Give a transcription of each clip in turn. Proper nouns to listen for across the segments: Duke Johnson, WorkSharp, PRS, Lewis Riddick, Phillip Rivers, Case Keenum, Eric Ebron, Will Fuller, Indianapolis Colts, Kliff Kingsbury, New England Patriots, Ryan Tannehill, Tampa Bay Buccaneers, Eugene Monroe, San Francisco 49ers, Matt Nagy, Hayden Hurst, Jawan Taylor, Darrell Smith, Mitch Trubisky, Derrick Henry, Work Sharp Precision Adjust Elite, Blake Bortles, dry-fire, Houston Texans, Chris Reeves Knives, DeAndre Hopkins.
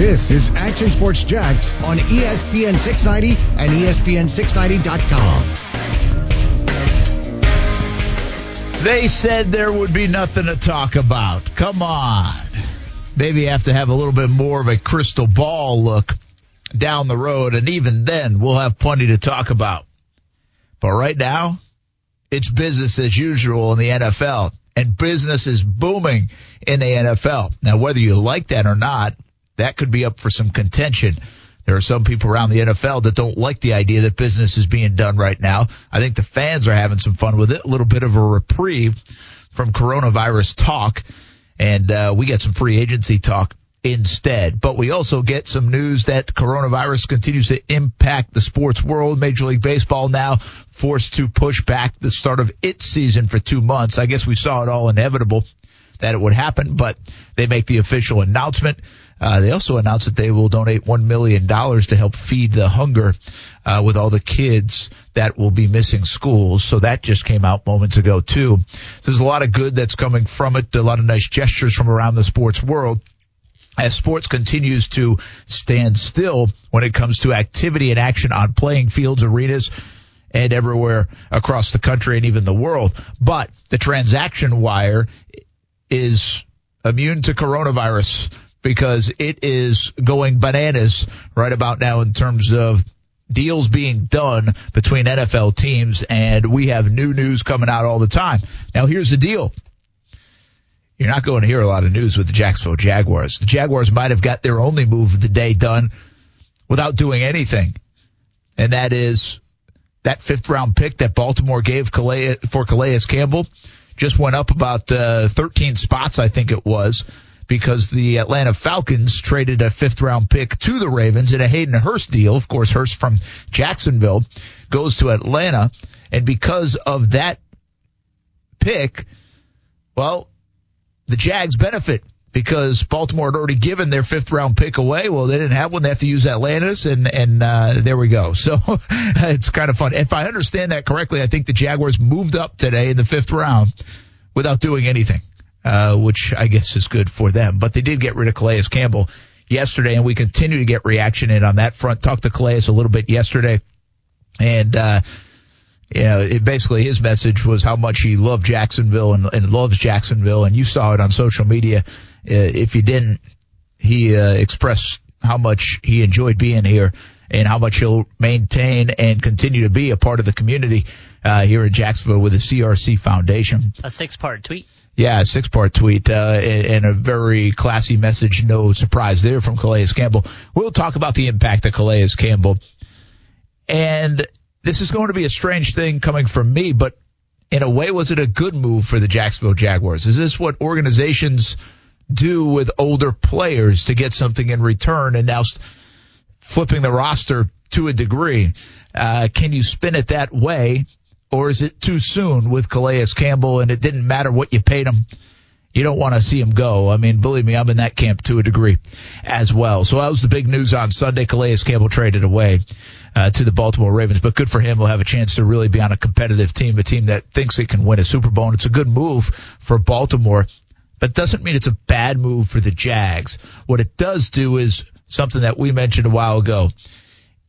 This is Action Sports Jax on ESPN 690 and ESPN690.com. They said there would be nothing to talk about. Come on. Maybe you have to have a little bit more of a crystal ball look down the road, and even then we'll have plenty to talk about. But right now, it's business as usual in the NFL, and business is booming in the NFL. Now, whether you like that or not, that could be up for some contention. There are some people around the NFL that don't like the idea that business is being done right now. I think the fans are having some fun with it, a little bit of a reprieve from coronavirus talk, and we get some free agency talk instead. But we also get some news that coronavirus continues to impact the sports world. Major League Baseball now forced to push back the start of its season for 2 months. I guess we saw it all inevitable that it would happen, but they make the official announcement. They also announced that they will donate $1 million to help feed the hunger with all the kids that will be missing schools. So that just came out moments ago, too. So there's a lot of good that's coming from it, a lot of nice gestures from around the sports world. As sports continues to stand still when it comes to activity and action on playing fields, arenas, and everywhere across the country and even the world. But the transaction wire is immune to coronavirus because it is going bananas right about now in terms of deals being done between NFL teams, and we have new news coming out all the time. Now, here's the deal. You're not going to hear a lot of news with the Jacksonville Jaguars. The Jaguars might have got their only move of the day done without doing anything, and that is that fifth-round pick that Baltimore gave for Calais Campbell just went up about 13 spots, I think it was, because the Atlanta Falcons traded a fifth-round pick to the Ravens in a Hayden Hurst deal. Of course, Hurst from Jacksonville goes to Atlanta, and because of that pick, well, the Jags benefit because Baltimore had already given their fifth-round pick away. Well, they didn't have one. They have to use Atlantis, and there we go. So it's kind of fun. If I understand that correctly, I think the Jaguars moved up today in the fifth round without doing anything, which I guess is good for them. But they did get rid of Calais Campbell yesterday, and we continue to get reaction in on that front. Talked to Calais a little bit yesterday, and basically his message was how much he loved Jacksonville and loves Jacksonville, and you saw it on social media. If you didn't, he expressed how much he enjoyed being here and how much he'll maintain and continue to be a part of the community here in Jacksonville with the CRC Foundation. A six-part tweet. Yeah, a six-part tweet and a very classy message. No surprise there from Calais Campbell. We'll talk about the impact of Calais Campbell. And this is going to be a strange thing coming from me, but in a way, was it a good move for the Jacksonville Jaguars? Is this what organizations do with older players to get something in return, and now flipping the roster to a degree? Can you spin it that way, or is it too soon with Calais Campbell and it didn't matter what you paid him? You don't want to see him go. I mean, believe me, I'm in that camp to a degree as well. So that was the big news on Sunday. Calais Campbell traded away to the Baltimore Ravens, but good for him. He'll have a chance to really be on a competitive team, a team that thinks it can win a Super Bowl. And it's a good move for Baltimore, but doesn't mean it's a bad move for the Jags. What it does do is something that we mentioned a while ago.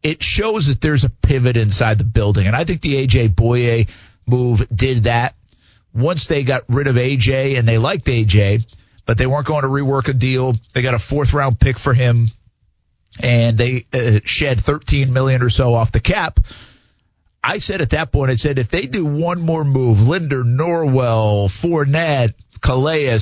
It shows that there's a pivot inside the building, and I think the AJ Bouye move did that. Once they got rid of AJ, and they liked AJ, but they weren't going to rework a deal. They got a fourth-round pick for him, and they shed $13 million or so off the cap. I said at that point, I said, if they do one more move, Linder, Norwell, Fournette, Calais,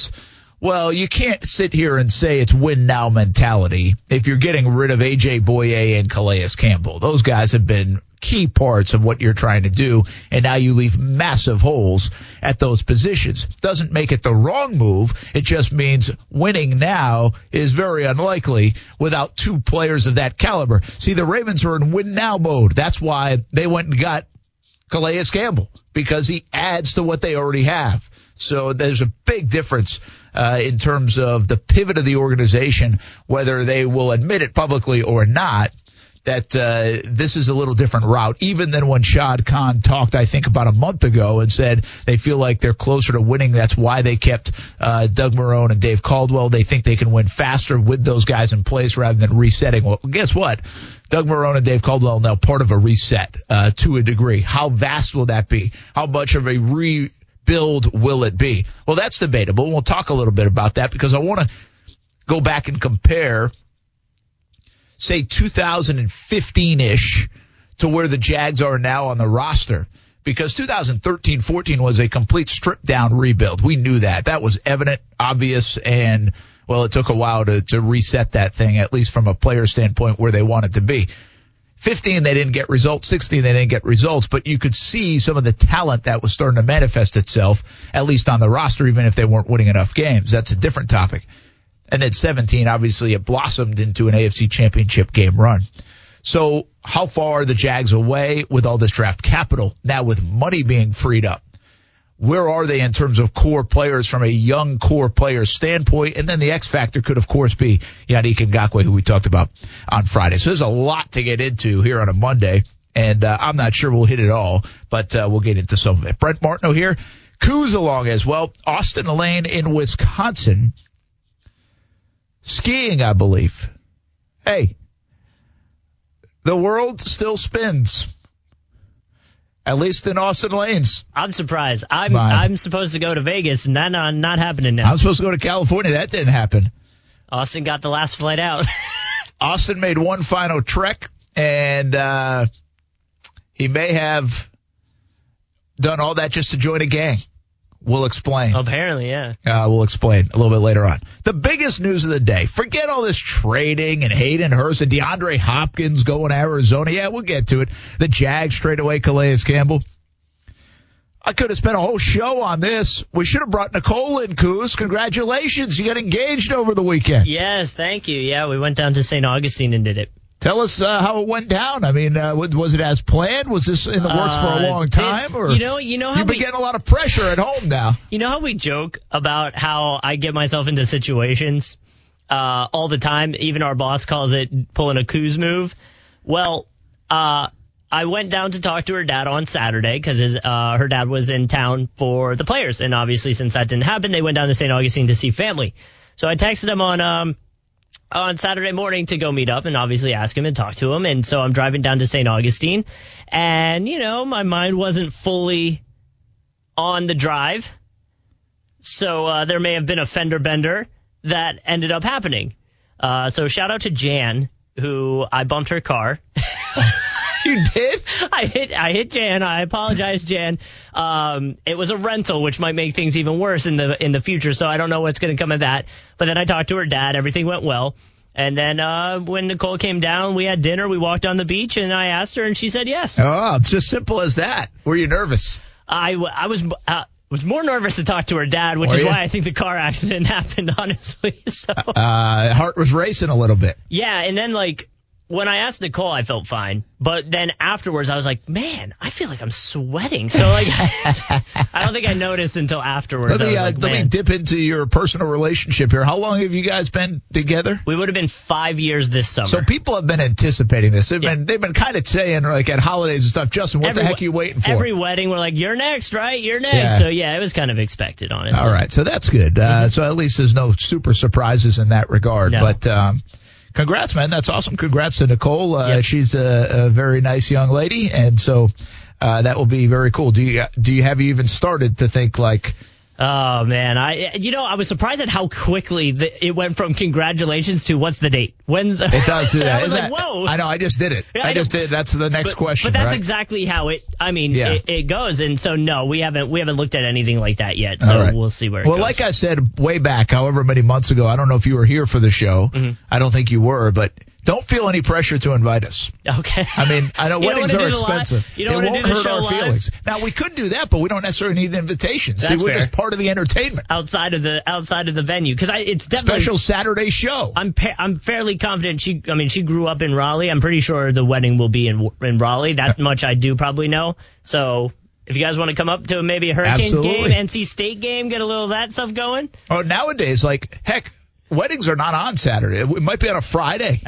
well, you can't sit here and say it's win-now mentality if you're getting rid of A.J. Bouye and Calais Campbell. Those guys have been key parts of what you're trying to do, and now you leave massive holes at those positions. Doesn't make it the wrong move. It just means winning now is very unlikely without two players of that caliber. See, the Ravens are in win-now mode. That's why they went and got Calais Campbell, because he adds to what they already have. So there's a big difference in terms of the pivot of the organization, whether they will admit it publicly or not. that this is a little different route, even than when Shad Khan talked, I think, about a month ago and said they feel like they're closer to winning. That's why they kept Doug Marrone and Dave Caldwell. They think they can win faster with those guys in place rather than resetting. Well, guess what? Doug Marrone and Dave Caldwell are now part of a reset to a degree. How vast will that be? How much of a rebuild will it be? Well, that's debatable. We'll talk a little bit about that because I want to go back and compare, say, 2015-ish to where the Jags are now on the roster, because 2013-14 was a complete strip-down rebuild. We knew that. That was evident, obvious, and, well, it took a while to reset that thing, at least from a player standpoint, where they wanted to be. 15, they didn't get results. 16, they didn't get results. But you could see some of the talent that was starting to manifest itself, at least on the roster, even if they weren't winning enough games. That's a different topic. And then 17, obviously, it blossomed into an AFC championship game run. So how far are the Jags away with all this draft capital? Now with money being freed up, where are they in terms of core players from a young core player standpoint? And then the X factor could, of course, be Yannick Ngakoue, who we talked about on Friday. So there's a lot to get into here on a Monday, and I'm not sure we'll hit it all, but we'll get into some of it. Brent Martineau here. Coos along as well. Austin Lane in Wisconsin. Skiing, I believe. Hey, the world still spins, at least in Austin Lane's. I'm surprised. I'm supposed to go to Vegas, and that's not happening now. I'm supposed to go to California. That didn't happen. Austin got the last flight out. Austin made one final trek, and he may have done all that just to join a gang. We'll explain. Apparently, yeah. We'll explain a little bit later on. The biggest news of the day. Forget all this trading and Hayden Hurst and DeAndre Hopkins going to Arizona. Yeah, we'll get to it. The Jags straight away, Calais Campbell. I could have spent a whole show on this. We should have brought Nicole in, Coos. Congratulations. You got engaged over the weekend. Yes, thank you. Yeah, we went down to St. Augustine and did it. Tell us how it went down. I mean, was it as planned? Was this in the works for a long time? Or you know how you've been getting a lot of pressure at home now. You know how we joke about how I get myself into situations all the time? Even our boss calls it pulling a Coos move. Well, I went down to talk to her dad on Saturday because her dad was in town for the players. And obviously, since that didn't happen, they went down to St. Augustine to see family. So I texted him on Saturday morning to go meet up and obviously ask him and talk to him. And so I'm driving down to St. Augustine, and, you know, my mind wasn't fully on the drive. So there may have been a fender bender that ended up happening. So shout out to Jan, who I bumped her car. You did? I hit Jan. I apologize, Jan. It was a rental, which might make things even worse in the future. So I don't know what's going to come of that. But then I talked to her dad. Everything went well. And then when Nicole came down, we had dinner. We walked on the beach, and I asked her, and she said yes. Oh, it's just simple as that. Were you nervous? I was more nervous to talk to her dad, which is why I think the car accident happened, honestly. So heart was racing a little bit. Yeah, and then like, when I asked Nicole, I felt fine. But then afterwards, I was like, man, I feel like I'm sweating. So, like, I don't think I noticed until afterwards. Let me dip into your personal relationship here. How long have you guys been together? We would have been 5 years this summer. So people have been anticipating this. They've been kind of saying, like, at holidays and stuff, Justin, what the heck are you waiting for? Every wedding, we're like, you're next, right? You're next. Yeah. So, yeah, it was kind of expected, honestly. All right. So that's good. So at least there's no super surprises in that regard. No. But congrats, man. That's awesome. Congrats to Nicole. Yep. She's a very nice young lady, and so that will be very cool. Do you have you even started to think like, oh man, I was surprised at how quickly it went from congratulations to what's the date? When's it does do that? I was like, whoa! I know. I just did it. Yeah, I just did it. That's the next question. But that's right? Exactly how it. I mean, yeah. It goes. And so no, we haven't looked at anything like that yet. So right. We'll see where it goes. Well, like I said way back, however many months ago, I don't know if you were here for the show. Mm-hmm. I don't think you were, but don't feel any pressure to invite us. Okay. I mean, I know weddings are expensive. You don't want to do the show live. It won't hurt our feelings. Now, we could do that, but we don't necessarily need invitations. That's fair. See, we're just part of the entertainment outside of the venue, because it's definitely special Saturday show. I'm fairly confident she grew up in Raleigh. I'm pretty sure the wedding will be in Raleigh. That much I do probably know. So if you guys want to come up to maybe a Hurricanes game, NC State game, get a little of that stuff going. Oh, nowadays, like heck. Weddings are not on Saturday. It might be on a Friday.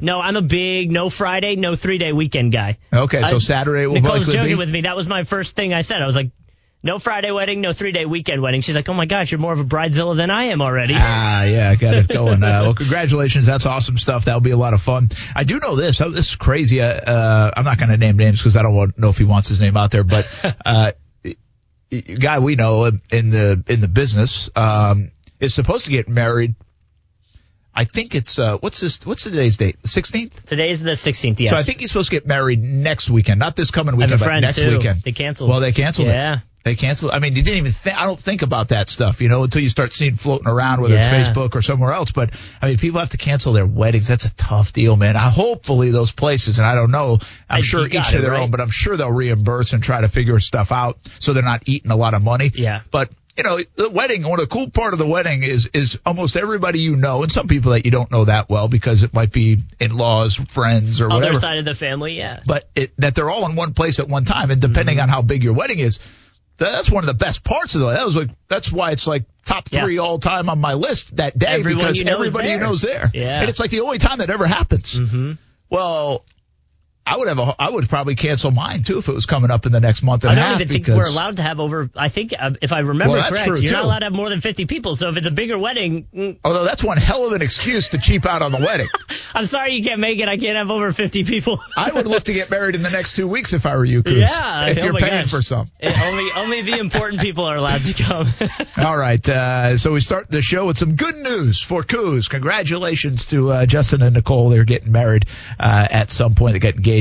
No, I'm a big no Friday, no 3-day weekend guy. Okay, so Saturday will likely be. Nicole's joking with me. That was my first thing I said. I was like, no Friday wedding, no 3-day weekend wedding. She's like, oh my gosh, you're more of a bridezilla than I am already. Ah, yeah, got it going. Well, congratulations. That's awesome stuff. That'll be a lot of fun. I do know this. This is crazy. I'm not going to name names because I don't know if he wants his name out there, but guy we know in the business is supposed to get married. I think it's what's today's date? The 16th? Today's the 16th, yes. So I think he's supposed to get married next weekend, not this coming weekend, but next weekend. They canceled. Well, they canceled. Yeah. They canceled. I mean, you didn't even I don't think about that stuff, you know, until you start seeing floating around, whether it's Facebook or somewhere else. But I mean, people have to cancel their weddings. That's a tough deal, man. Hopefully those places, and I don't know, I'm sure each to their own, but I'm sure they'll reimburse and try to figure stuff out so they're not eating a lot of money. Yeah. But you know, the wedding, one of the cool part of the wedding is almost everybody you know, and some people that you don't know that well because it might be in-laws, friends, or whatever. Other side of the family, yeah. But that they're all in one place at one time, and depending on how big your wedding is, that's one of the best parts of it. That's why it's like top three all time on my list that day, because everybody you know is there. Yeah. And it's like the only time that ever happens. Mm-hmm. Well, I would probably cancel mine too if it was coming up in the next month and a half. I don't even think we're allowed to have over. I think if I remember correct, you're not allowed to have more than 50 people. So if it's a bigger wedding, although that's one hell of an excuse to cheap out on the wedding. I'm sorry you can't make it. I can't have over 50 people. I would look to get married in the next 2 weeks if I were you, Coos. Yeah, if you're paying for some. Only the important people are allowed to come. All right, so we start the show with some good news for Coos. Congratulations to Justin and Nicole. They're getting married at some point. They got engaged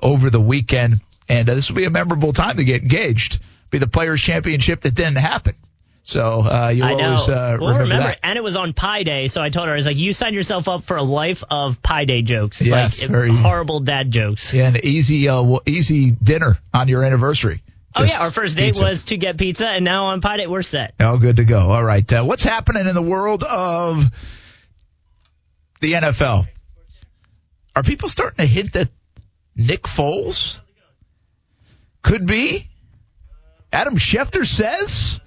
over the weekend, and this will be a memorable time to get engaged. Be the Players' Championship that didn't happen. So you'll always remember that. And it was on Pi Day, so I told her, I was like, you signed yourself up for a life of Pi Day jokes. Yes, like horrible dad jokes. Yeah, an easy dinner on your anniversary. Oh, yeah, our first date was to get pizza, and now on Pi Day, we're set. Oh, good to go. All right, what's happening in the world of the NFL? Are people starting to hint that Nick Foles could be? Adam Schefter says,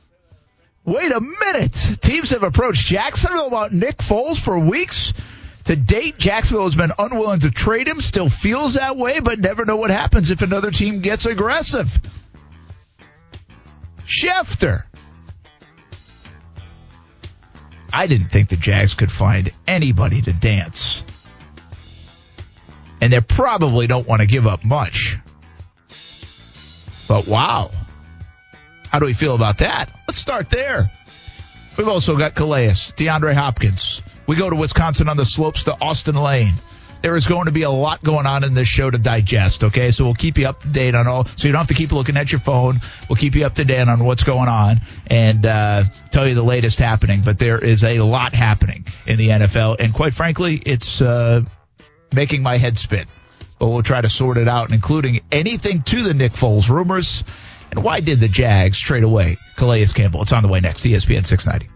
wait a minute. Teams have approached Jacksonville about Nick Foles for weeks. To date, Jacksonville has been unwilling to trade him, still feels that way, but never know what happens if another team gets aggressive. Schefter. I didn't think the Jags could find anybody to dance. And they probably don't want to give up much. But wow. How do we feel about that? Let's start there. We've also got Calais, DeAndre Hopkins. We go to Wisconsin on the slopes to Austin Lane. There is going to be a lot going on in this show to digest, okay? So we'll keep you up to date on all, so you don't have to keep looking at your phone. We'll keep you up to date on what's going on and tell you the latest happening. But there is a lot happening in the NFL. And quite frankly, it's making my head spin. But we'll try to sort it out, including anything to the Nick Foles rumors. And why did the Jags trade away Calais Campbell? It's on the way next, ESPN 690.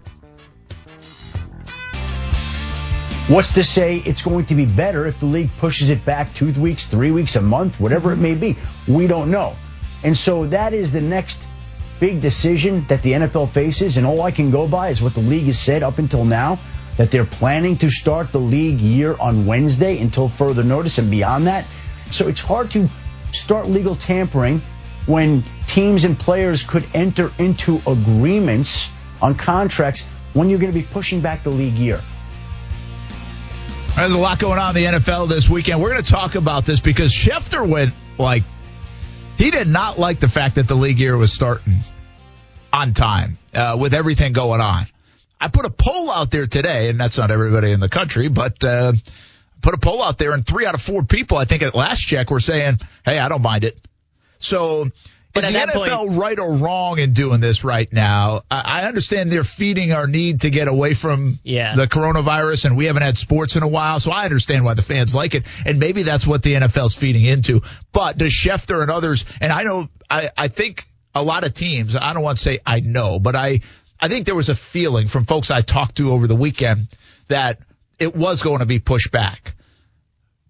What's to say it's going to be better if the league pushes it back 2 weeks, 3 weeks, a month, whatever it may be? We don't know. And so that is the next big decision that the NFL faces. And all I can go by is what the league has said up until now, that they're planning to start the league year on Wednesday until further notice and beyond that. So it's hard to start legal tampering when teams and players could enter into agreements on contracts when you're going to be pushing back the league year. There's a lot going on in the NFL this weekend. We're going to talk about this because Schefter went like he did not like the fact that the league year was starting on time with everything going on. I put a poll out there today, and that's not everybody in the country, but put a poll out there, and 3 out of 4 people, I think at last check, were saying, hey, I don't mind it. So is the NFL right or wrong in doing this right now? I understand they're feeding our need to get away from the coronavirus, and we haven't had sports in a while, so I understand why the fans like it, and maybe that's what the NFL's feeding into. But does Schefter and others, and I know, I think a lot of teams, I don't want to say I know, but I think there was a feeling from folks I talked to over the weekend that it was going to be pushed back.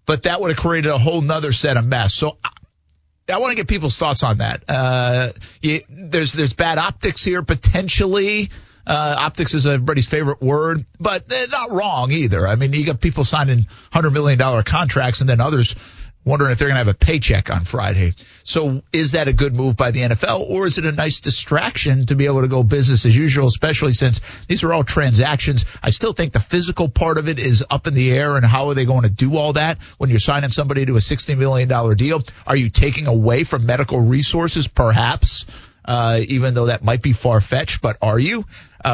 But that would have created a whole nother set of mess. So I want to get people's thoughts on that. There's bad optics here potentially. Optics is everybody's favorite word, but they're not wrong either. I mean, you got people signing $100 million contracts and then others wondering if they're going to have a paycheck on Friday. So is that a good move by the NFL, or is it a nice distraction to be able to go business as usual, especially since these are all transactions? I still think the physical part of it is up in the air, and how are they going to do all that when you're signing somebody to a $60 million deal? Are you taking away from medical resources, perhaps, even though that might be far-fetched, but are you?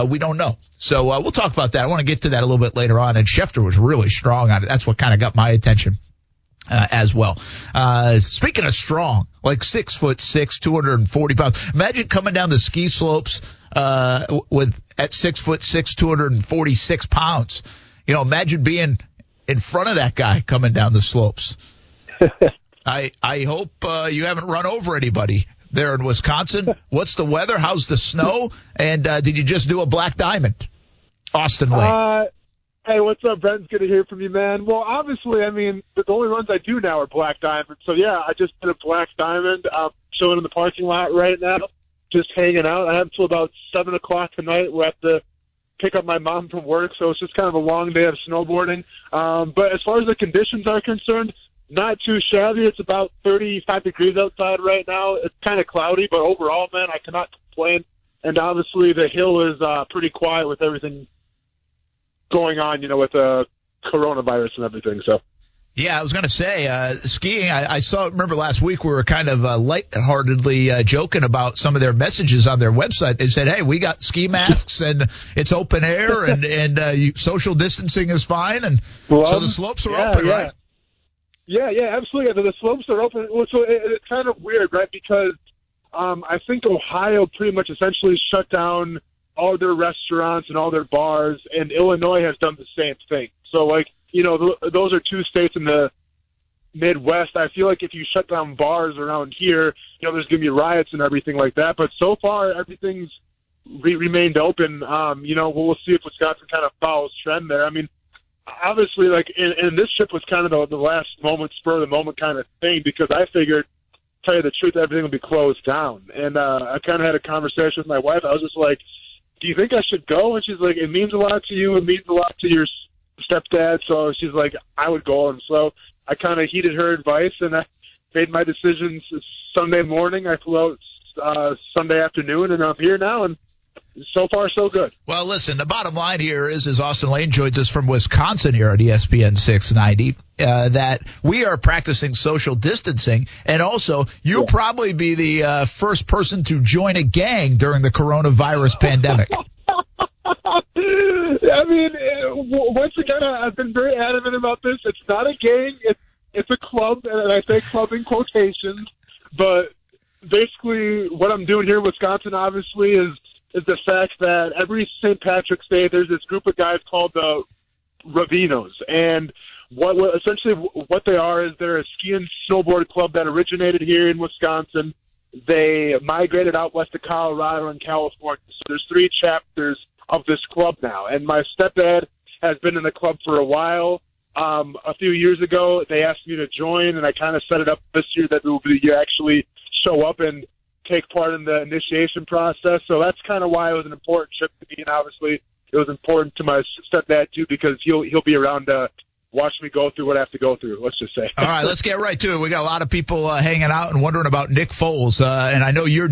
We don't know. So we'll talk about that. I want to get to that a little bit later on, and Schefter was really strong on it. That's what kind of got my attention. As well. Speaking of strong, like 6'6", 240 pounds. Imagine coming down the ski slopes, at 6'6", 246 pounds. You know, imagine being in front of that guy coming down the slopes. I hope, you haven't run over anybody there in Wisconsin. What's the weather? How's the snow? And, did you just do a black diamond? Austin Lane. Hey, what's up, Brent? Good to hear from you, man. Well, obviously, I mean, the only runs I do now are black diamonds. So, yeah, I just did a black diamond. I'm chilling in the parking lot right now, just hanging out. I have until about 7 o'clock tonight. We'll have to pick up my mom from work, so it's just kind of a long day of snowboarding. But as far as the conditions are concerned, not too shabby. It's about 35 degrees outside right now. It's kind of cloudy, but overall, man, I cannot complain. And obviously, the hill is pretty quiet with everything going on, you know, with the coronavirus and everything. So, yeah, I was going to say skiing. I saw. Remember last week we were kind of lightheartedly joking about some of their messages on their website. They said, "Hey, we got ski masks and it's open air and social distancing is fine." And so the slopes are open, right? Yeah, absolutely. The slopes are open. So it's kind of weird, right? Because I think Ohio pretty much essentially shut down all their restaurants and all their bars, and Illinois has done the same thing. So, like, you know, those are two states in the Midwest. I feel like if you shut down bars around here, you know, there's going to be riots and everything like that. But so far, everything's remained open. You know, we'll see if Wisconsin kind of follows trend there. I mean, obviously, like, and this trip was kind of the last moment, spur of the moment kind of thing, because I figured, tell you the truth, everything would be closed down. And I kind of had a conversation with my wife. I was just like, do you think I should go? And she's like, it means a lot to you. It means a lot to your stepdad. So she's like, I would go. And so I kind of heeded her advice, and I made my decisions Sunday morning. I flew out Sunday afternoon, and I'm here now, and so far, so good. Well, listen, the bottom line here is Austin Lane joins us from Wisconsin here at ESPN 690, that we are practicing social distancing, and also you'll probably be the first person to join a gang during the coronavirus pandemic. I mean, once again, I've been very adamant about this. It's not a gang. It's a club, and I say club in quotations, but basically what I'm doing here in Wisconsin, obviously, is the fact that every St. Patrick's Day there's this group of guys called the Ravinos, and what they are is they're a ski and snowboard club that originated here in Wisconsin. They migrated out west to Colorado and California. So there's 3 chapters of this club now, and my stepdad has been in the club for a while. A few years ago, they asked me to join, and I kind of set it up this year that it will be you actually show up and take part in the initiation process. So that's kind of why it was an important trip to me, and obviously it was important to my stepdad too, because he'll be around to watch me go through what I have to go through, let's just say. All right, let's get right to it. We got a lot of people hanging out and wondering about Nick Foles, and I know you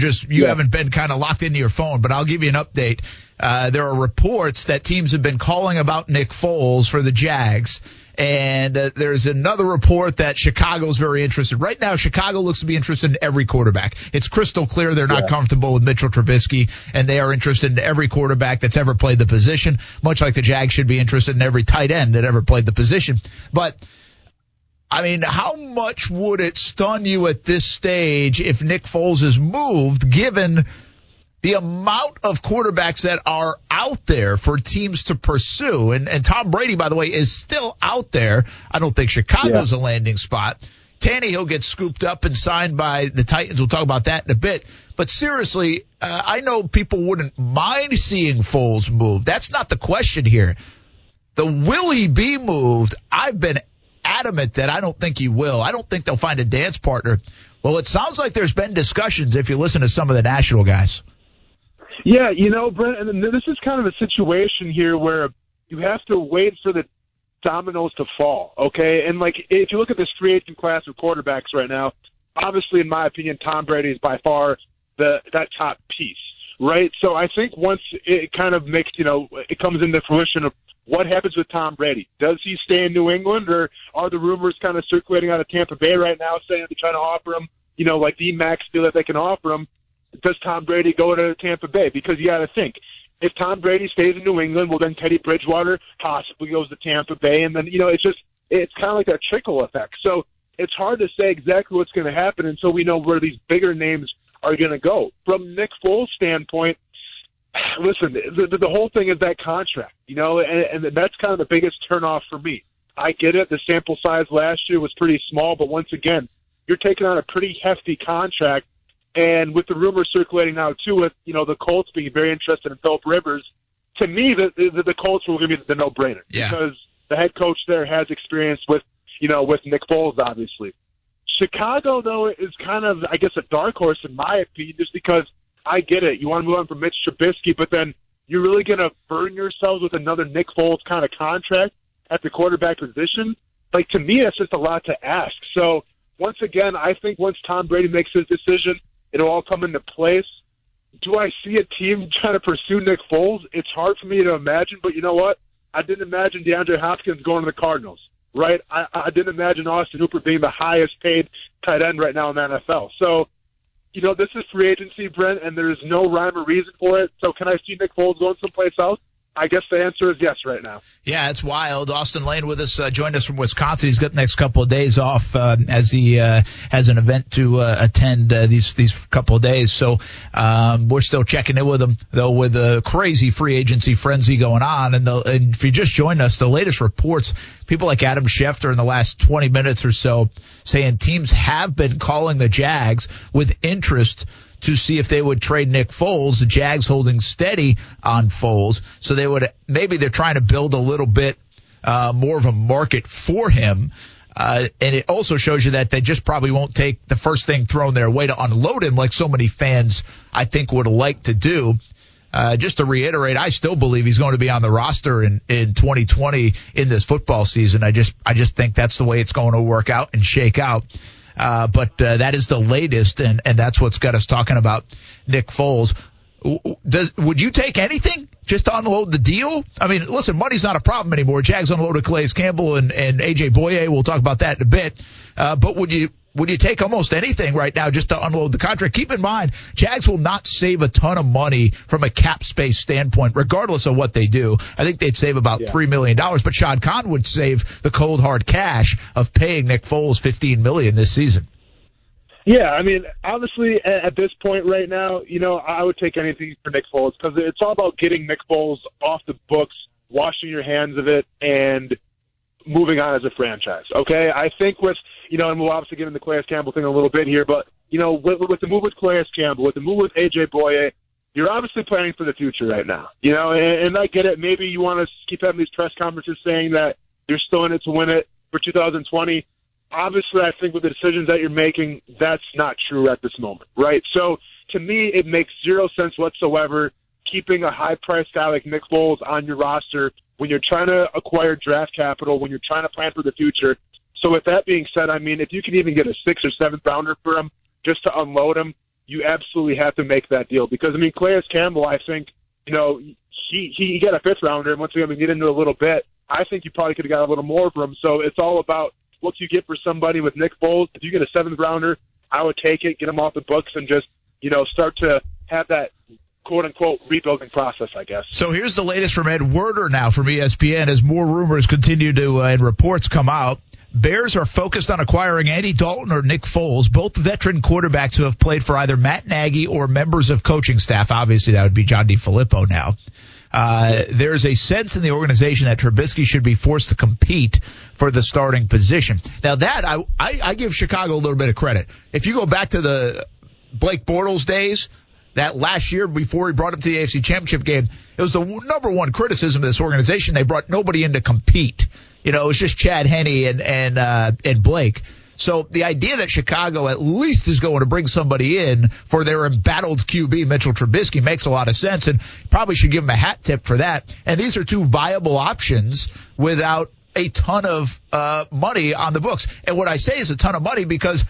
haven't been kind of locked into your phone, but I'll give you an update. There are reports that teams have been calling about Nick Foles for the Jags. And there's another report that Chicago's very interested. Right now, Chicago looks to be interested in every quarterback. It's crystal clear they're not comfortable with Mitchell Trubisky, and they are interested in every quarterback that's ever played the position, much like the Jags should be interested in every tight end that ever played the position. But, I mean, how much would it stun you at this stage if Nick Foles is moved, given the amount of quarterbacks that are out there for teams to pursue? And Tom Brady, by the way, is still out there. I don't think Chicago's a landing spot. Tannehill gets scooped up and signed by the Titans. We'll talk about that in a bit. But seriously, I know people wouldn't mind seeing Foles moved. That's not the question here. The will he be moved? I've been adamant that I don't think he will. I don't think they'll find a dance partner. Well, it sounds like there's been discussions if you listen to some of the national guys. Yeah, you know, Brent, and this is kind of a situation here where you have to wait for the dominoes to fall, okay? And, like, if you look at this free agent class of quarterbacks right now, obviously, in my opinion, Tom Brady is by far that top piece, right? So I think once it kind of makes, you know, it comes into fruition of what happens with Tom Brady. Does he stay in New England, or are the rumors kind of circulating out of Tampa Bay right now saying they're trying to offer him, you know, like the max deal that they can offer him? Does Tom Brady go to Tampa Bay? Because you got to think, if Tom Brady stays in New England, well, then Teddy Bridgewater possibly goes to Tampa Bay. And then, you know, it's kind of like that trickle effect. So it's hard to say exactly what's going to happen until we know where these bigger names are going to go. From Nick Foles' standpoint, listen, the whole thing is that contract, you know, and that's kind of the biggest turnoff for me. I get it. The sample size last year was pretty small, but once again, you're taking on a pretty hefty contract. And with the rumors circulating now, too, with, you know, the Colts being very interested in Phillip Rivers, to me, the Colts were going to be the no-brainer. Yeah. Because the head coach there has experience with, you know, with Nick Foles, obviously. Chicago, though, is kind of, I guess, a dark horse, in my opinion, just because I get it. You want to move on from Mitch Trubisky, but then you're really going to burn yourselves with another Nick Foles kind of contract at the quarterback position? Like, to me, that's just a lot to ask. So, once again, I think once Tom Brady makes his decision, it'll all come into place. Do I see a team trying to pursue Nick Foles? It's hard for me to imagine, but you know what? I didn't imagine DeAndre Hopkins going to the Cardinals, right? I didn't imagine Austin Hooper being the highest paid tight end right now in the NFL. So, you know, this is free agency, Brent, and there's no rhyme or reason for it. So can I see Nick Foles going someplace else? I guess the answer is yes right now. Yeah, it's wild. Austin Lane with us, joined us from Wisconsin. He's got the next couple of days off, as he, has an event to, attend, these couple of days. So, we're still checking in with him, though, with the crazy free agency frenzy going on. And if you just joined us, the latest reports, people like Adam Schefter in the last 20 minutes or so saying teams have been calling the Jags with interest to see if they would trade Nick Foles. The Jags holding steady on Foles. So they would, maybe they're trying to build a little bit, more of a market for him. And it also shows you that they just probably won't take the first thing thrown their way to unload him like so many fans, I think, would like to do. Just to reiterate, I still believe he's going to be on the roster in 2020 in this football season. I just think that's the way it's going to work out and shake out. But that is the latest, and that's what's got us talking about Nick Foles. Would you take anything just to unload the deal? I mean, listen, money's not a problem anymore. Jags unloaded Calais Campbell and AJ Bouye. We'll talk about that in a bit. But would you take almost anything right now just to unload the contract? Keep in mind, Jags will not save a ton of money from a cap space standpoint, regardless of what they do. I think they'd save about $3 million, but Shad Khan would save the cold, hard cash of paying Nick Foles $15 million this season. Yeah, I mean, obviously, at this point right now, you know, I would take anything for Nick Foles because it's all about getting Nick Foles off the books, washing your hands of it, and moving on as a franchise, okay? I think with, you know, and we'll obviously get into the Calais Campbell thing a little bit here, but, you know, with the move with Calais Campbell, with the move with A.J. Bouye, you're obviously planning for the future right now, you know, and I get it. Maybe you want to keep having these press conferences saying that you're still in it to win it for 2020. Obviously, I think with the decisions that you're making, that's not true at this moment, right? So, to me, it makes zero sense whatsoever keeping a high-priced guy like Nick Foles on your roster when you're trying to acquire draft capital, when you're trying to plan for the future. So, with that being said, I mean, if you can even get a 6th or 7th rounder for him just to unload him, you absolutely have to make that deal. Because, I mean, Calais Campbell, I think, you know, he got a 5th rounder, and once again, we get into a little bit, I think you probably could have got a little more from him. So, it's all about what you get for somebody with Nick Foles. If you get a 7th rounder, I would take it, get him off the books, and just, you know, start to have that quote-unquote rebuilding process, I guess. So here's the latest from Ed Werder now from ESPN as more rumors continue to and reports come out. Bears are focused on acquiring Andy Dalton or Nick Foles, both veteran quarterbacks who have played for either Matt Nagy or members of coaching staff. Obviously, that would be John DeFilippo now. There's a sense in the organization that Trubisky should be forced to compete for the starting position. Now that, I give Chicago a little bit of credit. If you go back to the Blake Bortles days, that last year before he brought him to the AFC Championship game, it was the number one criticism of this organization. They brought nobody in to compete. You know, it was just Chad Henne and Blake. So the idea that Chicago at least is going to bring somebody in for their embattled QB, Mitchell Trubisky, makes a lot of sense, and probably should give him a hat tip for that. And these are two viable options without a ton of money on the books. And what I say is a ton of money because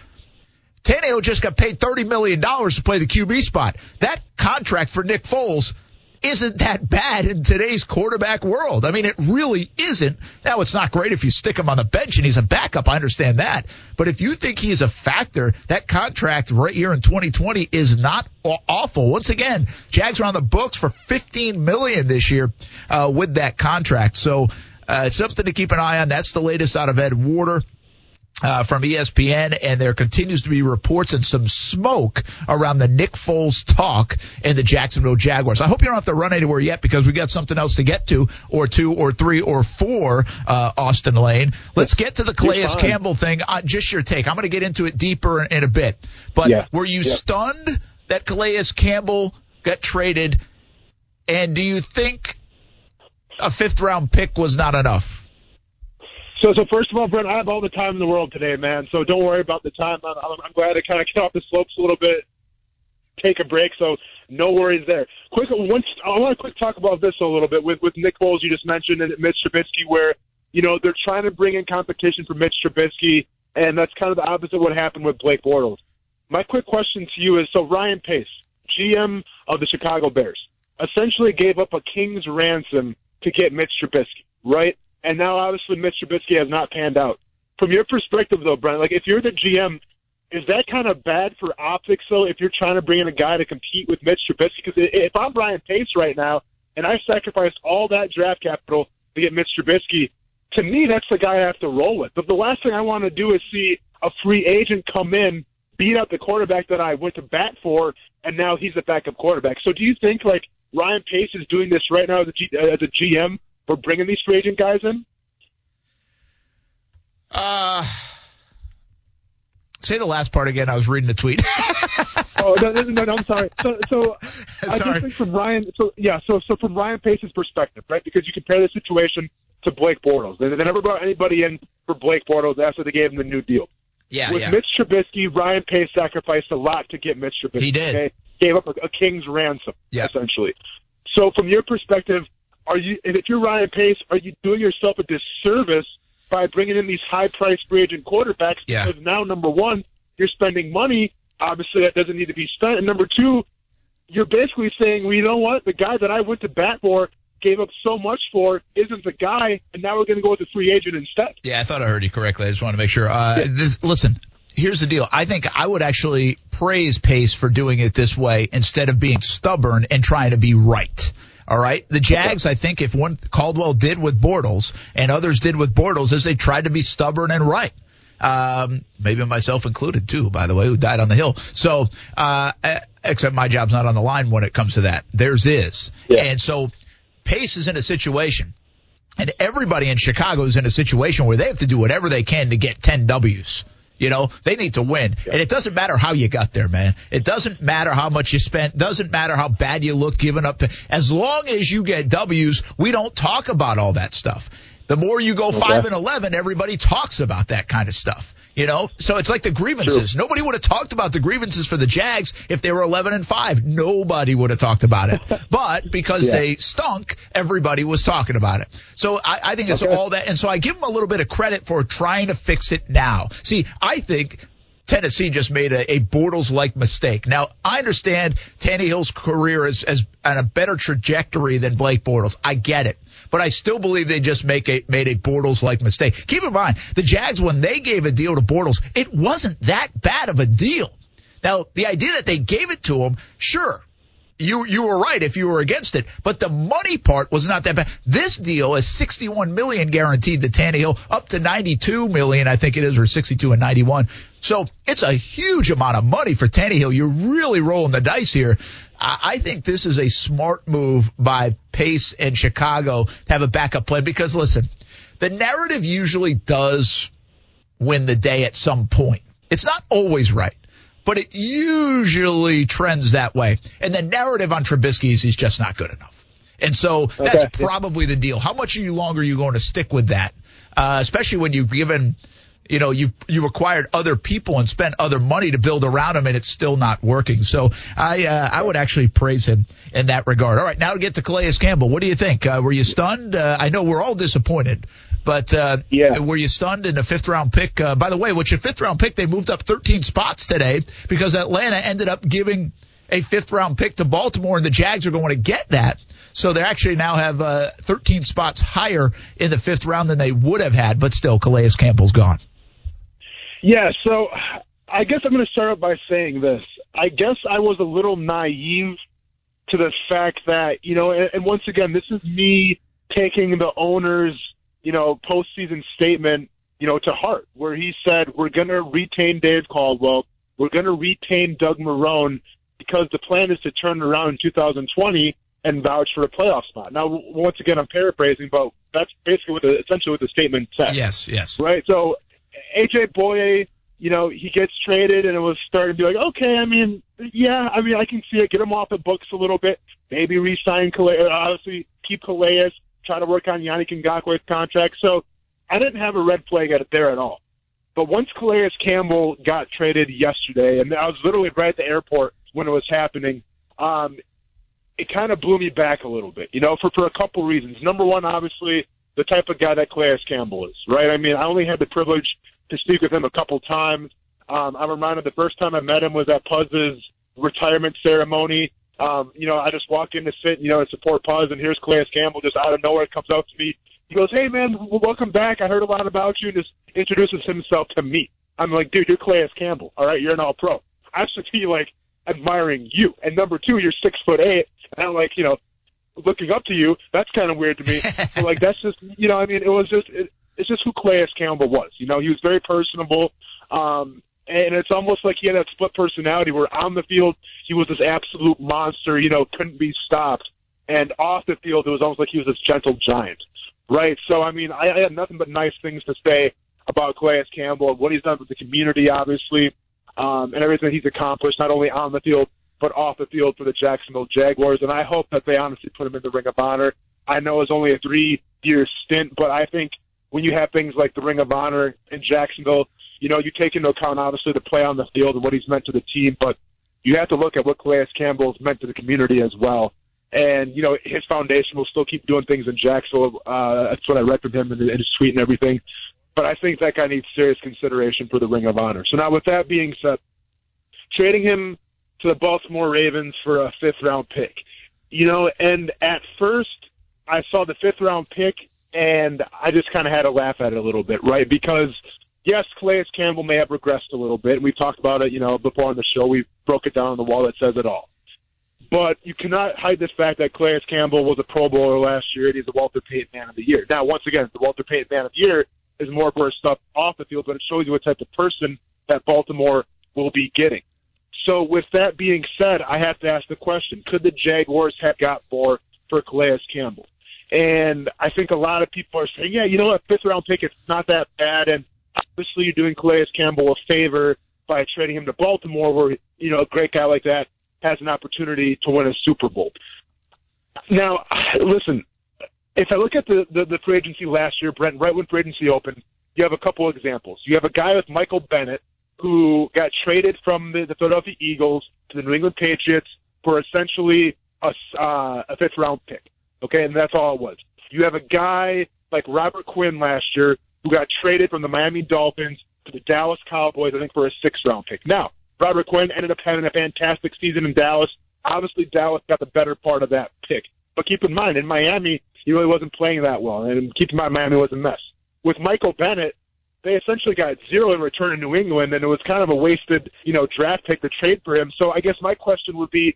Tannehill just got paid $30 million to play the QB spot. That contract for Nick Foles isn't that bad in today's quarterback world. I mean, it really isn't. Now, it's not great if you stick him on the bench and he's a backup. I understand that. But if you think he's a factor, that contract right here in 2020 is not awful. Once again, Jags are on the books for $15 million this year with that contract. So it's something to keep an eye on. That's the latest out of Ed Warder from ESPN, and there continues to be reports and some smoke around the Nick Foles talk and the Jacksonville Jaguars. I hope you don't have to run anywhere yet because we got something else to get to, or two or three or four, Austin Lane. Let's get to the Calais Campbell thing. Just your take. I'm going to get into it deeper in a bit. But were you stunned that Calais Campbell got traded? And do you think a fifth-round pick was not enough? So first of all, Brent, I have all the time in the world today, man. So don't worry about the time. I'm glad to kind of get off the slopes a little bit, take a break. So no worries there. I want to talk about this a little bit with Nick Foles, you just mentioned, and Mitch Trubisky, where, you know, they're trying to bring in competition for Mitch Trubisky, and that's kind of the opposite of what happened with Blake Bortles. My quick question to you is, so Ryan Pace, GM of the Chicago Bears, essentially gave up a king's ransom to get Mitch Trubisky, right? And now, obviously, Mitch Trubisky has not panned out. From your perspective, though, Brent, like, if you're the GM, is that kind of bad for optics, though, if you're trying to bring in a guy to compete with Mitch Trubisky? Because if I'm Brian Pace right now, and I sacrificed all that draft capital to get Mitch Trubisky, to me, that's the guy I have to roll with. But the last thing I want to do is see a free agent come in, beat out the quarterback that I went to bat for, and now he's the backup quarterback. So do you think, like, Ryan Pace is doing this right now as a GM? We're bringing these free agent guys in? Say the last part again. I was reading the tweet. No, I'm sorry. I think from Ryan, from Ryan Pace's perspective, right? Because you compare the situation to Blake Bortles. They never brought anybody in for Blake Bortles after they gave him the new deal. With Mitch Trubisky, Ryan Pace sacrificed a lot to get Mitch Trubisky. He did. Okay? Gave up a king's ransom, essentially. So from your perspective, if you're Ryan Pace, are you doing yourself a disservice by bringing in these high-priced free agent quarterbacks? Yeah. Because now, number one, you're spending money, obviously, that doesn't need to be spent. And number two, you're basically saying, well, you know what? The guy that I went to bat for, gave up so much for, isn't the guy, and now we're going to go with the free agent instead. Yeah, I thought I heard you correctly. I just wanted to make sure. Listen, here's the deal. I think I would actually praise Pace for doing it this way instead of being stubborn and trying to be right. All right. The Jags, I think if one Caldwell did with Bortles and others did with Bortles is they tried to be stubborn and right. Maybe myself included too, by the way, who died on the hill. So, except my job's not on the line when it comes to that. Theirs is. Yeah. And so Pace is in a situation, and everybody in Chicago is in a situation where they have to do whatever they can to get 10 W's. You know, they need to win. And it doesn't matter how you got there, man. It doesn't matter how much you spent. Doesn't matter how bad you look giving up. As long as you get W's, we don't talk about all that stuff. The more you go 5-11, everybody talks about that kind of stuff. You know, so it's like the grievances. True. Nobody would have talked about the grievances for the Jags if they were 11-5. Nobody would have talked about it. But because they stunk, everybody was talking about it. So I think it's all that. And so I give them a little bit of credit for trying to fix it now. See, I think Tennessee just made a Bortles-like mistake. Now, I understand Tannehill's career is on a better trajectory than Blake Bortles. I get it. But I still believe they just made a Bortles-like mistake. Keep in mind, the Jags, when they gave a deal to Bortles, it wasn't that bad of a deal. Now, the idea that they gave it to him, sure, you were right if you were against it. But the money part was not that bad. This deal is $61 million guaranteed to Tannehill, up to $92 million, I think it is, or $62 and $91. So it's a huge amount of money for Tannehill. You're really rolling the dice here. I think this is a smart move by Pace and Chicago to have a backup plan because, listen, the narrative usually does win the day at some point. It's not always right, but it usually trends that way. And the narrative on Trubisky is he's just not good enough. And so that's probably the deal. How much longer are you going to stick with that, especially when you've given you know, you've acquired other people and spent other money to build around him, and it's still not working. So I would actually praise him in that regard. All right, now to get to Calais Campbell. What do you think? Were you stunned? I know we're all disappointed, but were you stunned in a fifth-round pick? By the way, with your fifth-round pick, they moved up 13 spots today because Atlanta ended up giving a fifth-round pick to Baltimore, and the Jags are going to get that. So they actually now have 13 spots higher in the fifth round than they would have had, but still, Calais Campbell's gone. Yeah, so I guess I'm going to start out by saying this. I guess I was a little naive to the fact that, you know, and once again, this is me taking the owner's, you know, postseason statement, you know, to heart, where he said, we're going to retain Dave Caldwell, we're going to retain Doug Marrone, because the plan is to turn around in 2020 and vouch for a playoff spot. Now, once again, I'm paraphrasing, but that's basically essentially what the statement said. Yes, yes. Right? So AJ Bouye, you know, he gets traded, and it was starting to be like, okay, I mean, I can see it. Get him off the books a little bit. Maybe re-sign Calais. Obviously, keep Calais. Try to work on Yannick Ngakoue's contract. So I didn't have a red flag there at all. But once Calais Campbell got traded yesterday, and I was literally right at the airport when it was happening, it kind of blew me back a little bit, you know, for a couple reasons. Number one, obviously, the type of guy that Calais Campbell is, right? I mean, I only had the privilege to speak with him a couple times. I'm reminded the first time I met him was at Puz's retirement ceremony. You know, I just walk in to sit, you know, and support Puz, and here's Calais Campbell just out of nowhere comes up to me. He goes, hey, man, welcome back. I heard a lot about you, and just introduces himself to me. I'm like, dude, you're Calais Campbell, all right? You're an all-pro. I should be, like, admiring you. And number two, you're 6'8". And I'm like, you know, looking up to you, that's kind of weird to me. But like, that's just, you know, I mean, it was just, it's just who Calais Campbell was. You know, he was very personable. And it's almost like he had that split personality where on the field, he was this absolute monster, you know, couldn't be stopped. And off the field, it was almost like he was this gentle giant, right? So, I mean, I had nothing but nice things to say about Calais Campbell and what he's done with the community, obviously, and everything he's accomplished, not only on the field, but off the field for the Jacksonville Jaguars, and I hope that they honestly put him in the Ring of Honor. I know it's only a 3-year stint, but I think when you have things like the Ring of Honor in Jacksonville, you know, you take into account, obviously, the play on the field and what he's meant to the team, but you have to look at what Calais Campbell's meant to the community as well. And, you know, his foundation will still keep doing things in Jacksonville. That's what I read from him in his tweet and everything. But I think that guy needs serious consideration for the Ring of Honor. So now with that being said, trading him to the Baltimore Ravens for a fifth-round pick. You know, and at first, I saw the fifth-round pick, and I just kind of had to laugh at it a little bit, right? Because, yes, Calais Campbell may have regressed a little bit, and we talked about it, you know, before on the show. We broke it down on the wall that says it all. But you cannot hide the fact that Calais Campbell was a Pro Bowler last year, and he's the Walter Payton Man of the Year. Now, once again, the Walter Payton Man of the Year is more for stuff off the field, but it shows you what type of person that Baltimore will be getting. So with that being said, I have to ask the question, could the Jaguars have got more for Calais Campbell? And I think a lot of people are saying, yeah, you know what, fifth-round pick, it's not that bad. And obviously you're doing Calais Campbell a favor by trading him to Baltimore where, you know, a great guy like that has an opportunity to win a Super Bowl. Now, listen, if I look at the free agency last year, Brent, right when free agency opened, you have a couple examples. You have a guy with Michael Bennett, who got traded from the Philadelphia Eagles to the New England Patriots for essentially a fifth-round pick, okay? And that's all it was. You have a guy like Robert Quinn last year who got traded from the Miami Dolphins to the Dallas Cowboys, I think, for a sixth-round pick. Now, Robert Quinn ended up having a fantastic season in Dallas. Obviously, Dallas got the better part of that pick. But keep in mind, in Miami, he really wasn't playing that well. And keep in mind, Miami was a mess. With Michael Bennett, they essentially got zero in return in New England, and it was kind of a wasted, you know, draft pick to trade for him. So I guess my question would be,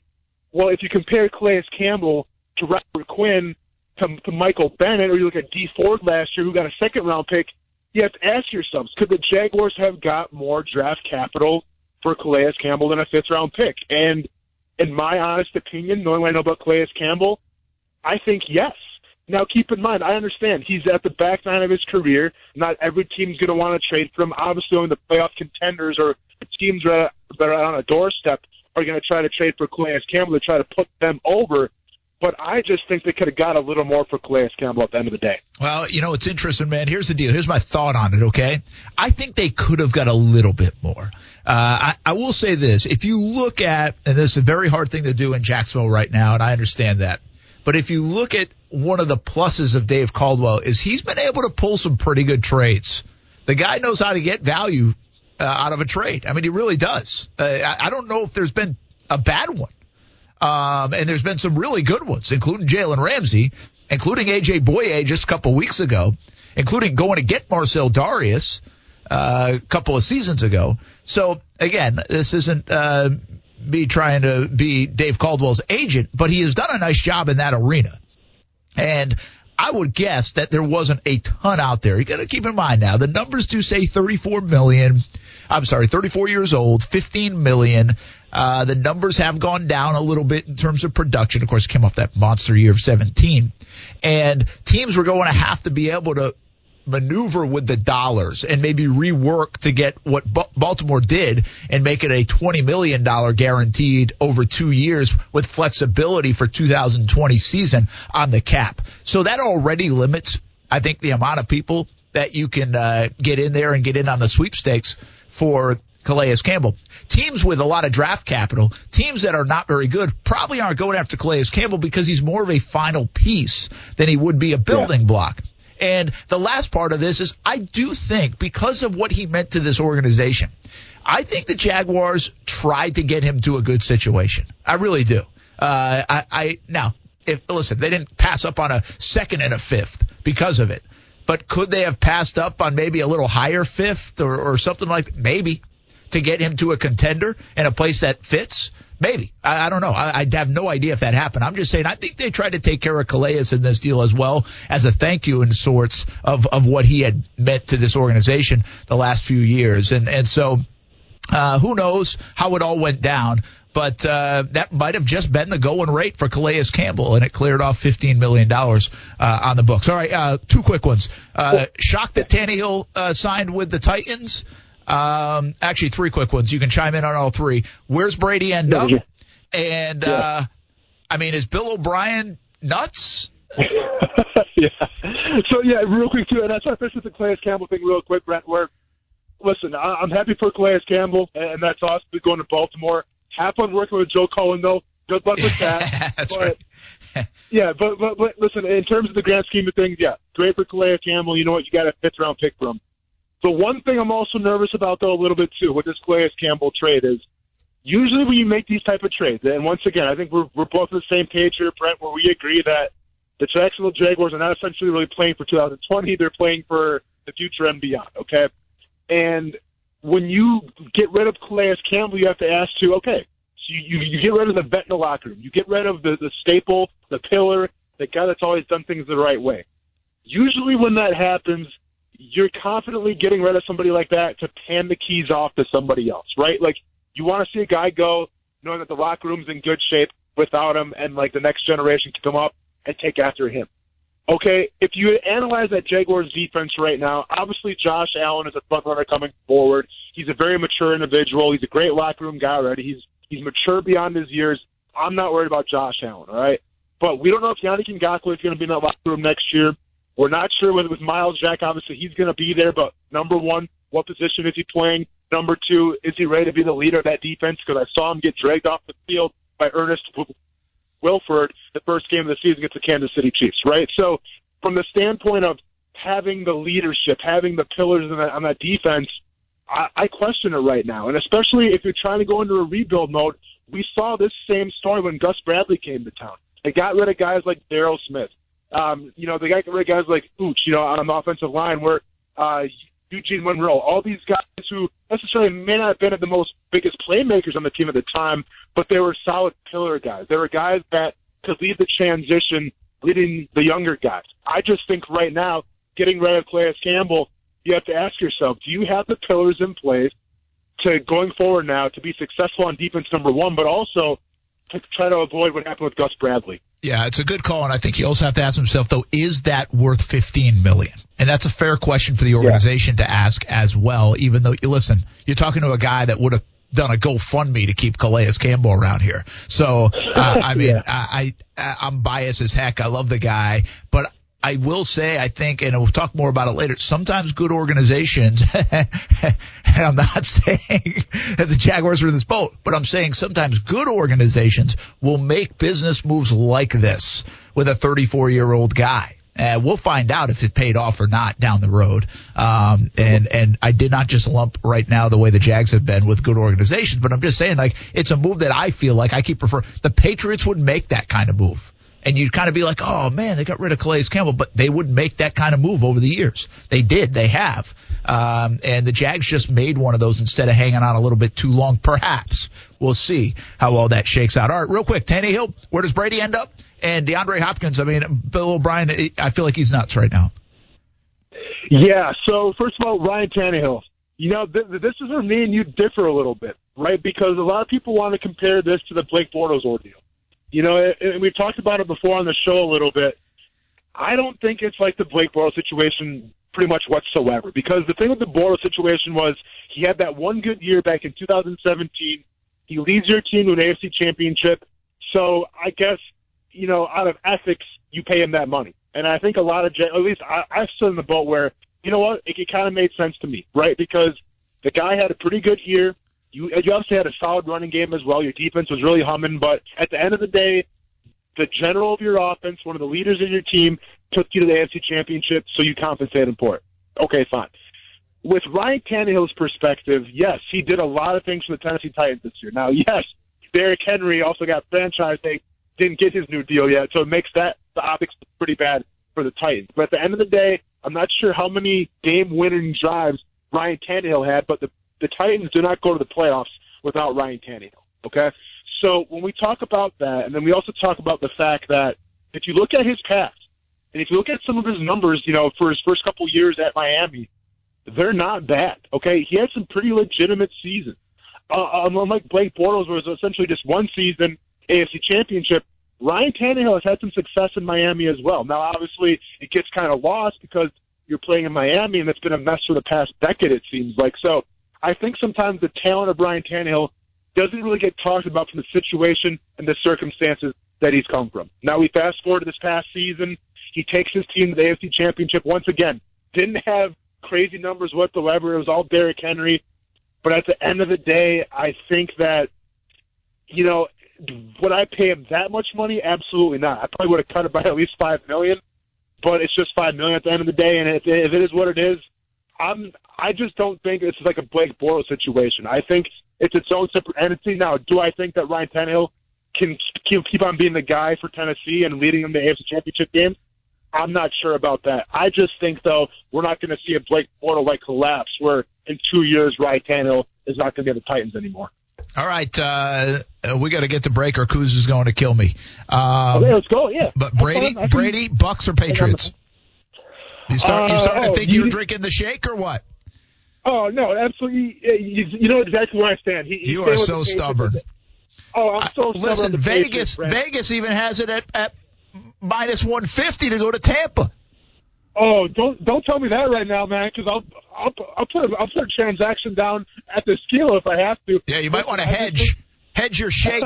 well, if you compare Calais Campbell to Robert Quinn to Michael Bennett, or you look at DeForest last year, who got a second-round pick, you have to ask yourselves, could the Jaguars have got more draft capital for Calais Campbell than a fifth-round pick? And in my honest opinion, knowing what I know about Calais Campbell, I think yes. Now, keep in mind, I understand he's at the back nine of his career. Not every team's going to want to trade for him. Obviously, only the playoff contenders or teams that are on a doorstep are going to try to trade for Calais Campbell to try to put them over. But I just think they could have got a little more for Calais Campbell at the end of the day. Well, you know, it's interesting, man. Here's the deal. Here's my thought on it, okay? I think they could have got a little bit more. I will say this. If you look at, and this is a very hard thing to do in Jacksonville right now, and I understand that, but if you look at one of the pluses of Dave Caldwell is he's been able to pull some pretty good trades. The guy knows how to get value out of a trade. I mean, he really does. I don't know if there's been a bad one. And there's been some really good ones, including Jalen Ramsey, including AJ Bouye just a couple weeks ago, including going to get Marcel Darius a couple of seasons ago. So, again, this isn't me trying to be Dave Caldwell's agent, but he has done a nice job in that arena. And I would guess that there wasn't a ton out there. You got to keep in mind now, the numbers do say 34 years old, 15 million. The numbers have gone down a little bit in terms of production. Of course, it came off that monster year of 17. And teams were going to have to be able to maneuver with the dollars and maybe rework to get what Baltimore did and make it a $20 million guaranteed over 2 years with flexibility for 2020 season on the cap. So that already limits, I think, the amount of people that you can get in there and get in on the sweepstakes for Calais Campbell. Teams with a lot of draft capital, teams that are not very good, probably aren't going after Calais Campbell because he's more of a final piece than he would be a building block. And the last part of this is I do think because of what he meant to this organization, I think the Jaguars tried to get him to a good situation. I really do. Now, they didn't pass up on a second and a fifth because of it. But could they have passed up on maybe a little higher fifth or something like that? Maybe. To get him to a contender and a place that fits? Maybe. I don't know. I'd have no idea if that happened. I'm just saying I think they tried to take care of Calais in this deal as well as a thank you in sorts of what he had meant to this organization the last few years. And so who knows how it all went down, but that might have just been the going rate for Calais Campbell, and it cleared off $15 million on the books. All right, two quick ones. Shocked that Tannehill signed with the Titans. Actually, three quick ones. You can chime in on all three. Where's Brady end up? And, I mean, is Bill O'Brien nuts? Yeah. So, yeah, real quick, too, and I want to finish with the Calais Campbell thing real quick, Brent, where, listen, I'm happy for Calais Campbell, and that's awesome going to Baltimore. Have fun working with Joe Cullen, though. Good luck with that. That's right. Yeah, but listen, in terms of the grand scheme of things, yeah, great for Calais Campbell. You know what? You got a fifth-round pick for him. The one thing I'm also nervous about, though, a little bit, too, with this Calais Campbell trade is usually when you make these type of trades, and once again, I think we're both on the same page here, Brent, where we agree that the Jacksonville Jaguars are not essentially really playing for 2020. They're playing for the future and beyond, okay? And when you get rid of Calais Campbell, you have to ask, too, okay, so you get rid of the vet in the locker room. You get rid of the staple, the pillar, the guy that's always done things the right way. Usually when that happens, you're confidently getting rid of somebody like that to hand the keys off to somebody else, right? Like, you want to see a guy go knowing that the locker room's in good shape without him and, like, the next generation can come up and take after him. Okay, if you analyze that Jaguars defense right now, obviously Josh Allen is a front runner coming forward. He's a very mature individual. He's a great locker room guy already. He's mature beyond his years. I'm not worried about Josh Allen, all right? But we don't know if Yannick Ngakoue is going to be in that locker room next year. We're not sure whether it was Miles Jack. Obviously, he's going to be there, but number one, what position is he playing? Number two, is he ready to be the leader of that defense? Because I saw him get dragged off the field by Ernest Wilford the first game of the season against the Kansas City Chiefs, right? So from the standpoint of having the leadership, having the pillars on that defense, I question it right now. And especially if you're trying to go into a rebuild mode, we saw this same story when Gus Bradley came to town. They got rid of guys like Darrell Smith. They got rid of guys like Ooch, on the offensive line, where Eugene Monroe, all these guys who necessarily may not have been the most biggest playmakers on the team at the time, but they were solid pillar guys. They were guys that could lead the transition, leading the younger guys. I just think right now, getting rid of Calais Campbell, you have to ask yourself, do you have the pillars in place to going forward now to be successful on defense, number one, but also to try to avoid what happened with Gus Bradley? Yeah, it's a good call, and I think you also have to ask himself, though, is that worth $15 million? And that's a fair question for the organization to ask as well, even though, listen, you're talking to a guy that would have done a GoFundMe to keep Calais Campbell around here. So, I mean, yeah. I'm biased as heck. I love the guy, but I will say, I think, and we'll talk more about it later, sometimes good organizations, and I'm not saying that the Jaguars are in this boat, but I'm saying sometimes good organizations will make business moves like this with a 34-year-old guy. We'll find out if it paid off or not down the road. And I did not just lump right now the way the Jags have been with good organizations, but I'm just saying, like, it's a move that I feel like I keep preferring. The Patriots would make that kind of move. And you'd kind of be like, oh, man, they got rid of Calais Campbell. But they would make that kind of move over the years. They did. They have. And the Jags just made one of those instead of hanging on a little bit too long. Perhaps we'll see how all that shakes out. All right, real quick, Tannehill, where does Brady end up? And DeAndre Hopkins, I mean, Bill O'Brien, I feel like he's nuts right now. Yeah, so first of all, Ryan Tannehill. You know, this is where me and you differ a little bit, right? Because a lot of people want to compare this to the Blake Bortles ordeal. You know, and we've talked about it before on the show a little bit. I don't think it's like the Blake Bortles situation pretty much whatsoever, because the thing with the Bortles situation was he had that one good year back in 2017. He leads your team to an AFC championship. So I guess, you know, out of ethics, you pay him that money. And I think a lot of, at least I've stood in the boat where, you know what, it kind of made sense to me, right? Because the guy had a pretty good year. You obviously had a solid running game as well. Your defense was really humming, but at the end of the day, the general of your offense, one of the leaders in your team, took you to the AFC Championship, so you compensate him for it. Okay, fine. With Ryan Tannehill's perspective, yes, he did a lot of things for the Tennessee Titans this year. Now, yes, Derrick Henry also got franchised. They didn't get his new deal yet, so it makes that the optics pretty bad for the Titans. But at the end of the day, I'm not sure how many game-winning drives Ryan Tannehill had, but the Titans do not go to the playoffs without Ryan Tannehill, okay? So when we talk about that, and then we also talk about the fact that if you look at his past, and if you look at some of his numbers, you know, for his first couple years at Miami, they're not bad, okay? He had some pretty legitimate seasons. Unlike Blake Bortles, where it was essentially just one season, AFC Championship, Ryan Tannehill has had some success in Miami as well. Now, obviously, it gets kind of lost because you're playing in Miami, and it's been a mess for the past decade, it seems like. So I think sometimes the talent of Ryan Tannehill doesn't really get talked about from the situation and the circumstances that he's come from. Now we fast forward to this past season. He takes his team to the AFC Championship once again. Didn't have crazy numbers whatsoever. It was all Derrick Henry. But at the end of the day, I think that, you know, would I pay him that much money? Absolutely not. I probably would have cut it by at least $5 million. But it's just $5 million at the end of the day, and if it is what it is, I just don't think it's like a Blake Bortles situation. I think it's its own separate entity. Now, do I think that Ryan Tannehill can keep on being the guy for Tennessee and leading them to AFC Championship games? I'm not sure about that. I just think, though, we're not going to see a Blake Bortles-like collapse where in 2 years Ryan Tannehill is not going to be at the Titans anymore. All right, we got to get to break or Kuz is going to kill me. Okay, let's go, yeah. But Brady, Bucks or Patriots? You started to think you were drinking the shake or what? Oh, no, absolutely. You know exactly where I stand. You are so stubborn. Oh, I'm so stubborn. Listen, Vegas even has it at minus 150 to go to Tampa. Oh, don't tell me that right now, man, because I'll put a transaction down at the scale if I have to. Yeah, you might want to hedge your shake.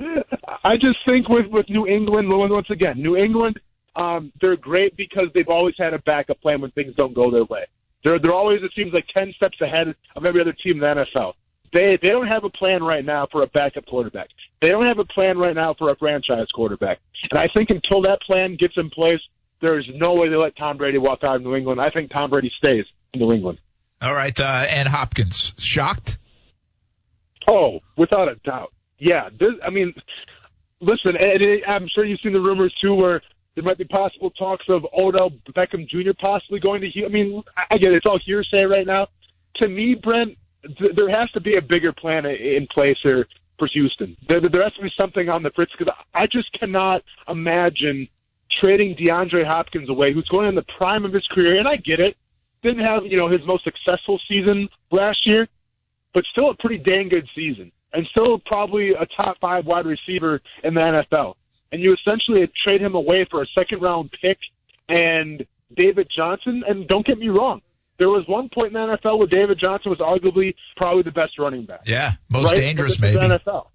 I just think with New England, once again, New England, they're great because they've always had a backup plan when things don't go their way. They're always, it seems like, 10 steps ahead of every other team in the NFL. They don't have a plan right now for a backup quarterback. They don't have a plan right now for a franchise quarterback. And I think until that plan gets in place, there's no way they let Tom Brady walk out of New England. I think Tom Brady stays in New England. All right, and Hopkins, shocked? Oh, without a doubt. Yeah, listen, and I'm sure you've seen the rumors, too, where there might be possible talks of Odell Beckham Jr. possibly going to Houston. I mean, I get it. It's all hearsay right now. To me, Brent, there has to be a bigger plan in place here for Houston. There has to be something on the fritz, because I just cannot imagine trading DeAndre Hopkins away, who's going in the prime of his career. And I get it. Didn't have, you know, his most successful season last year, but still a pretty dang good season. And still probably a top 5 wide receiver in the NFL. And you essentially trade him away for a second-round pick and David Johnson. And don't get me wrong, There was one point in the NFL where David Johnson was arguably probably the best running back. Yeah, most dangerous maybe. This was the NFL.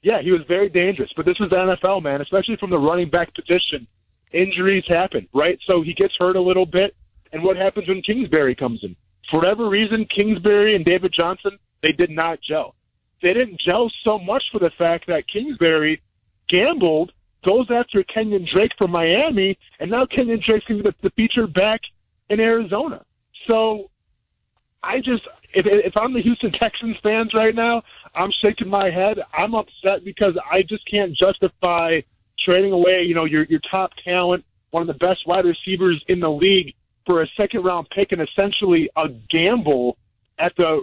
Yeah, he was very dangerous, but this was the NFL, man, especially from the running back position. Injuries happen, right? So he gets hurt a little bit, and what happens when Kingsbury comes in? For whatever reason, Kingsbury and David Johnson, they did not gel. They didn't gel so much for the fact that Kingsbury gambled, goes after Kenyon Drake from Miami, and now Kenyon Drake's going to be the featured back in Arizona. So I just, if I'm the Houston Texans fans right now, I'm shaking my head. I'm upset because I just can't justify trading away, you know, your top talent, one of the best wide receivers in the league, for a second-round pick and essentially a gamble at the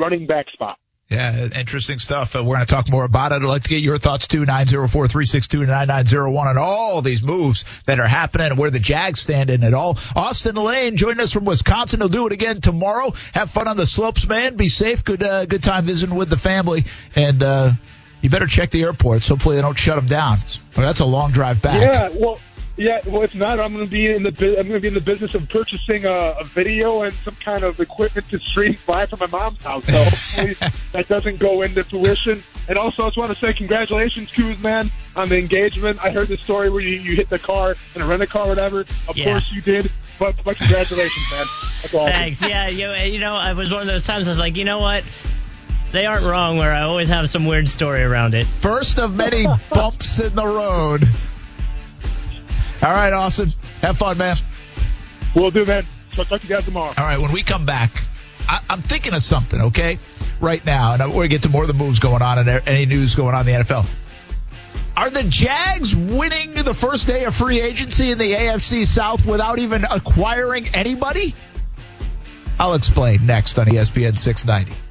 running back spot. Yeah, interesting stuff. We're going to talk more about it. Let's get your thoughts, too, 904-362-9901 on all these moves that are happening and where the Jags stand in it all. Austin Lane joined us from Wisconsin. He'll do it again tomorrow. Have fun on the slopes, man. Be safe. Good time visiting with the family. And you better check the airports. Hopefully they don't shut them down. Well, that's a long drive back. Yeah, well, if not, I'm going to be in the business of purchasing a video and some kind of equipment to stream live from my mom's house. So hopefully that doesn't go into fruition. And also, I just want to say congratulations, Kuz, man, on the engagement. I heard the story where you hit the car and rent a car, or whatever. Of course you did. But congratulations, man. That's awesome. Thanks. Yeah, you know, it was one of those times I was like, you know what? They aren't wrong. Where I always have some weird story around it. First of many bumps in the road. All right, Austin. Have fun, man. Will do, man. So I'll talk to you guys tomorrow. All right, when we come back, I'm thinking of something, okay, right now. And we're going to get to more of the moves going on and any news going on in the NFL. Are the Jags winning the first day of free agency in the AFC South without even acquiring anybody? I'll explain next on ESPN 690.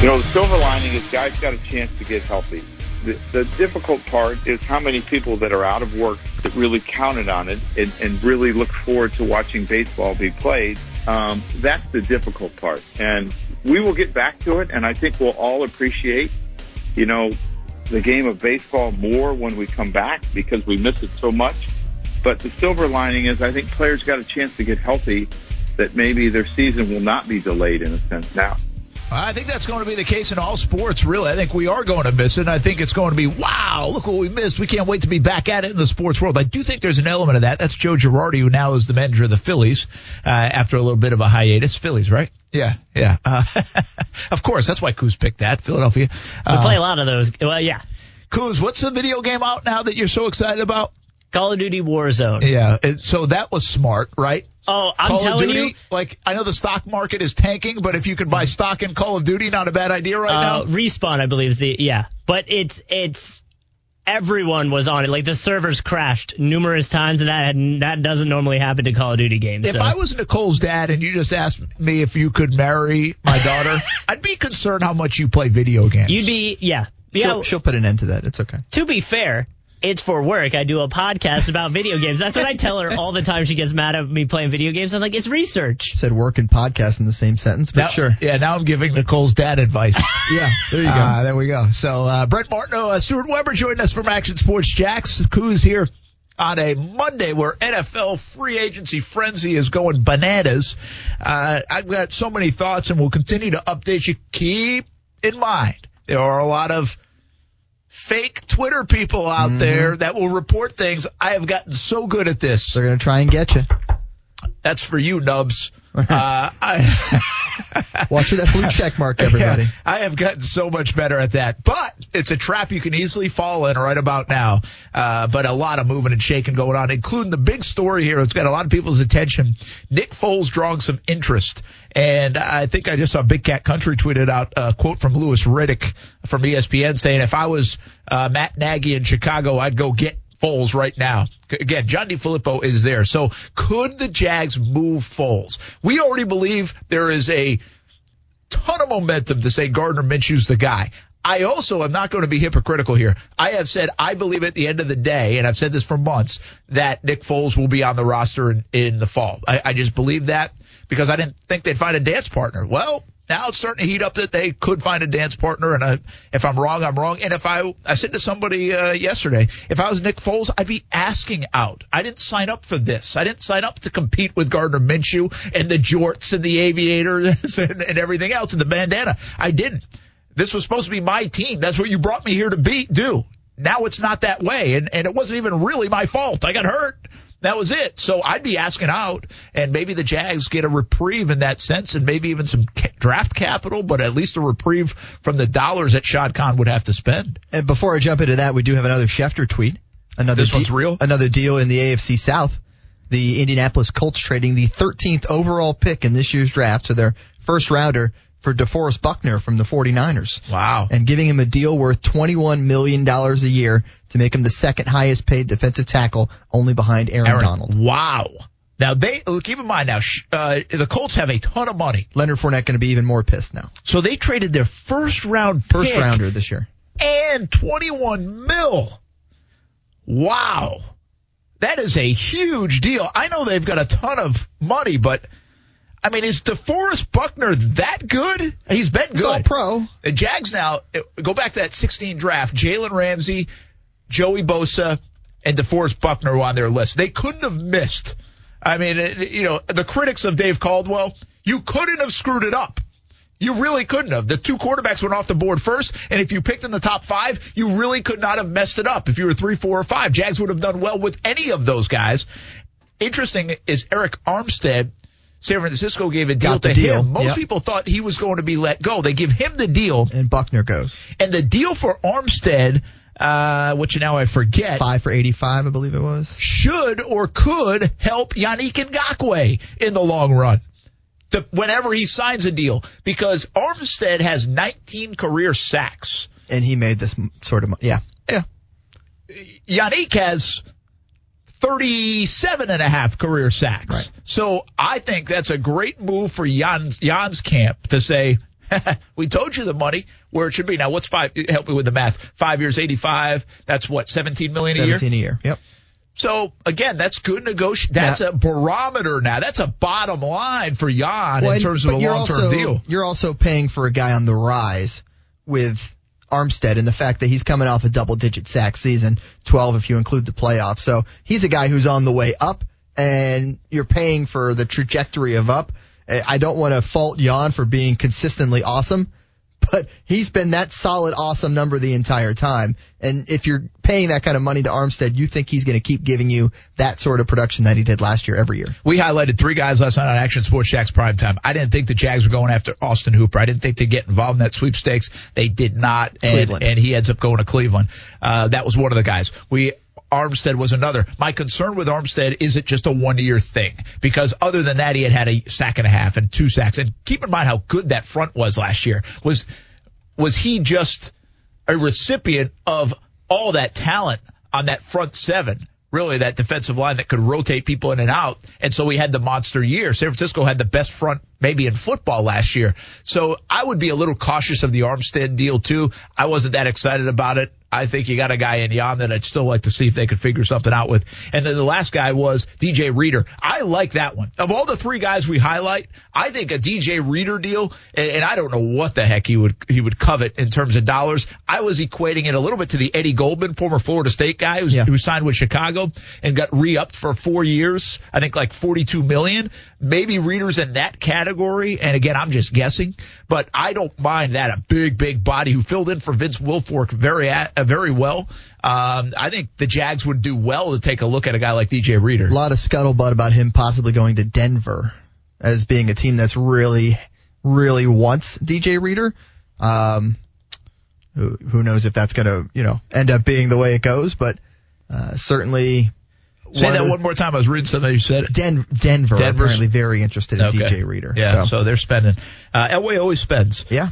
You know, the silver lining is guys got a chance to get healthy. The difficult part is how many people that are out of work that really counted on it and really look forward to watching baseball be played. That's the difficult part. And we will get back to it, and I think we'll all appreciate, you know, the game of baseball more when we come back because we miss it so much. But the silver lining is I think players got a chance to get healthy that maybe their season will not be delayed in a sense now. I think that's going to be the case in all sports, really. I think we are going to miss it, and I think it's going to be, wow, look what we missed. We can't wait to be back at it in the sports world. I do think there's an element of that. That's Joe Girardi, who now is the manager of the Phillies after a little bit of a hiatus. Phillies, right? Yeah. Of course, that's why Kuz picked that, Philadelphia. We play a lot of those. Well, yeah. Kuz, what's the video game out now that you're so excited about? Call of Duty Warzone. Yeah, and so that was smart, right? Oh, I'm telling you. Like, I know the stock market is tanking, but if you could buy stock in Call of Duty, not a bad idea right now. Respawn, I believe, is yeah. But it's everyone was on it. Like, the servers crashed numerous times, and that doesn't normally happen to Call of Duty games. If I was Nicole's dad and you just asked me if you could marry my daughter, I'd be concerned how much you play video games. You'd be, yeah. She'll put an end to that. It's okay. To be fair. It's for work. I do a podcast about video games. That's what I tell her all the time. She gets mad at me playing video games. I'm like, it's research. She said work and podcast in the same sentence, but sure. Yeah, now I'm giving Nicole's dad advice. Yeah, there you go. There we go. So Brett Martineau, Stuart Weber joined us from Action Sports Jax. Kuz here on a Monday where NFL free agency frenzy is going bananas. I've got so many thoughts, and we'll continue to update you. Keep in mind, there are a lot of fake Twitter people out there that will report things. I have gotten so good at this. They're going to try and get you. That's for you, Nubs. Watch for that blue check mark, everybody. Yeah, I have gotten so much better at that. But it's a trap you can easily fall in right about now. But a lot of moving and shaking going on, including the big story here that's got a lot of people's attention. Nick Foles drawing some interest. And I think I just saw Big Cat Country tweeted out a quote from Lewis Riddick from ESPN saying, if I was Matt Nagy in Chicago, I'd go get Foles right now. Again, John DeFilippo is there. So could the Jags move Foles? We already believe there is a ton of momentum to say Gardner Minshew's the guy. I also am not going to be hypocritical here. I have said I believe at the end of the day, and I've said this for months, that Nick Foles will be on the roster in the fall. I just believe that because I didn't think they'd find a dance partner. Well, Now it's starting to heat up that they could find a dance partner, and if I'm wrong, I'm wrong. And if I said to somebody yesterday, if I was Nick Foles, I'd be asking out. I didn't sign up for this. I didn't sign up to compete with Gardner Minshew and the jorts and the aviators and everything else and the bandana. I didn't. This was supposed to be my team. That's what you brought me here to do. Now it's not that way, and it wasn't even really my fault. I got hurt. That was it. So I'd be asking out, and maybe the Jags get a reprieve in that sense, and maybe even some draft capital, but at least a reprieve from the dollars that Shad Khan would have to spend. And before I jump into that, we do have another Schefter tweet. Another deal in the AFC South. The Indianapolis Colts trading the 13th overall pick in this year's draft, so their first rounder, for DeForest Buckner from the 49ers. Wow. And giving him a deal worth $21 million a year to make him the second highest paid defensive tackle, only behind Aaron Donald. Wow. Now, keep in mind now, the Colts have a ton of money. Leonard Fournette going to be even more pissed now. So they traded their first rounder this year. And $21 million. Wow. That is a huge deal. I know they've got a ton of money, but I mean, is DeForest Buckner that good? He's been good. He's all pro. The Jags now, go back to that 2016 draft. Jalen Ramsey, Joey Bosa, and DeForest Buckner were on their list. They couldn't have missed. I mean, the critics of Dave Caldwell, you couldn't have screwed it up. You really couldn't have. The two quarterbacks went off the board first, and if you picked in the top five, you really could not have messed it up. If you were 3, 4, or 5, Jags would have done well with any of those guys. Interesting is Arik Armstead. San Francisco gave a deal to him. Most people thought he was going to be let go. They give him the deal. And Buckner goes. And the deal for Armstead, which now I forget. 5 for $85, I believe it was. Should or could help Yannick Ngakoue in the long run, whenever he signs a deal. Because Armstead has 19 career sacks. And he made this sort of money. Yeah. Yeah. Yannick has 37.5 career sacks. Right. So I think that's a great move for Jan's camp to say, we told you the money where it should be. Now, what's five? Help me with the math. 5 years, 85. That's what, $17 million a year? $17 million a year. Yep. So, again, that's good negotiation. That's a barometer now. That's a bottom line for Jan in terms of a long-term deal. You're also paying for a guy on the rise with Armstead, and the fact that he's coming off a double-digit sack season, 12 if you include the playoffs. So he's a guy who's on the way up, and you're paying for the trajectory of up. I don't want to fault Jan for being consistently awesome, but he's been that solid awesome number the entire time. And if you're paying that kind of money to Armstead, you think he's going to keep giving you that sort of production that he did last year every year. We highlighted three guys last night on Action Sports Jax Primetime. I didn't think the Jags were going after Austin Hooper. I didn't think they'd get involved in that sweepstakes. They did not. And he ends up going to Cleveland. That was one of the guys. Armstead was another. My concern with Armstead is it just a one-year thing, because other than that, he had a sack and a half and 2 sacks. And keep in mind how good that front was last year. Was he just a recipient of all that talent on that front seven? Really, that defensive line that could rotate people in and out. And so we had the monster year. San Francisco had the best front maybe in football last year. So I would be a little cautious of the Armstead deal, too. I wasn't that excited about it. I think you got a guy in Jan that I'd still like to see if they could figure something out with. And then the last guy was DJ Reader. I like that one. Of all the three guys we highlight, I think a DJ Reader deal, and I don't know what the heck he would covet in terms of dollars. I was equating it a little bit to the Eddie Goldman, former Florida State guy who signed with Chicago and got re-upped for 4 years, I think like $42 million. Maybe Reader's in that category. And again, I'm just guessing, but I don't mind that. A big, big body who filled in for Vince Wilfork very well. I think the Jags would do well to take a look at a guy like DJ Reader. A lot of scuttlebutt about him possibly going to Denver as being a team that's really, really wants DJ Reader. Who knows if that's going to end up being the way it goes, but certainly. Say that one more time. I was reading something you said. Denver's apparently very interested in DJ Reader. Yeah, so they're spending. Elway always spends. Yeah.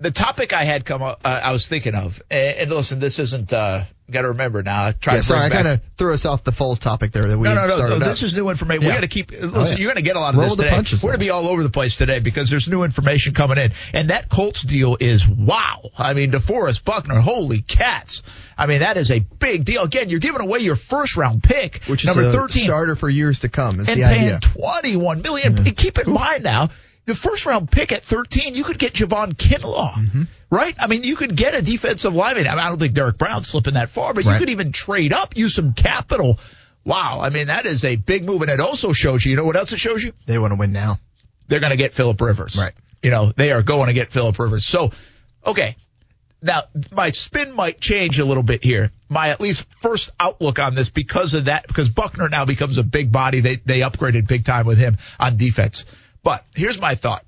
The topic I had come up, I was thinking of, and listen, this isn't, got to remember now. I kind of threw us off the Foles topic there that we started. No, this is new information. Yeah. We got to keep, listen, you're going to get a lot of this today. We're going to be all over the place today because there's new information coming in. And that Colts deal is wow. I mean, DeForest Buckner, holy cats. I mean, that is a big deal. Again, you're giving away your first-round pick, which is number 13, starter for years to come, is the idea. And paying $21 million. Yeah. Keep in mind now, the first-round pick at 13, you could get Javon Kinlaw, right? I mean, you could get a defensive lineman. I mean, I don't think Derek Brown's slipping that far, but you could even trade up, use some capital. Wow. I mean, that is a big move, and it also shows you, you know what else it shows you? They want to win now. They're going to get Phillip Rivers. Right. You know, they are going to get Phillip Rivers. So, okay. Now, my spin might change a little bit here. My at least first outlook on this because of that, because Buckner now becomes a big body. They upgraded big time with him on defense. But here's my thought.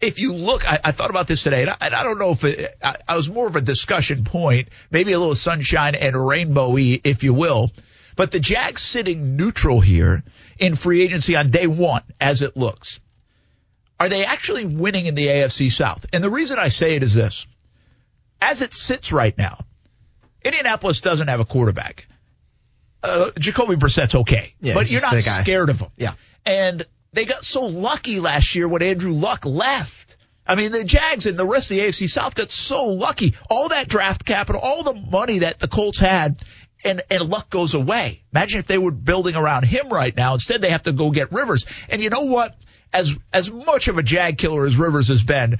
If you look, I thought about this today, and I don't know if it, I was more of a discussion point, maybe a little sunshine and rainbow-y, if you will. But the Jags sitting neutral here in free agency on day one, as it looks. Are they actually winning in the AFC South? And the reason I say it is this. As it sits right now, Indianapolis doesn't have a quarterback. Jacoby Brissett's okay, but you're not scared of him. Yeah. And they got so lucky last year when Andrew Luck left. I mean, the Jags and the rest of the AFC South got so lucky. All that draft capital, all the money that the Colts had, and Luck goes away. Imagine if they were building around him right now. Instead, they have to go get Rivers. And you know what? As much of a jag killer as Rivers has been,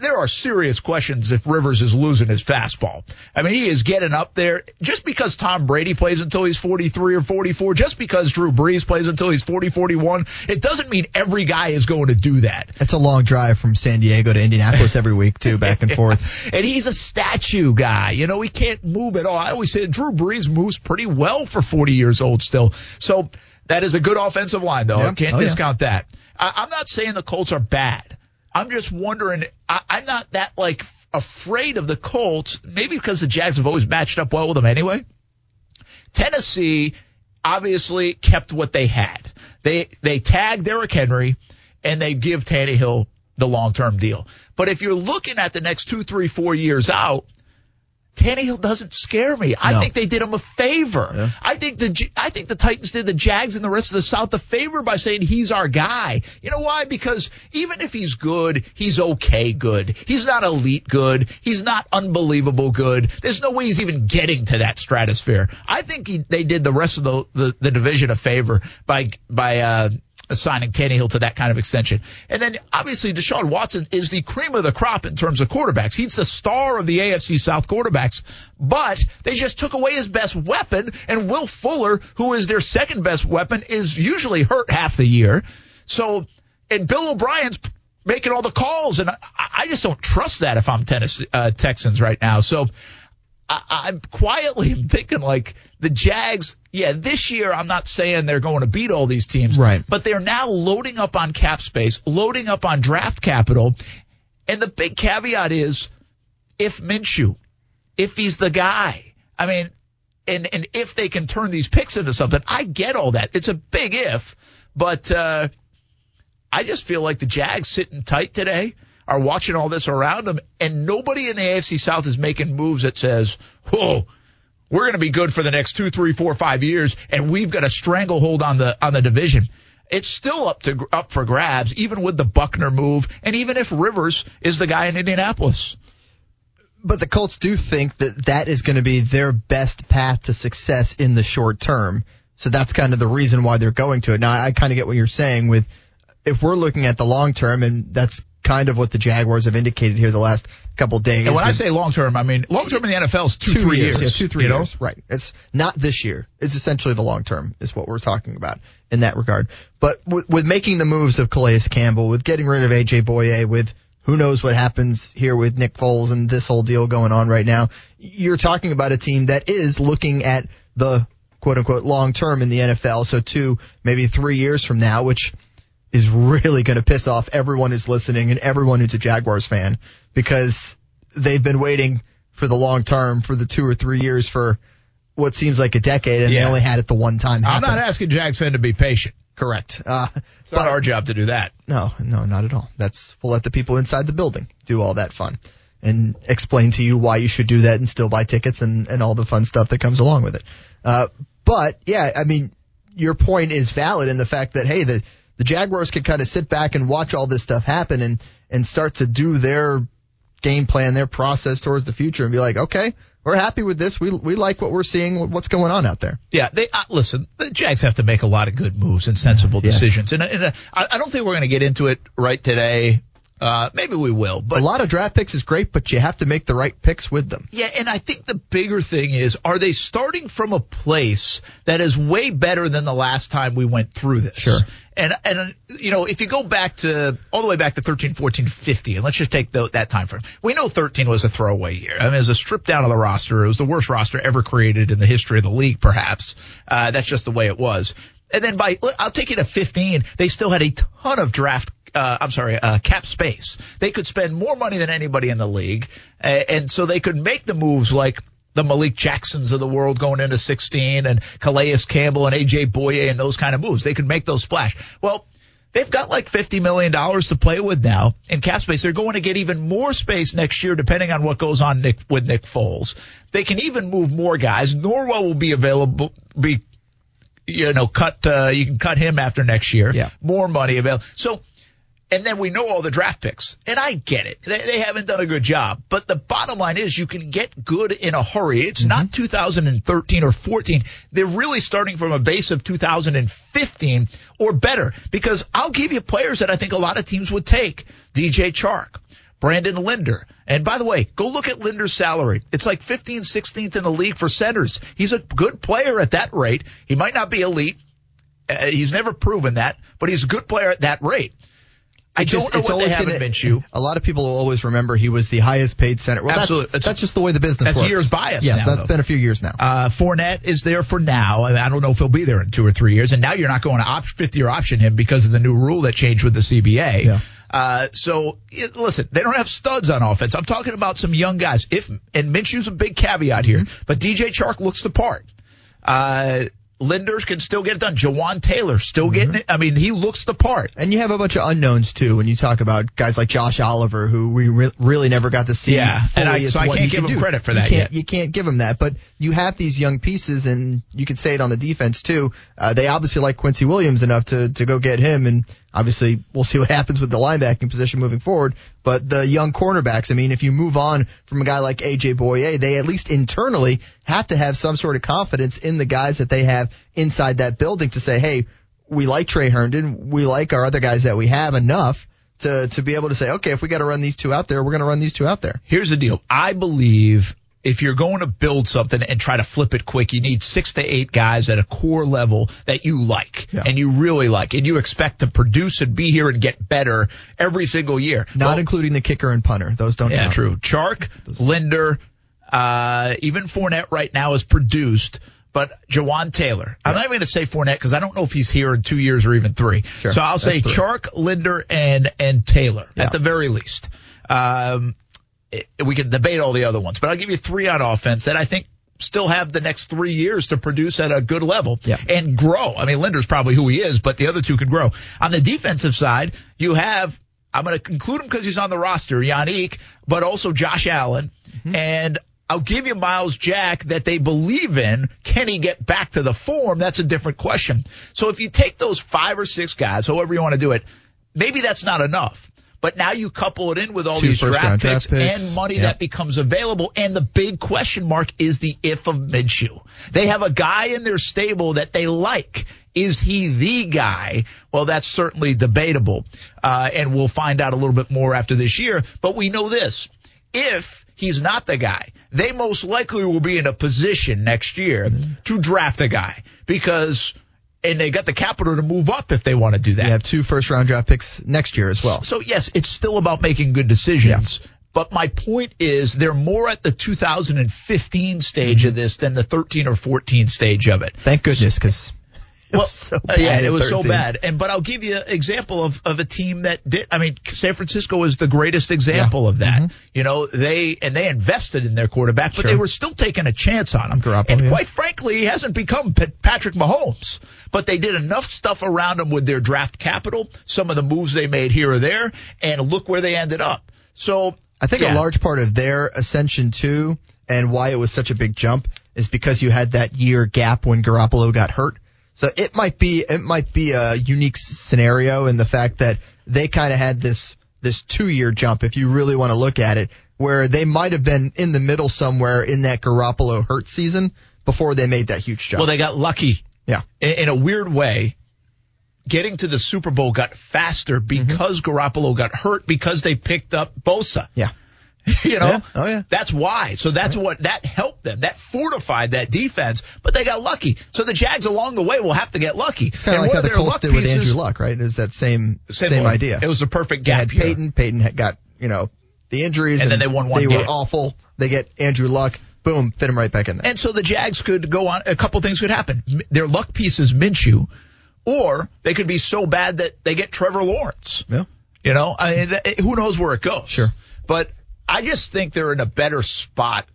there are serious questions if Rivers is losing his fastball. I mean, he is getting up there. Just because Tom Brady plays until he's 43 or 44, just because Drew Brees plays until he's 40, 41, it doesn't mean every guy is going to do that. That's a long drive from San Diego to Indianapolis every week, too, back and forth. And he's a statue guy. You know, he can't move at all. I always say Drew Brees moves pretty well for 40 years old still. So that is a good offensive line, though. Yeah. I can't discount that. I'm not saying the Colts are bad. I'm just wondering, I'm not that, like, afraid of the Colts, maybe because the Jags have always matched up well with them anyway. Tennessee obviously kept what they had. They tag Derrick Henry, and they give Tannehill the long-term deal. But if you're looking at the next 2, 3, 4 years out, Tannehill doesn't scare me. I think they did him a favor. Yeah. I think the Titans did the Jags and the rest of the South a favor by saying he's our guy. You know why? Because even if he's good, he's okay good. He's not elite good. He's not unbelievable good. There's no way he's even getting to that stratosphere. I think they did the rest of the division a favor by assigning Tannehill to that kind of extension. And then, obviously, Deshaun Watson is the cream of the crop in terms of quarterbacks. He's the star of the AFC South quarterbacks. But they just took away his best weapon, and Will Fuller, who is their second best weapon, is usually hurt half the year. So, and Bill O'Brien's making all the calls, and I just don't trust that if I'm Texans right now. So, I'm quietly thinking, like, the Jags, this year I'm not saying they're going to beat all these teams. Right. But they're now loading up on cap space, loading up on draft capital. And the big caveat is if Minshew, if he's the guy, I mean, and if they can turn these picks into something, I get all that. It's a big if. But I just feel like the Jags sitting tight today are watching all this around them, and nobody in the AFC South is making moves that says, whoa, we're going to be good for the next 2, 3, 4, 5 years, and we've got a stranglehold on the division. It's still up for grabs, even with the Buckner move, and even if Rivers is the guy in Indianapolis. But the Colts do think that is going to be their best path to success in the short term, so that's kind of the reason why they're going to it. Now, I kind of get what you're saying with if we're looking at the long term, and that's kind of what the Jaguars have indicated here the last couple of days. And when I say long-term, I mean long-term in the NFL is 2, 3 years. Yeah, 2, 3 years. Right. It's not this year. It's essentially the long-term is what we're talking about in that regard. But with making the moves of Calais Campbell, with getting rid of AJ Bouye, with who knows what happens here with Nick Foles and this whole deal going on right now, you're talking about a team that is looking at the quote-unquote long-term in the NFL, so 2, maybe 3 years from now, which is really going to piss off everyone who's listening and everyone who's a Jaguars fan because they've been waiting for the long term for the 2 or 3 years for what seems like a decade, and they only had it the one time happen. I'm not asking Jags fan to be patient. Correct. It's not our job to do that. No, not at all. We'll let the people inside the building do all that fun and explain to you why you should do that and still buy tickets and all the fun stuff that comes along with it. But, yeah, I mean, your point is valid in the fact that, hey, the Jaguars could kind of sit back and watch all this stuff happen and start to do their game plan, their process towards the future and be like, okay, we're happy with this. We like what we're seeing, what's going on out there. Yeah, listen, the Jags have to make a lot of good moves and sensible decisions. And I don't think we're going to get into it right today. Maybe we will. But a lot of draft picks is great, but you have to make the right picks with them. Yeah, and I think the bigger thing is, are they starting from a place that is way better than the last time we went through this? Sure. And you know, if you go back to all the way back to 13, 14, 15, and let's just take that time frame. We know 13 was a throwaway year. I mean, it was a strip down of the roster. It was the worst roster ever created in the history of the league, perhaps. That's just the way it was. And then I'll take you to 15. They still had a ton of cap space. They could spend more money than anybody in the league. And so they could make the moves like the Malik Jacksons of the world going into 16 and Calais Campbell and AJ Bouye and those kind of moves. They could make those splash. Well, they've got like $50 million to play with now in cap space. They're going to get even more space next year depending on what goes on with Nick Foles. They can even move more guys. Norwell will be available, you can cut him after next year. Yeah. More money available. So, and then we know all the draft picks. And I get it. They haven't done a good job. But the bottom line is you can get good in a hurry. It's not 2013 or 14. They're really starting from a base of 2015 or better. Because I'll give you players that I think a lot of teams would take. DJ Chark, Brandon Linder. And by the way, go look at Linder's salary. It's like 15th, 16th in the league for centers. He's a good player at that rate. He might not be elite. He's never proven that. But he's a good player at that rate. I don't know what they haven't been to. A lot of people will always remember he was the highest paid center. Well, absolutely. That's just the way the business works. That's years bias now. Yes, that's been a few years now. Fournette is there for now. I don't know if he'll be there in 2 or 3 years. And now you're not going to 5-year option him because of the new rule that changed with the CBA. Yeah. Listen, they don't have studs on offense. I'm talking about some young guys. And Minshew's a big caveat here. But DJ Chark looks the part. Linders can still get it done. Jawan Taylor still getting it. I mean, he looks the part. And you have a bunch of unknowns, too, when you talk about guys like Josh Oliver, who we really never got to see. Yeah, and I can't give him credit for that yet. You can't give him that. But you have these young pieces, and you can say it on the defense, too. They obviously like Quincy Williams enough to go get him, and obviously we'll see what happens with the linebacking position moving forward. But the young cornerbacks, I mean, if you move on from a guy like A.J. Bouye, they at least internally have to have some sort of confidence in the guys that they have inside that building to say, hey, we like Trey Herndon, we like our other guys that we have enough to be able to say, okay, if we got to run these two out there, we're going to run these two out there. Here's the deal. I believe if you're going to build something and try to flip it quick, you need 6 to 8 guys at a core level that you like and you really like and you expect to produce and be here and get better every single year. Not including the kicker and punter. Those don't count. Yeah, true. Chark, Linder, even Fournette right now is produced. But Jawan Taylor, I'm not even going to say Fournette because I don't know if he's here in 2 years or even 3. Sure, so I'll say Chark, Linder, and Taylor at the very least. We can debate all the other ones, but I'll give you 3 on offense that I think still have the next 3 years to produce at a good level and grow. I mean, Linder's probably who he is, but the other 2 could grow. On the defensive side, you have, I'm going to include him because he's on the roster, Yannick, but also Josh Allen and I'll give you Miles Jack that they believe in. Can he get back to the form? That's a different question. So if you take those 5 or 6 guys, however you want to do it, maybe that's not enough. But now you couple it in with all these draft picks and money that becomes available. And the big question mark is the if of Minshew. They have a guy in their stable that they like. Is he the guy? Well, that's certainly debatable. And we'll find out a little bit more after this year. But we know this. If he's not the guy, they most likely will be in a position next year to draft a guy because they got the capital to move up if they want to do that. They have 2 first-round draft picks next year as well. So, yes, it's still about making good decisions. Yeah. But my point is they're more at the 2015 stage of this than the 13 or 14 stage of it. Thank goodness because Well, so bad it was 13. So bad. But I'll give you an example of a team that did. I mean, San Francisco is the greatest example of that. Mm-hmm. You know, they invested in their quarterback, but they were still taking a chance on him. Garoppolo, and quite frankly, he hasn't become Patrick Mahomes. But they did enough stuff around him with their draft capital, some of the moves they made here or there, and look where they ended up. So I think a large part of their ascension, too, and why it was such a big jump is because you had that year gap when Garoppolo got hurt. So it might be a unique scenario in the fact that they kind of had this 2-year jump, if you really want to look at it, where they might have been in the middle somewhere in that Garoppolo hurt season before they made that huge jump. Well, they got lucky. Yeah. In a weird way, getting to the Super Bowl got faster because Garoppolo got hurt because they picked up Bosa. Yeah. You know, that's why. So that's what that helped them. That fortified that defense, but they got lucky. So the Jags along the way will have to get lucky. It's kind of like how the Colts did with Andrew Luck, right? It was that same idea. It was a perfect gap. They had Peyton. Peyton had got, you know, the injuries, and then they won one game. They were awful. They get Andrew Luck. Boom, fit him right back in there. And so the Jags could go on. A couple things could happen. Their luck piece is Minshew, or they could be so bad that they get Trevor Lawrence. Yeah, you know, I mean, who knows where it goes? Sure, but. I just think they're in a better spot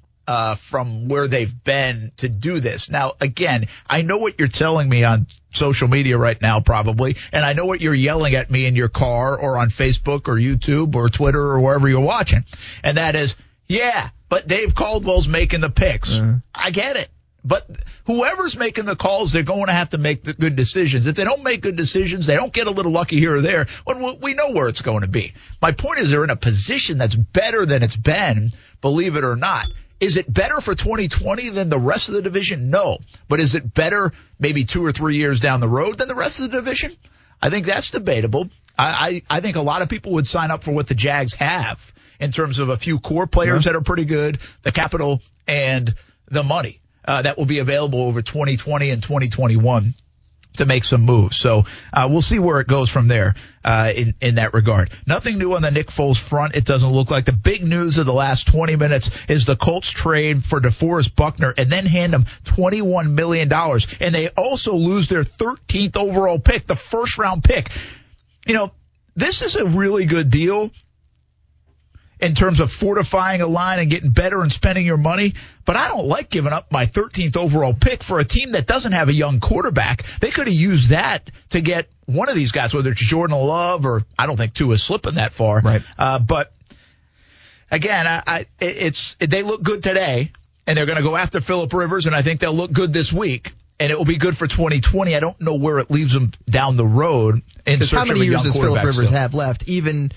from where they've been to do this. Now, again, I know what you're telling me on social media right now probably, and I know what you're yelling at me in your car or on Facebook or YouTube or Twitter or wherever you're watching, and that is, but Dave Caldwell's making the picks. Uh-huh. I get it. But whoever's making the calls, they're going to have to make the good decisions. If they don't make good decisions, they don't get a little lucky here or there. Well, we know where it's going to be. My point is they're in a position that's better than it's been, believe it or not. Is it better for 2020 than the rest of the division? No. But is it better maybe 2 or 3 years down the road than the rest of the division? I think that's debatable. I think a lot of people would sign up for what the Jags have in terms of a few core players that are pretty good, the capital and the money. That will be available over 2020 and 2021 to make some moves. So we'll see where it goes from there in that regard. Nothing new on the Nick Foles front, it doesn't look like. The big news of the last 20 minutes is the Colts trade for DeForest Buckner and then hand him $21 million. And they also lose their 13th overall pick, the first-round pick. You know, this is a really good deal in terms of fortifying a line and getting better and spending your money. But I don't like giving up my 13th overall pick for a team that doesn't have a young quarterback. They could have used that to get one of these guys, whether it's Jordan Love or I don't think Tua's slipping that far. Right. But, again, they look good today, and they're going to go after Phillip Rivers, and I think they'll look good this week. And it will be good for 2020. I don't know where it leaves them down the road in search of a young quarterback. How many years does Phillip Rivers have left, even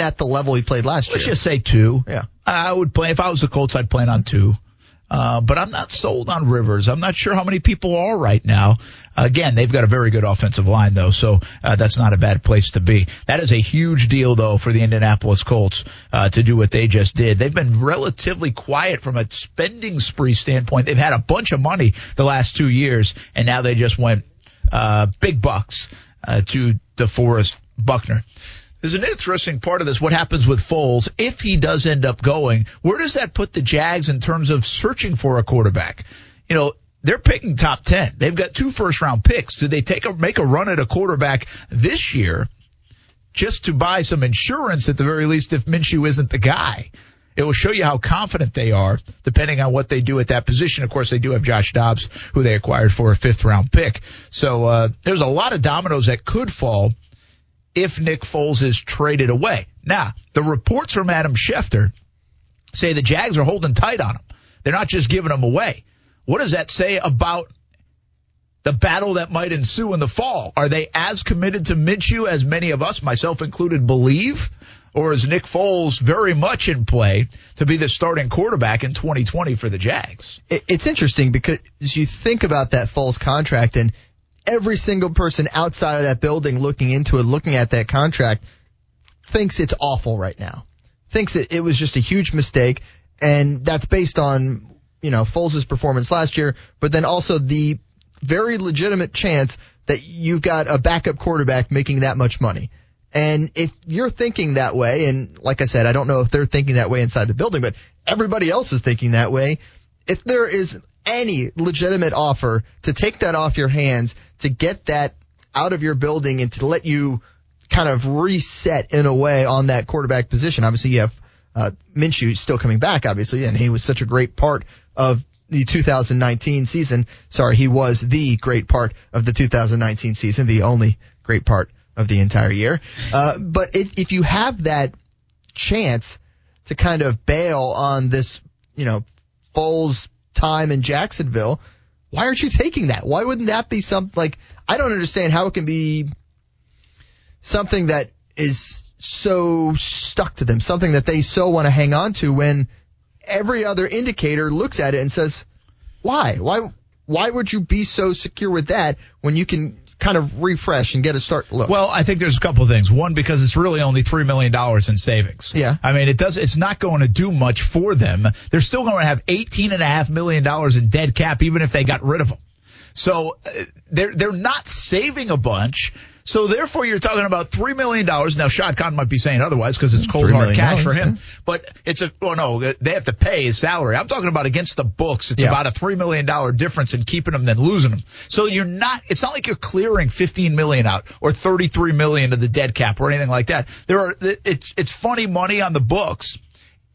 at the level he played last year? Let's just say 2. Yeah, I would play. If I was the Colts, I'd plan on 2. But I'm not sold on Rivers. I'm not sure how many people are right now. Again, they've got a very good offensive line, though, so that's not a bad place to be. That is a huge deal, though, for the Indianapolis Colts to do what they just did. They've been relatively quiet from a spending spree standpoint. They've had a bunch of money the last 2 years, and now they just went big bucks to DeForest Buckner. There's an interesting part of this, what happens with Foles if he does end up going. Where does that put the Jags in terms of searching for a quarterback? You know, they're picking top 10. They've got 2 first-round picks. Do they make a run at a quarterback this year just to buy some insurance at the very least if Minshew isn't the guy? It will show you how confident they are depending on what they do at that position. Of course, they do have Josh Dobbs, who they acquired for a 5th-round pick. So there's a lot of dominoes that could fall if Nick Foles is traded away. Now, the reports from Adam Schefter say the Jags are holding tight on him. They're not just giving him away. What does that say about the battle that might ensue in the fall? Are they as committed to Minshew as many of us, myself included, believe? Or is Nick Foles very much in play to be the starting quarterback in 2020 for the Jags? It's interesting because you think about that Foles contract, and every single person outside of that building looking into it, looking at that contract, thinks it's awful right now, thinks it was just a huge mistake. And that's based on, you know, Foles' performance last year, but then also the very legitimate chance that you've got a backup quarterback making that much money. And if you're thinking that way, and like I said, I don't know if they're thinking that way inside the building, but everybody else is thinking that way. If there is any legitimate offer to take that off your hands, to get that out of your building and to let you kind of reset in a way on that quarterback position. Obviously, you have Minshew still coming back, obviously, and he was such a great part of the 2019 season. Sorry, he was the great part of the 2019 season, the only great part of the entire year. But if you have that chance to kind of bail on this, you know, Foles time in Jacksonville, why aren't you taking that? Why wouldn't that be something like, I don't understand how it can be something that is so stuck to them, something that they so want to hang on to when every other indicator looks at it and says, why? Why would you be so secure with that when you can kind of refresh and get a start look? Well, I think there's a couple of things. One, because it's really only $3 million in savings. Yeah. I mean, it's not going to do much for them. They're still going to have $18.5 million in dead cap, even if they got rid of them. So they're not saving a bunch. So therefore, you're talking about $3 million. Now, Shad Khan might be saying otherwise because it's cold hard cash for him. Yeah. But they have to pay his salary. I'm talking about against the books. It's about a $3 million difference in keeping him than losing him. So it's not like you're clearing $15 million out or $33 million of the dead cap or anything like that. It's funny money on the books.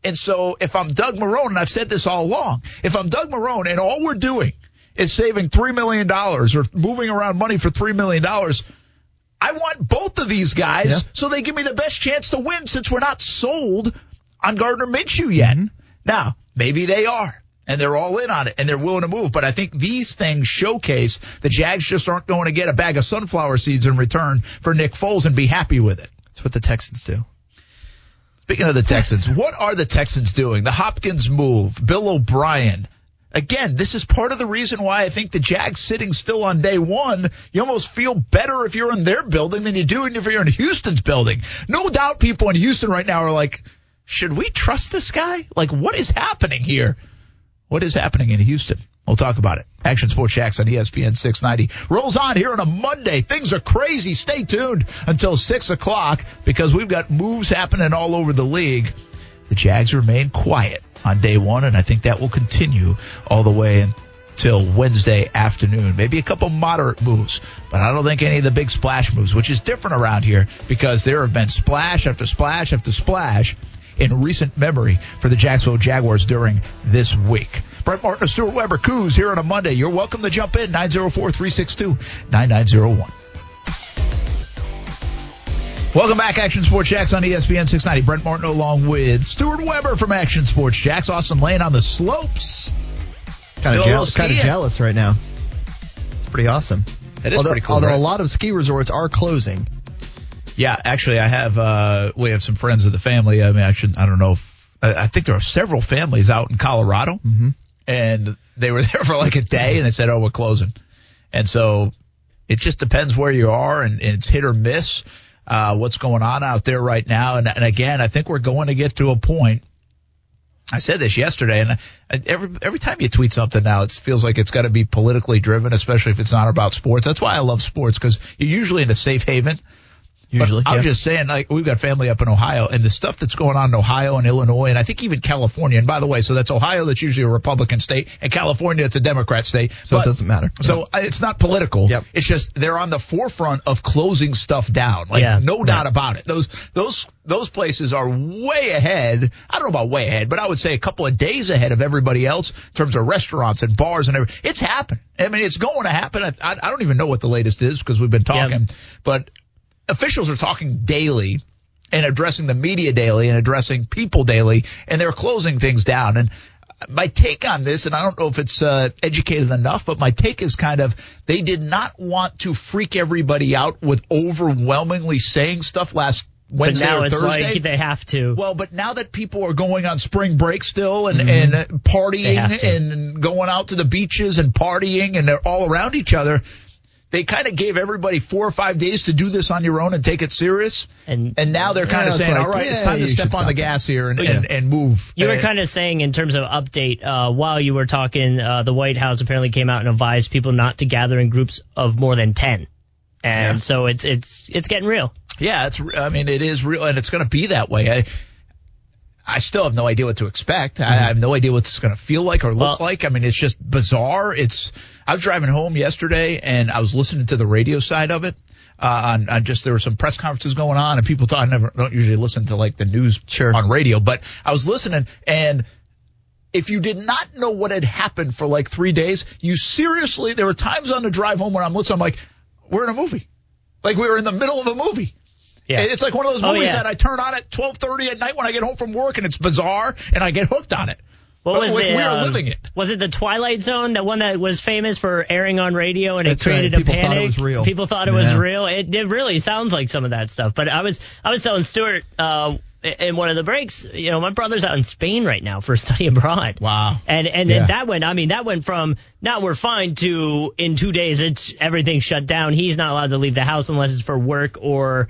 And so if I'm Doug Marrone, and I've said this all along, if I'm Doug Marrone and all we're doing is saving $3 million or moving around money for $3 million, I want both of these guys so they give me the best chance to win, since we're not sold on Gardner Minshew yet. Mm-hmm. Now, maybe they are, and they're all in on it, and they're willing to move. But I think these things showcase the Jags just aren't going to get a bag of sunflower seeds in return for Nick Foles and be happy with it. That's what the Texans do. Speaking of the Texans, what are the Texans doing? The Hopkins move, Bill O'Brien. Again, this is part of the reason why I think the Jags sitting still on day one, you almost feel better if you're in their building than you do if you're in Houston's building. No doubt people in Houston right now are like, should we trust this guy? Like, what is happening here? What is happening in Houston? We'll talk about it. Action Sports Jax on ESPN 690. Rolls on here on a Monday. Things are crazy. Stay tuned until 6 o'clock because we've got moves happening all over the league. The Jags remain quiet on day one, and I think that will continue all the way until Wednesday afternoon. Maybe a couple moderate moves, but I don't think any of the big splash moves, which is different around here because there have been splash after splash after splash in recent memory for the Jacksonville Jaguars during this week. Brett Martin, Stuart Weber, Coos here on a Monday. You're welcome to jump in, 904-362-9901. Welcome back, Action Sports Jax on ESPN 690. Brent Martin along with Stuart Weber from Action Sports Jax. Austin Lane on the slopes. Kind of jealous right now. It's pretty awesome. Pretty cool. Although a lot of ski resorts are closing. Yeah, actually, I have. We have some friends of the family. I mean, I think there are several families out in Colorado, and they were there for like a day, and they said, "Oh, we're closing." And so it just depends where you are, and it's hit or miss. What's going on out there right now. And again, I think we're going to get to a point. I said this yesterday, and every time you tweet something now, it feels like it's got to be politically driven, especially if it's not about sports. That's why I love sports, because you're usually in a safe haven. I'm just saying, like, we've got family up in Ohio, and the stuff that's going on in Ohio and Illinois, and I think even California. And by the way, so that's Ohio, that's usually a Republican state, and California, it's a Democrat state. So it doesn't matter. So it's not political. Yep. It's just they're on the forefront of closing stuff down. Like, no doubt about it. Those places are way ahead. I don't know about way ahead, but I would say a couple of days ahead of everybody else in terms of restaurants and bars and everything. It's happened. I mean, it's going to happen. I don't even know what the latest is because we've been talking, but officials are talking daily and addressing the media daily and addressing people daily, and they're closing things down. And my take on this, and I don't know if it's educated enough, but my take is kind of they did not want to freak everybody out with overwhelmingly saying stuff last Wednesday or Thursday. But now it's like they have to. Well, but now that people are going on spring break still and partying and going out to the beaches and partying and they're all around each other, they kind of gave everybody 4 or 5 days to do this on your own and take it serious. And now they're kind of saying, like, all right, it's time to step on the gas here and move. You were kind of saying in terms of update, while you were talking, the White House apparently came out and advised people not to gather in groups of more than 10. And so it's getting real. Yeah, it is real, and it's going to be that way. I I still have no idea what to expect. Mm-hmm. I have no idea what it's going to feel like or look like. I mean, it's just bizarre. I was driving home yesterday and I was listening to the radio side of it. There were some press conferences going on and people thought I don't usually listen to like the news on radio, but I was listening, and if you did not know what had happened for like 3 days, there were times on the drive home when I'm listening, I'm like, we're in a movie. Like we were in the middle of a movie. Yeah. It's like one of those movies that I turn on at 12:30 at night when I get home from work, and it's bizarre and I get hooked on it. We are living it. Was it the Twilight Zone, that one that was famous for airing on radio, and it created a panic? People thought it was real. It really sounds like some of that stuff. But I was telling Stuart in one of the breaks, you know, my brother's out in Spain right now for a study abroad. Wow. And that went from now we're fine to in 2 days it's everything's shut down. He's not allowed to leave the house unless it's for work or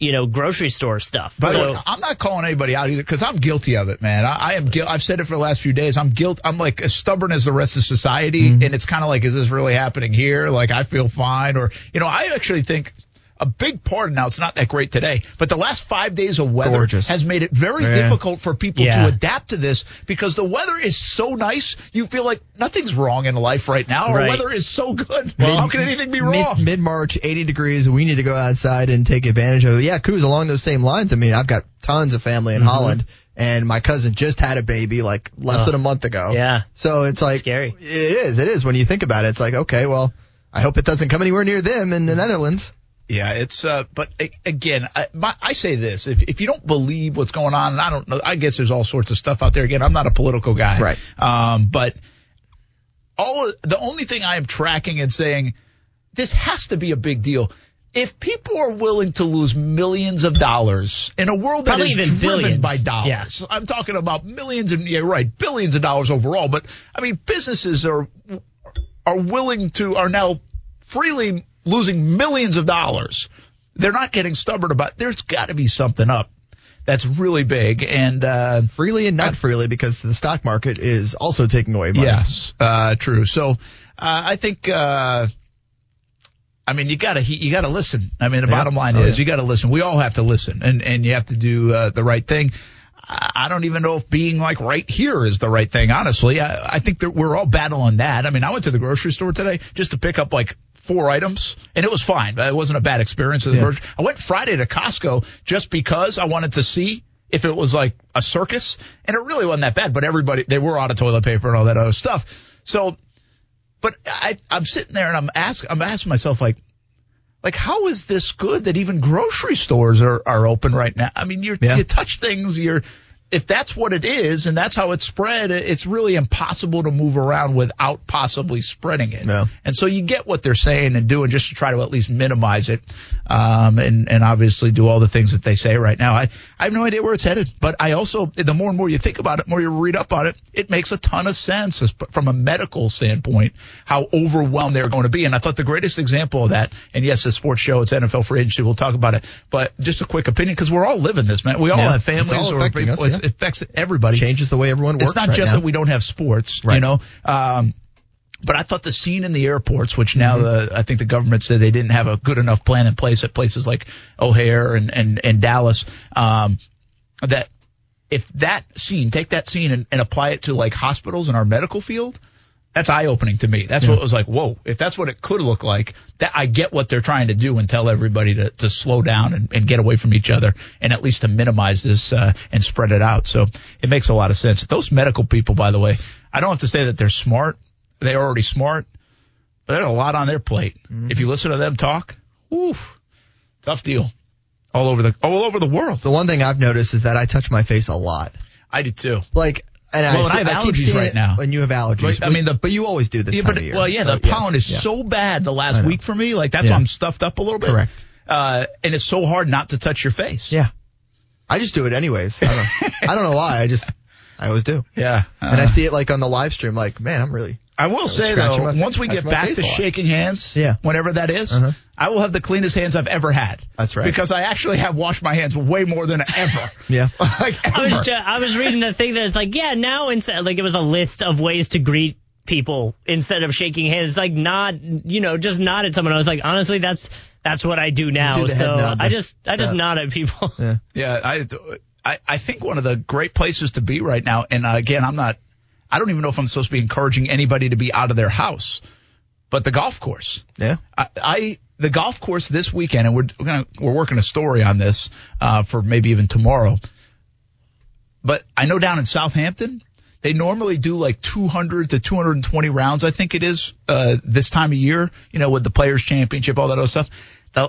grocery store stuff. But so, I'm not calling anybody out either, because I'm guilty of it, man. I am guilty. I've said it for the last few days. I'm guilty. I'm like as stubborn as the rest of society, and it's kind of like, is this really happening here? Like, I feel fine, or I actually think a big part now. It's not that great today, but the last 5 days of weather has made it very difficult for people to adapt to this, because the weather is so nice, you feel like nothing's wrong in life right now. Our weather is so good. Well, how can anything be wrong? Mid-March, 80 degrees. We need to go outside and take advantage of it. Yeah, Kuz, along those same lines. I mean, I've got tons of family in Holland, and my cousin just had a baby like less than a month ago. Yeah. So it's like scary. It is when you think about it. It's like, okay, well, I hope it doesn't come anywhere near them in the Netherlands. Yeah, it's but again, I say this: if you don't believe what's going on, and I don't know, I guess there's all sorts of stuff out there. Again, I'm not a political guy, right? But the only thing I am tracking and saying this has to be a big deal. If people are willing to lose millions of dollars in a world that is driven by dollars, I'm talking about millions and billions of dollars overall. But I mean, businesses are now freely losing millions of dollars. They're not getting stubborn about it. There's got to be something up that's really big, and freely and not freely, because the stock market is also taking away money. Yes, true. So I think you got to listen. I mean, the bottom line is you got to listen. We all have to listen, and you have to do the right thing. I don't even know if being like right here is the right thing, honestly. I think that we're all battling that. I mean, I went to the grocery store today just to pick up like 4 items, and it was fine. It wasn't a bad experience. I went Friday to Costco just because I wanted to see if it was like a circus, and it really wasn't that bad, but they were out of toilet paper and all that other stuff. So, but I'm sitting there and I'm asking myself, like how is this good that even grocery stores are open right now? I mean, you touch things, if that's what it is and that's how it's spread, it's really impossible to move around without possibly spreading it. Yeah. And so you get what they're saying and doing just to try to at least minimize it, and obviously do all the things that they say right now. I have no idea where it's headed, but I also, the more and more you think about it, the more you read up on it, it makes a ton of sense from a medical standpoint how overwhelmed they're going to be. And I thought the greatest example of that, and yes, it's a sports show, it's NFL Free Agency, we'll talk about it, but just a quick opinion, because we're all living this, man. We all have families. It's all affecting us, It affects everybody. Changes the way everyone works. It's not just that we don't have sports, but I thought the scene in the airports, which now I think the government said they didn't have a good enough plan in place at places like O'Hare and Dallas, that if take that scene and apply it to like hospitals in our medical field, that's eye-opening to me. That's what it was like, whoa, if that's what it could look like, that I get what they're trying to do and tell everybody to slow down and get away from each other and at least to minimize this and spread it out. So it makes a lot of sense. Those medical people, by the way, I don't have to say that they're smart. They're already smart, but there's a lot on their plate. Mm-hmm. If you listen to them talk, tough deal all over the world. The one thing I've noticed is that I touch my face a lot. I do too. Like... And I have allergies right now. And you have allergies. Right? But you always do this time of year. Well, the pollen is so bad the last week for me. Like, that's why I'm stuffed up a little bit. Correct. And it's so hard not to touch your face. Yeah. I just do it anyways. I don't know why. I always do. Yeah. And I see it, like, on the live stream. Like, man, I will say, though, once we get back to shaking hands, whenever that is, I will have the cleanest hands I've ever had. That's right. Because I actually have washed my hands way more than ever. Ever. I was reading the thing that's like, now instead, like it was a list of ways to greet people instead of shaking hands. It's like just nod at someone. I was like, honestly, that's what I do now. So I just nod at people. Yeah. I think one of the great places to be right now, and again, I don't even know if I'm supposed to be encouraging anybody to be out of their house, but the golf course. Yeah. The golf course this weekend, and we're working a story on this for maybe even tomorrow. But I know down in Southampton, they normally do like 200 to 220 rounds, I think it is, this time of year, you know, with the Players' Championship, all that other stuff.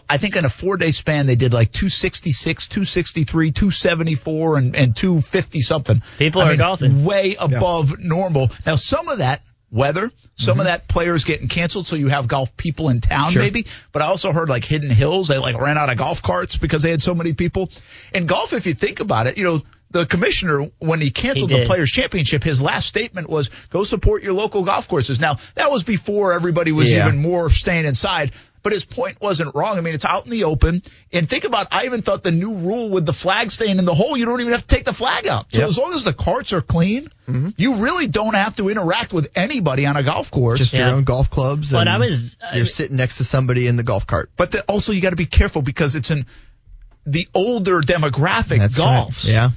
I think in a 4-day span, they did like 266, 263, 274, and 250-something. People are golfing. Way above normal. Now, some of that weather, some of that players getting canceled, so you have golf people in town maybe. But I also heard like Hidden Hills, they like ran out of golf carts because they had so many people. And golf, if you think about it, you know, the commissioner, when he canceled the Players' Championship, his last statement was, go support your local golf courses. Now, that was before everybody was even more staying inside. But his point wasn't wrong. I mean, it's out in the open. And think about, I even thought the new rule with the flag staying in the hole, you don't even have to take the flag out. So as long as the carts are clean, you really don't have to interact with anybody on a golf course. Just your own golf clubs. But you're sitting next to somebody in the golf cart. But also you got to be careful because it's in the older demographic golfs. Right. Yeah.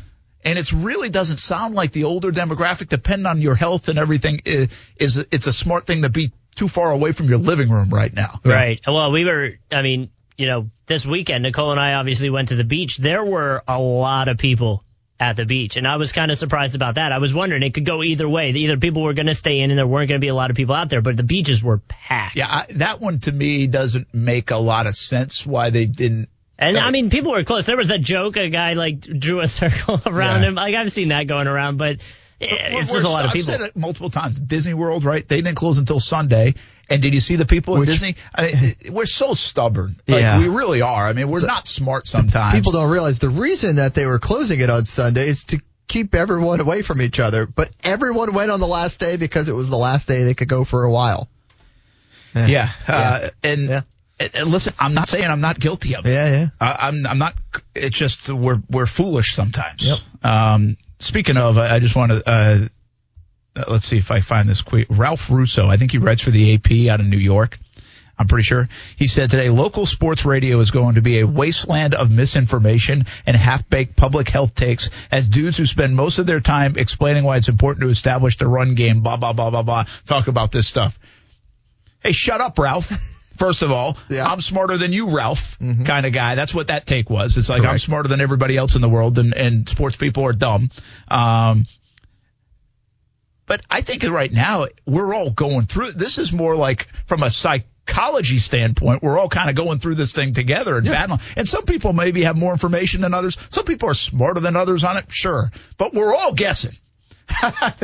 And it really doesn't sound like the older demographic, depending on your health and everything, it's a smart thing to be too far away from your living room right now. Right. Well, this weekend, Nicole and I obviously went to the beach. There were a lot of people at the beach, and I was kind of surprised about that. I was wondering, it could go either way. Either people were going to stay in and there weren't going to be a lot of people out there, but the beaches were packed. Yeah, that one to me doesn't make a lot of sense why they didn't. And, I mean, people were close. There was that joke, a guy, like, drew a circle around him. Like, I've seen that going around, but it's just a lot of people. I've said it multiple times. Disney World, right? They didn't close until Sunday. And did you see the people in Disney? I mean, we're so stubborn. Like, we really are. I mean, we're not smart sometimes. People don't realize the reason that they were closing it on Sunday is to keep everyone away from each other. But everyone went on the last day because it was the last day they could go for a while. And listen, I'm not saying I'm not guilty of it. I'm not. It's just we're foolish sometimes. Yep. Speaking of, I just want to let's see if I find this quote. Ralph Russo, I think he writes for the AP out of New York. I'm pretty sure he said today, local sports radio is going to be a wasteland of misinformation and half-baked public health takes as dudes who spend most of their time explaining why it's important to establish the run game. Blah blah blah blah blah. Talk about this stuff. Hey, shut up, Ralph. First of all, I'm smarter than you, Ralph, kind of guy. That's what that take was. It's like, correct. I'm smarter than everybody else in the world, and sports people are dumb. But I think right now we're all going through – this is more like from a psychology standpoint, we're all kind of going through this thing together and battling. And some people maybe have more information than others. Some people are smarter than others on it, sure. But we're all guessing. To a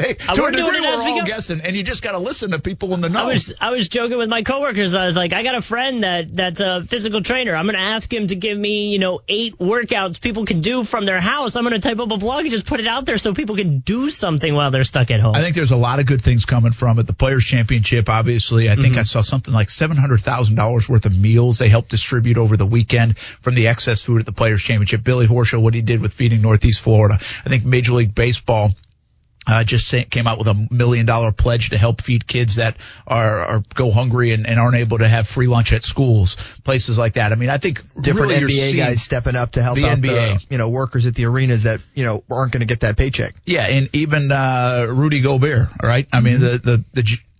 degree, we're all guessing, and you just got to listen to people in the know. I was joking with my coworkers. I was like, I got a friend that's a physical trainer. I'm going to ask him to give me, 8 workouts people can do from their house. I'm going to type up a blog and just put it out there so people can do something while they're stuck at home. I think there's a lot of good things coming from it. The Players' Championship, obviously. I think I saw something like $700,000 worth of meals they helped distribute over the weekend from the excess food at the Players' Championship. Billy Horschel, what he did with feeding Northeast Florida. I think Major League Baseball just came out with a $1 million pledge to help feed kids that are go hungry and aren't able to have free lunch at schools, places like that. I mean, I think different really NBA guys stepping up to help out the workers at the arenas that aren't going to get that paycheck. Yeah, and even Rudy Gobert, right? I mean, the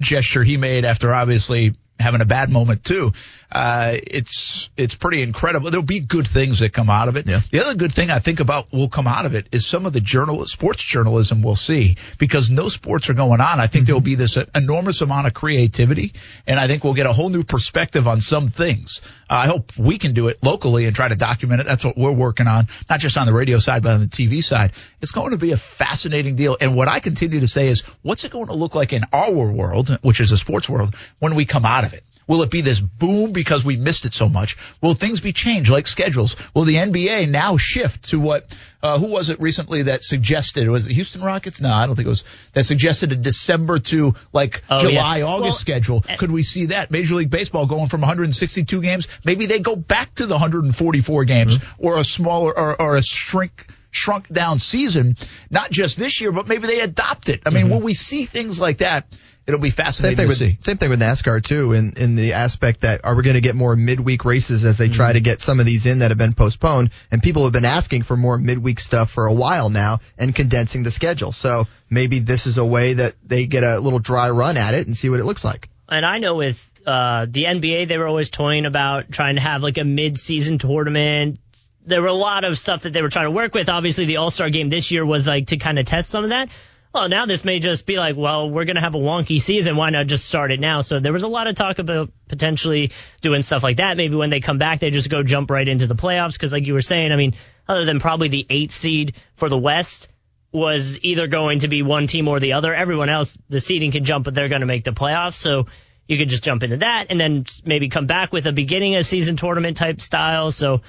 gesture he made after obviously having a bad moment too. It's pretty incredible. There'll be good things that come out of it. Yeah. The other good thing I think about will come out of it is some of the sports journalism we'll see because no sports are going on. I think there'll be this enormous amount of creativity, and I think we'll get a whole new perspective on some things. I hope we can do it locally and try to document it. That's what we're working on, not just on the radio side, but on the TV side. It's going to be a fascinating deal. And what I continue to say is, what's it going to look like in our world, which is a sports world, when we come out of it? Will it be this boom because we missed it so much? Will things be changed like schedules? Will the NBA now shift to what who was it recently that suggested? Was it Houston Rockets? No, I don't think it was. That suggested a December to July, August schedule. Could we see that? Major League Baseball going from 162 games. Maybe they go back to the 144 games or a smaller or a shrink shrunk down season, not just this year, but maybe they adopt it. I mean, when we see things like that, it'll be fascinating to see. Same thing with NASCAR, too, in the aspect that are we going to get more midweek races as they try to get some of these in that have been postponed? And people have been asking for more midweek stuff for a while now and condensing the schedule. So maybe this is a way that they get a little dry run at it and see what it looks like. And I know with the NBA, they were always toying about trying to have like a mid-season tournament. There were a lot of stuff that they were trying to work with. Obviously, the All-Star game this year was like to kind of test some of that. Well, now this may just be like, well, we're going to have a wonky season. Why not just start it now? So there was a lot of talk about potentially doing stuff like that. Maybe when they come back, they just go jump right into the playoffs. Because like you were saying, I mean, other than probably the 8th seed for the West was either going to be one team or the other. Everyone else, the seeding can jump, but they're going to make the playoffs. So you could just jump into that and then maybe come back with a beginning of season tournament type style. So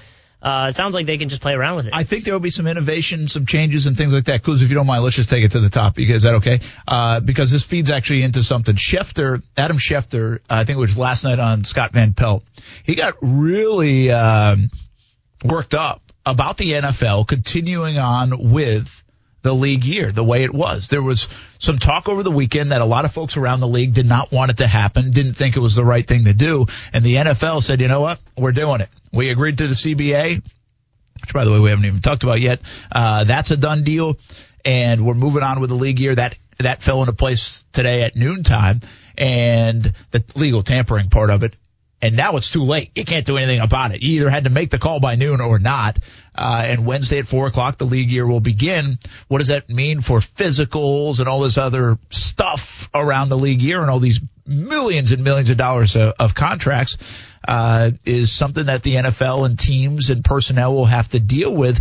it sounds like they can just play around with it. I think there will be some innovation, some changes, and things like that. Kuz, if you don't mind, let's just take it to the top. Is that okay? Because this feeds actually into something. Adam Schefter, I think it was last night on Scott Van Pelt, he got really worked up about the NFL continuing on with the league year the way it was. There was some talk over the weekend that a lot of folks around the league did not want it to happen, didn't think it was the right thing to do, and the NFL said, you know what, we're doing it. We agreed to the CBA, which, by the way, we haven't even talked about yet. That's a done deal, and we're moving on with the league year. That fell into place today at noontime, and the legal tampering part of it. And now it's too late. You can't do anything about it. You either had to make the call by noon or not. And Wednesday at 4 o'clock, the league year will begin. What does that mean for physicals and all this other stuff around the league year and all these millions and millions of dollars of contracts? Is something that the NFL and teams and personnel will have to deal with.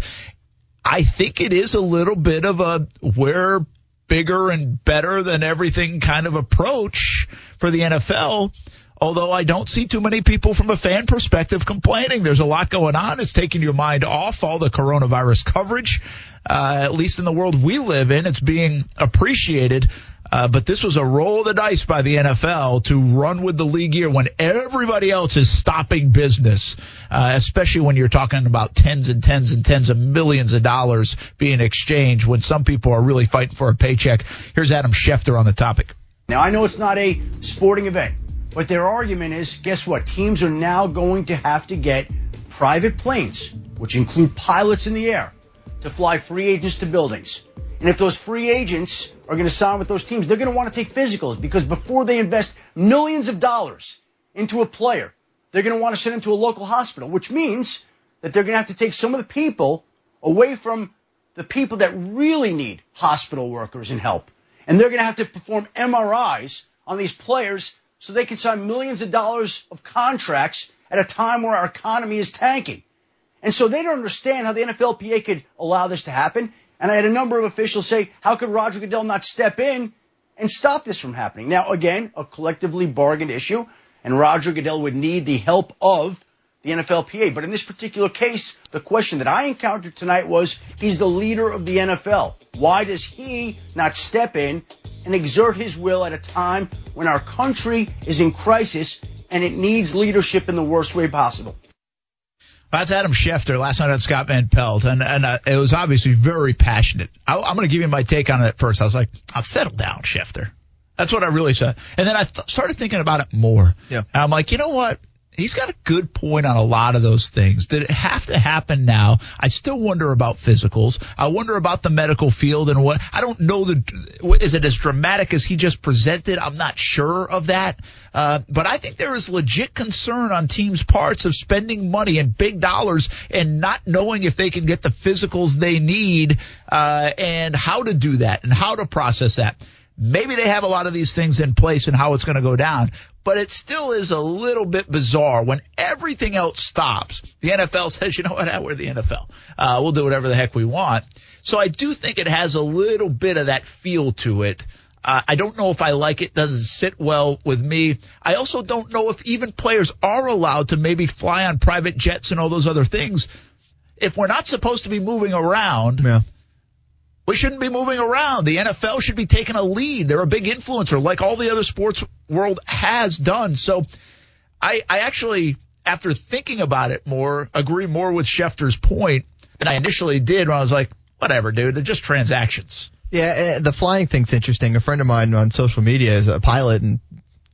I think it is a little bit of a we're bigger and better than everything kind of approach for the NFL, although I don't see too many people from a fan perspective complaining. There's a lot going on. It's taking your mind off all the coronavirus coverage, at least in the world we live in. It's being appreciated. But this was a roll of the dice by the NFL to run with the league year when everybody else is stopping business, especially when you're talking about tens and tens and tens of millions of dollars being exchanged when some people are really fighting for a paycheck. Here's Adam Schefter on the topic. Now, I know it's not a sporting event, but their argument is, guess what? Teams are now going to have to get private planes, which include pilots in the air, to fly free agents to buildings. And if those free agents are going to sign with those teams, they're going to want to take physicals, because before they invest millions of dollars into a player, they're going to want to send him to a local hospital, which means that they're going to have to take some of the people away from the people that really need hospital workers and help. And they're going to have to perform MRIs on these players so they can sign millions of dollars of contracts at a time where our economy is tanking. And so they don't understand how the NFLPA could allow this to happen. And I had a number of officials say, how could Roger Goodell not step in and stop this from happening? Now, again, a collectively bargained issue, and Roger Goodell would need the help of the NFLPA. But in this particular case, the question that I encountered tonight was, he's the leader of the NFL. Why does he not step in and exert his will at a time when our country is in crisis and it needs leadership in the worst way possible? That's Adam Schefter last night on Scott Van Pelt, and it was obviously very passionate. I'm going to give you my take on it at first. I was like, I'll settle down, Schefter. That's what I really said. And then I started thinking about it more. Yeah. And I'm like, you know what? He's got a good point on a lot of those things. Did it have to happen now? I still wonder about physicals. I wonder about the medical field and what – I don't know the – is it as dramatic as he just presented? I'm not sure of that. But I think there is legit concern on teams' parts of spending money and big dollars and not knowing if they can get the physicals they need and how to do that and how to process that. Maybe they have a lot of these things in place and how it's going to go down. But it still is a little bit bizarre when everything else stops. The NFL says, you know what, we're the NFL. We'll do whatever the heck we want. So I do think it has a little bit of that feel to it. I don't know if I like it. Doesn't sit well with me. I also don't know if even players are allowed to maybe fly on private jets and all those other things. If we're not supposed to be moving around, yeah. We shouldn't be moving around. The NFL should be taking a lead. They're a big influencer, like all the other sports world has done. So I actually, after thinking about it more, agree more with Schefter's point than I initially did when I was like, whatever, dude. They're just transactions. Yeah, the flying thing's interesting. A friend of mine on social media is a pilot and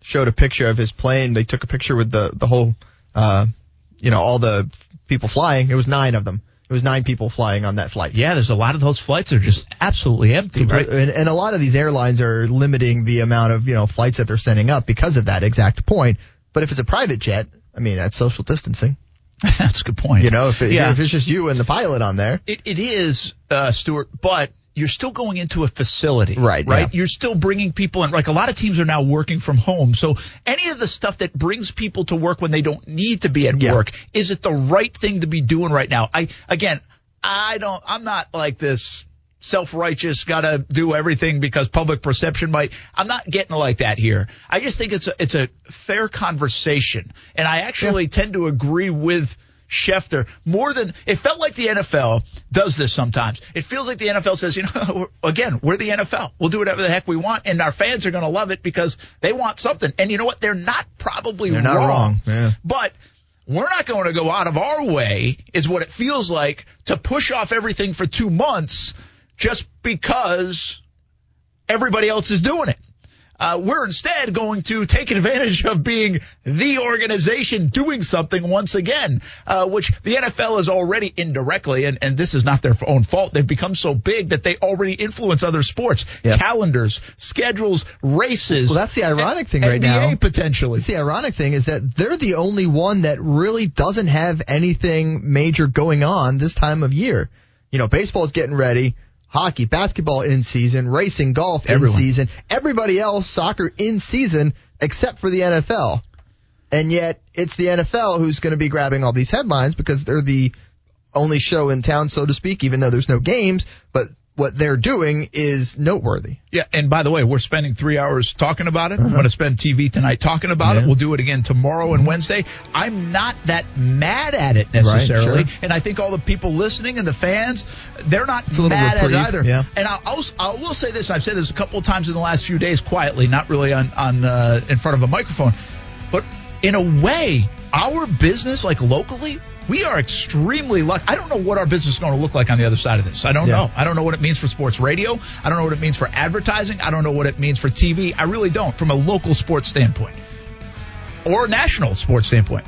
showed a picture of his plane. They took a picture with the whole, all the people flying. It was 9 of them. It was 9 people flying on that flight. Yeah, there's a lot of those flights that are just absolutely empty, right? And a lot of these airlines are limiting the amount of, flights that they're sending up because of that exact point. But if it's a private jet, I mean, that's social distancing. That's a good point. If it's just you and the pilot on there. It is, Stuart, but you're still going into a facility. Right? Yeah. You're still bringing people in. Like, a lot of teams are now working from home. So any of the stuff that brings people to work when they don't need to be at work, is it the right thing to be doing right now? I'm not like this self-righteous, gotta do everything because public perception might. I'm not getting like that here. I just think it's a fair conversation. And I actually tend to agree with Schefter more than it felt like the NFL does this sometimes. It feels like the NFL says, we're the NFL. We'll do whatever the heck we want, and our fans are going to love it because they want something. And you know what? They're not wrong. Yeah. But we're not going to go out of our way, is what it feels like, to push off everything for 2 months just because everybody else is doing it. We're instead going to take advantage of being the organization doing something once again, which the NFL is already indirectly, and this is not their own fault. They've become so big that they already influence other sports, calendars, schedules, races. Well, that's the ironic thing right now. NBA potentially. That's the ironic thing is that they're the only one that really doesn't have anything major going on this time of year. Baseball is getting ready. Hockey, basketball in season, racing, golf in season, everybody else, soccer in season, except for the NFL. And yet it's the NFL who's going to be grabbing all these headlines because they're the only show in town, so to speak, even though there's no games. But what they're doing is noteworthy. Yeah, and by the way, we're spending 3 hours talking about it. I'm going to spend TV tonight talking about it. We'll do it again tomorrow and Wednesday. I'm not that mad at it necessarily, and I think all the people listening and the fans, they're not mad at it either. Yeah. And I will say this, I've said this a couple of times in the last few days quietly, not really on in front of a microphone, but in a way, our business, like locally, we are extremely lucky. I don't know what our business is going to look like on the other side of this. I don't know. I don't know what it means for sports radio. I don't know what it means for advertising. I don't know what it means for TV. I really don't, from a local sports standpoint or national sports standpoint.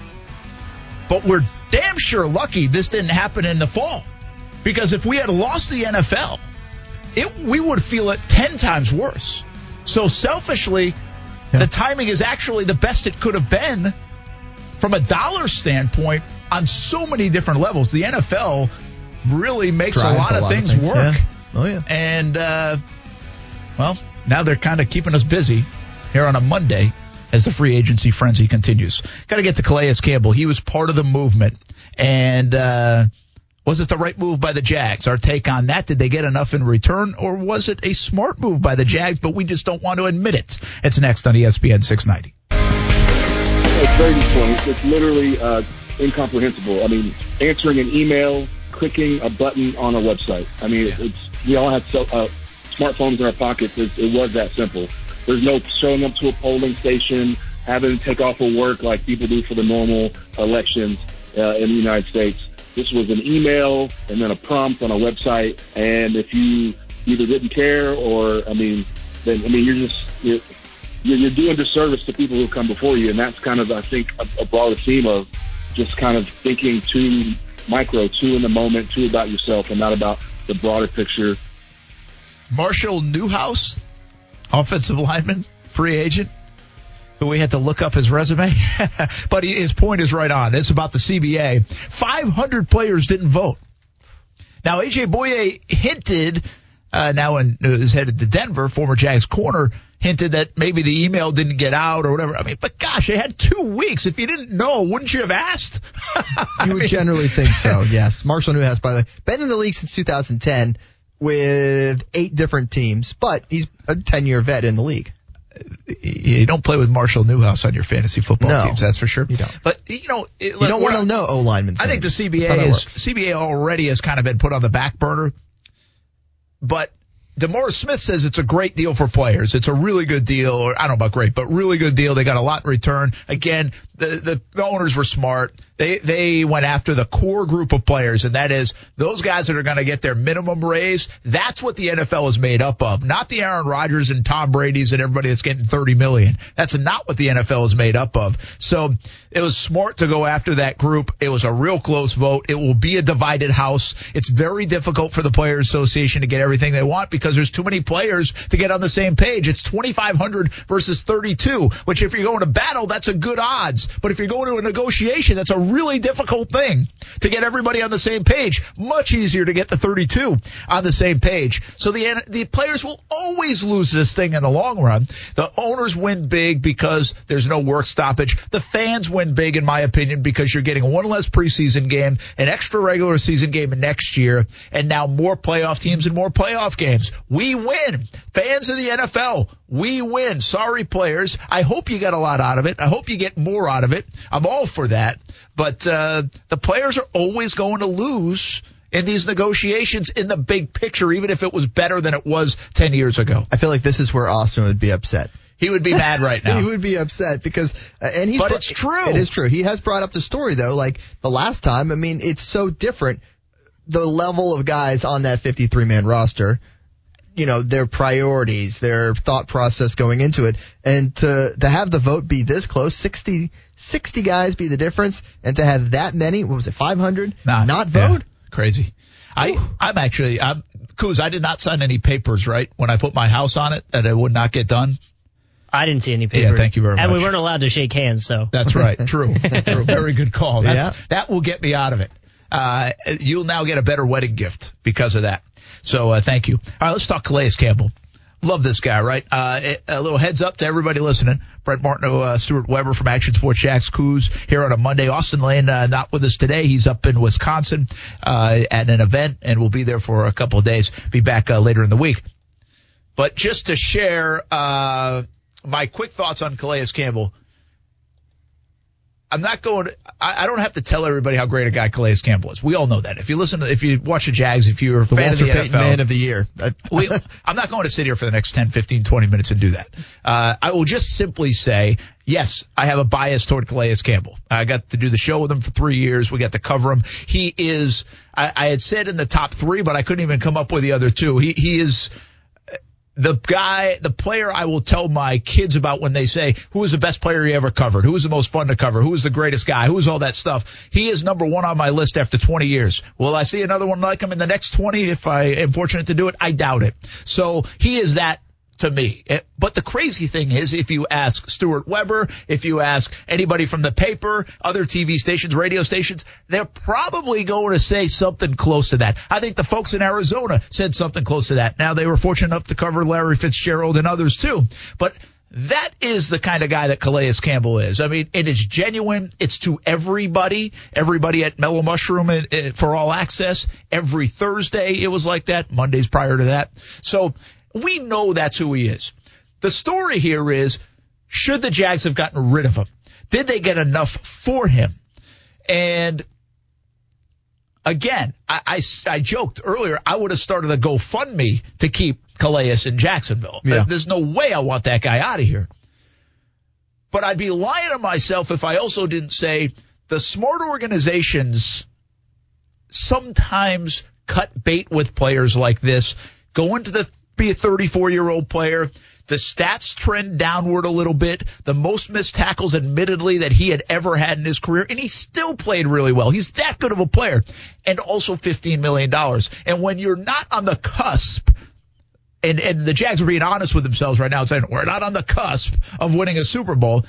But we're damn sure lucky this didn't happen in the fall, because if we had lost the NFL, we would feel it 10 times worse. So selfishly, the timing is actually the best it could have been from a dollar standpoint. On so many different levels, the NFL really makes a lot of things work. Yeah. Oh, yeah. And, now they're kind of keeping us busy here on a Monday as the free agency frenzy continues. Got to get to Calais Campbell. He was part of the movement. And was it the right move by the Jags? Our take on that, did they get enough in return, or was it a smart move by the Jags, but we just don't want to admit it? It's next on ESPN 690. It's very disappointing. It's literally incomprehensible. I mean, answering an email, clicking a button on a website. I mean, we all have smartphones in our pockets. It was that simple. There's no showing up to a polling station, having to take off of work like people do for the normal elections in the United States. This was an email and then a prompt on a website. And if you either didn't care or, you're doing disservice to people who come before you. And that's kind of, I think, a broader theme of just kind of thinking too micro, too in the moment, too about yourself and not about the broader picture. Marshall Newhouse, offensive lineman, free agent, who we had to look up his resume. But his point is right on. It's about the CBA. 500 players didn't vote. Now, AJ Bouye hinted, is headed to Denver, former Jags corner, hinted that maybe the email didn't get out or whatever. I mean, but gosh, they had 2 weeks. If you didn't know, wouldn't you have asked? You would generally think so, yes. Marshall Newhouse, by the way, been in the league since 2010 with 8 different teams, but he's a 10-year vet in the league. You don't play with Marshall Newhouse on your fantasy football teams, that's for sure. You don't. But, you don't want to know O-lineman's name. I think the CBA already has kind of been put on the back burner, but DeMar Smith says it's a great deal for players. It's a really good deal, or I don't know about great, but really good deal. They got a lot in return. Again, the owners were smart. They went after the core group of players, and that is those guys that are going to get their minimum raise. That's what the NFL is made up of, not the Aaron Rodgers and Tom Brady's and everybody that's getting $30 million. That's not what the NFL is made up of. So it was smart to go after that group. It was a real close vote. It will be a divided house. It's very difficult for the Players Association to get everything they want because there's too many players to get on the same page. It's 2,500 versus 32, which if you're going to battle, that's a good odds. But if you're going to a negotiation, that's a really difficult thing to get everybody on the same page. Much easier to get the 32 on the same page. So the players will always lose this thing in the long run. The owners win big because there's no work stoppage. The fans win big, in my opinion, because you're getting one less preseason game, an extra regular season game next year, and now more playoff teams and more playoff games. We win. Fans of the NFL, we win. Sorry, players. I hope you got a lot out of it. I hope you get more out of it. I'm all for that. But the players are always going to lose in these negotiations in the big picture, even if it was better than it was 10 years ago. I feel like this is where Austin would be upset. He would be mad right now. He would be upset because but it's true. It is true. He has brought up the story, though, like the last time. I mean, it's so different. The level of guys on that 53-man roster, you know, their priorities, their thought process going into it. And to have the vote be this close, 60 guys be the difference, and to have that many, what was it, 500 not vote? Yeah, crazy. I'm Kuz, I did not sign any papers, right, when I put my house on it, that it would not get done. I didn't see any papers. Yeah, thank you very much. And we weren't allowed to shake hands, so. That's right. True. True. Very good call. That will get me out of it. You'll now get a better wedding gift because of that. So thank you. All right, let's talk Calais Campbell. Love this guy, right? A little heads up to everybody listening. Brett Martineau, Stuart Weber from Action Sports Jax, Coos here on a Monday. Austin Lane not with us today. He's up in Wisconsin at an event and will be there for a couple of days. Be back later in the week. But just to share my quick thoughts on Calais Campbell. I don't have to tell everybody how great a guy Calais Campbell is. We all know that. If you listen to, if you watch the Jags, if you're a fan of the NFL, man of the year. I'm not going to sit here for the next 10, 15, 20 minutes and do that. I will just simply say, yes, I have a bias toward Calais Campbell. I got to do the show with him for 3 years. We got to cover him. He is, I had said in the top three, but I couldn't even come up with the other two. He is the guy, the player I will tell my kids about when they say, who was the best player you ever covered? Who was the most fun to cover? Who was the greatest guy? Who was all that stuff? He is number one on my list after 20 years. Will I see another one like him in the next 20 if I am fortunate to do it? I doubt it. So he is that to me. But the crazy thing is, if you ask Stuart Weber, if you ask anybody from the paper, other TV stations, radio stations, they're probably going to say something close to that. I think the folks in Arizona said something close to that. Now, they were fortunate enough to cover Larry Fitzgerald and others, too. But that is the kind of guy that Calais Campbell is. I mean, it is genuine. It's to everybody. Everybody at Mellow Mushroom for All Access. Every Thursday it was like that. Mondays prior to that. So we know that's who he is. The story here is, should the Jags have gotten rid of him? Did they get enough for him? And again, I joked earlier, I would have started a GoFundMe to keep Calais in Jacksonville. Yeah. There's no way I want that guy out of here. But I'd be lying to myself if I also didn't say the smart organizations sometimes cut bait with players like this, go into the be a 34-year-old player. The stats trend downward a little bit. The most missed tackles, admittedly, that he had ever had in his career, and he still played really well. He's that good of a player, and also $15 million. And when you're not on the cusp, and the Jags are being honest with themselves right now and saying, we're not on the cusp of winning a Super Bowl,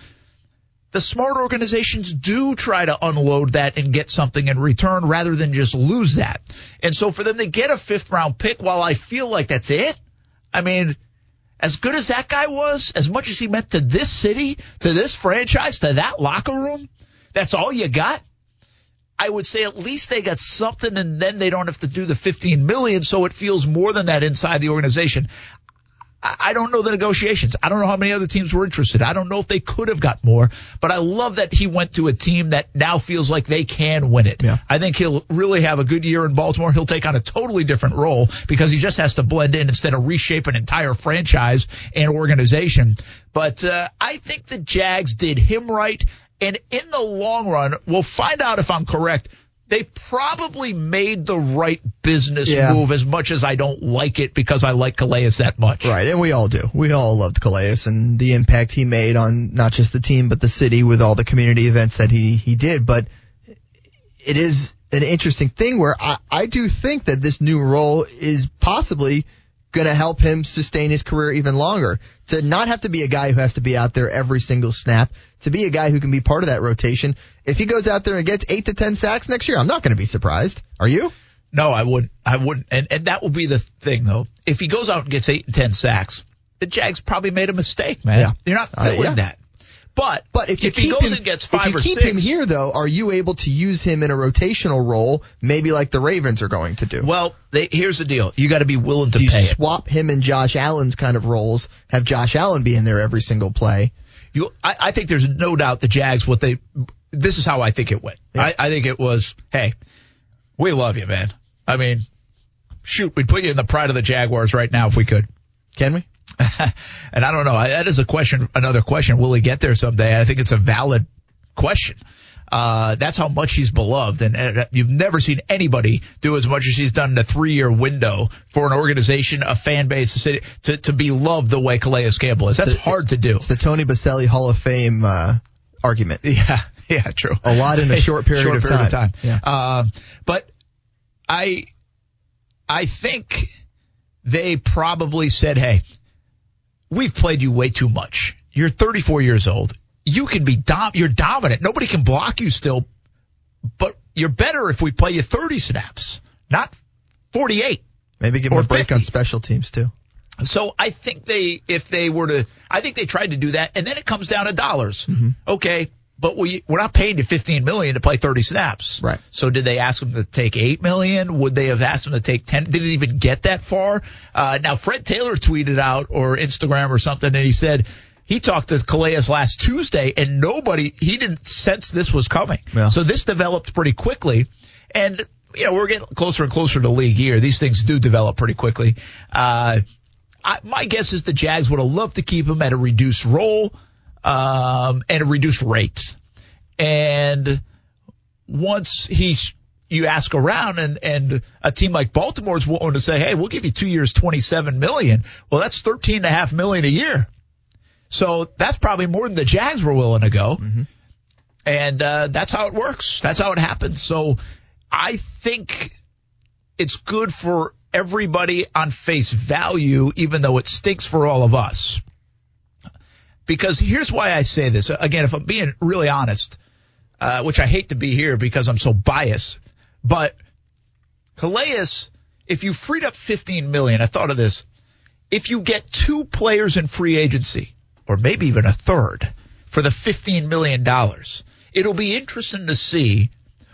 the smart organizations do try to unload that and get something in return rather than just lose that. And so for them to get a fifth-round pick, while I feel like that's it, I mean, as good as that guy was, as much as he meant to this city, to this franchise, to that locker room, that's all you got? I would say at least they got something, and then they don't have to do the $15 million, so it feels more than that inside the organization. I don't know the negotiations. I don't know how many other teams were interested. I don't know if they could have got more, but I love that he went to a team that now feels like they can win it. Yeah. I think he'll really have a good year in Baltimore. He'll take on a totally different role because he just has to blend in instead of reshape an entire franchise and organization. But I think the Jags did him right, and in the long run, we'll find out if I'm correct, they probably made the right business move, as much as I don't like it because I like Calais that much. Right, and we all do. We all loved Calais and the impact he made on not just the team but the city with all the community events that he did. But it is an interesting thing where I do think that this new role is possibly going to help him sustain his career even longer. To not have to be a guy who has to be out there every single snap, to be a guy who can be part of that rotation. If he goes out there and gets 8 to 10 sacks next year, I'm not going to be surprised. Are you? No, I wouldn't. I wouldn't. And that will be the thing, though. If he goes out and gets 8 and 10 sacks, the Jags probably made a mistake, man. Yeah. You're not feeling that. But if he goes him, and gets 5 or 6, if you keep him here, though, are you able to use him in a rotational role, maybe like the Ravens are going to do? Well, here's the deal: you got to be willing to pay. You swap him and Josh Allen's kind of roles. Have Josh Allen be in there every single play. I think there's no doubt the Jags. This is how I think it went. Yeah. I think it was, hey, we love you, man. I mean, shoot, we'd put you in the pride of the Jaguars right now if we could. Can we? And I don't know. That is a question. Another question. Will he get there someday? I think it's a valid question. That's how much he's beloved, and you've never seen anybody do as much as he's done in a 3-year window for an organization, a fan base, a city, to be loved the way Calais Campbell is. That's hard to do. It's the Tony Baselli Hall of Fame argument. Yeah, true. A lot in a short period of time. Yeah. But I think they probably said, hey, we've played you way too much. You're 34 years old. You can be you're dominant. Nobody can block you still, but you're better if we play you 30 snaps, not 48. Maybe give him a break 50. On special teams too. So I think they tried to do that, and then it comes down to dollars. Mm-hmm. Okay, but we're not paying you $15 million to play 30 snaps. Right. So did they ask him to take $8 million? Would they have asked him to take 10? Did it even get that far? Now Fred Taylor tweeted out or Instagram or something, and he said he talked to Calais last Tuesday, and he didn't sense this was coming. Yeah. So this developed pretty quickly, and we're getting closer and closer to league year. These things do develop pretty quickly. My guess is the Jags would have loved to keep him at a reduced role. And a reduced rate. And once you ask around and a team like Baltimore is willing to say, hey, we'll give you 2 years, $27 million. Well, that's $13.5 million a year. So that's probably more than the Jags were willing to go. Mm-hmm. And, that's how it works. That's how it happens. So I think it's good for everybody on face value, even though it stinks for all of us. Because here's why I say this. Again, if I'm being really honest, which I hate to be here because I'm so biased, but Calais, if you freed up $15 million, I thought of this. If you get 2 players in free agency, or maybe even a third, for the $15 million, it'll be interesting to see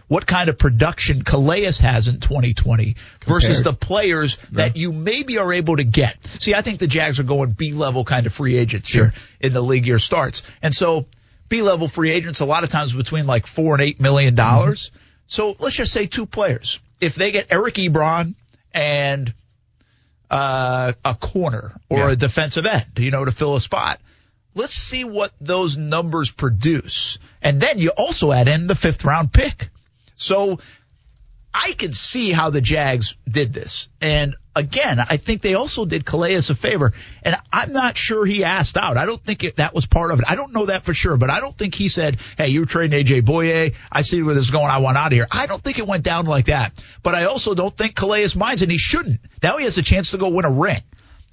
what kind of production Calais has in 2020 versus the players that you maybe are able to get. See, I think the Jags are going B-level kind of free agents here in the league year starts. And so B-level free agents a lot of times between like $4 and $8 million. Mm-hmm. So let's just say 2 players. If they get Eric Ebron and a corner or a defensive end, to fill a spot. Let's see what those numbers produce. And then you also add in the 5th round pick. So I can see how the Jags did this. And, again, I think they also did Calais a favor. And I'm not sure he asked out. I don't think that was part of it. I don't know that for sure. But I don't think he said, hey, you're trading AJ Bouye. I see where this is going. I want out of here. I don't think it went down like that. But I also don't think Calais minds, and he shouldn't. Now he has a chance to go win a ring.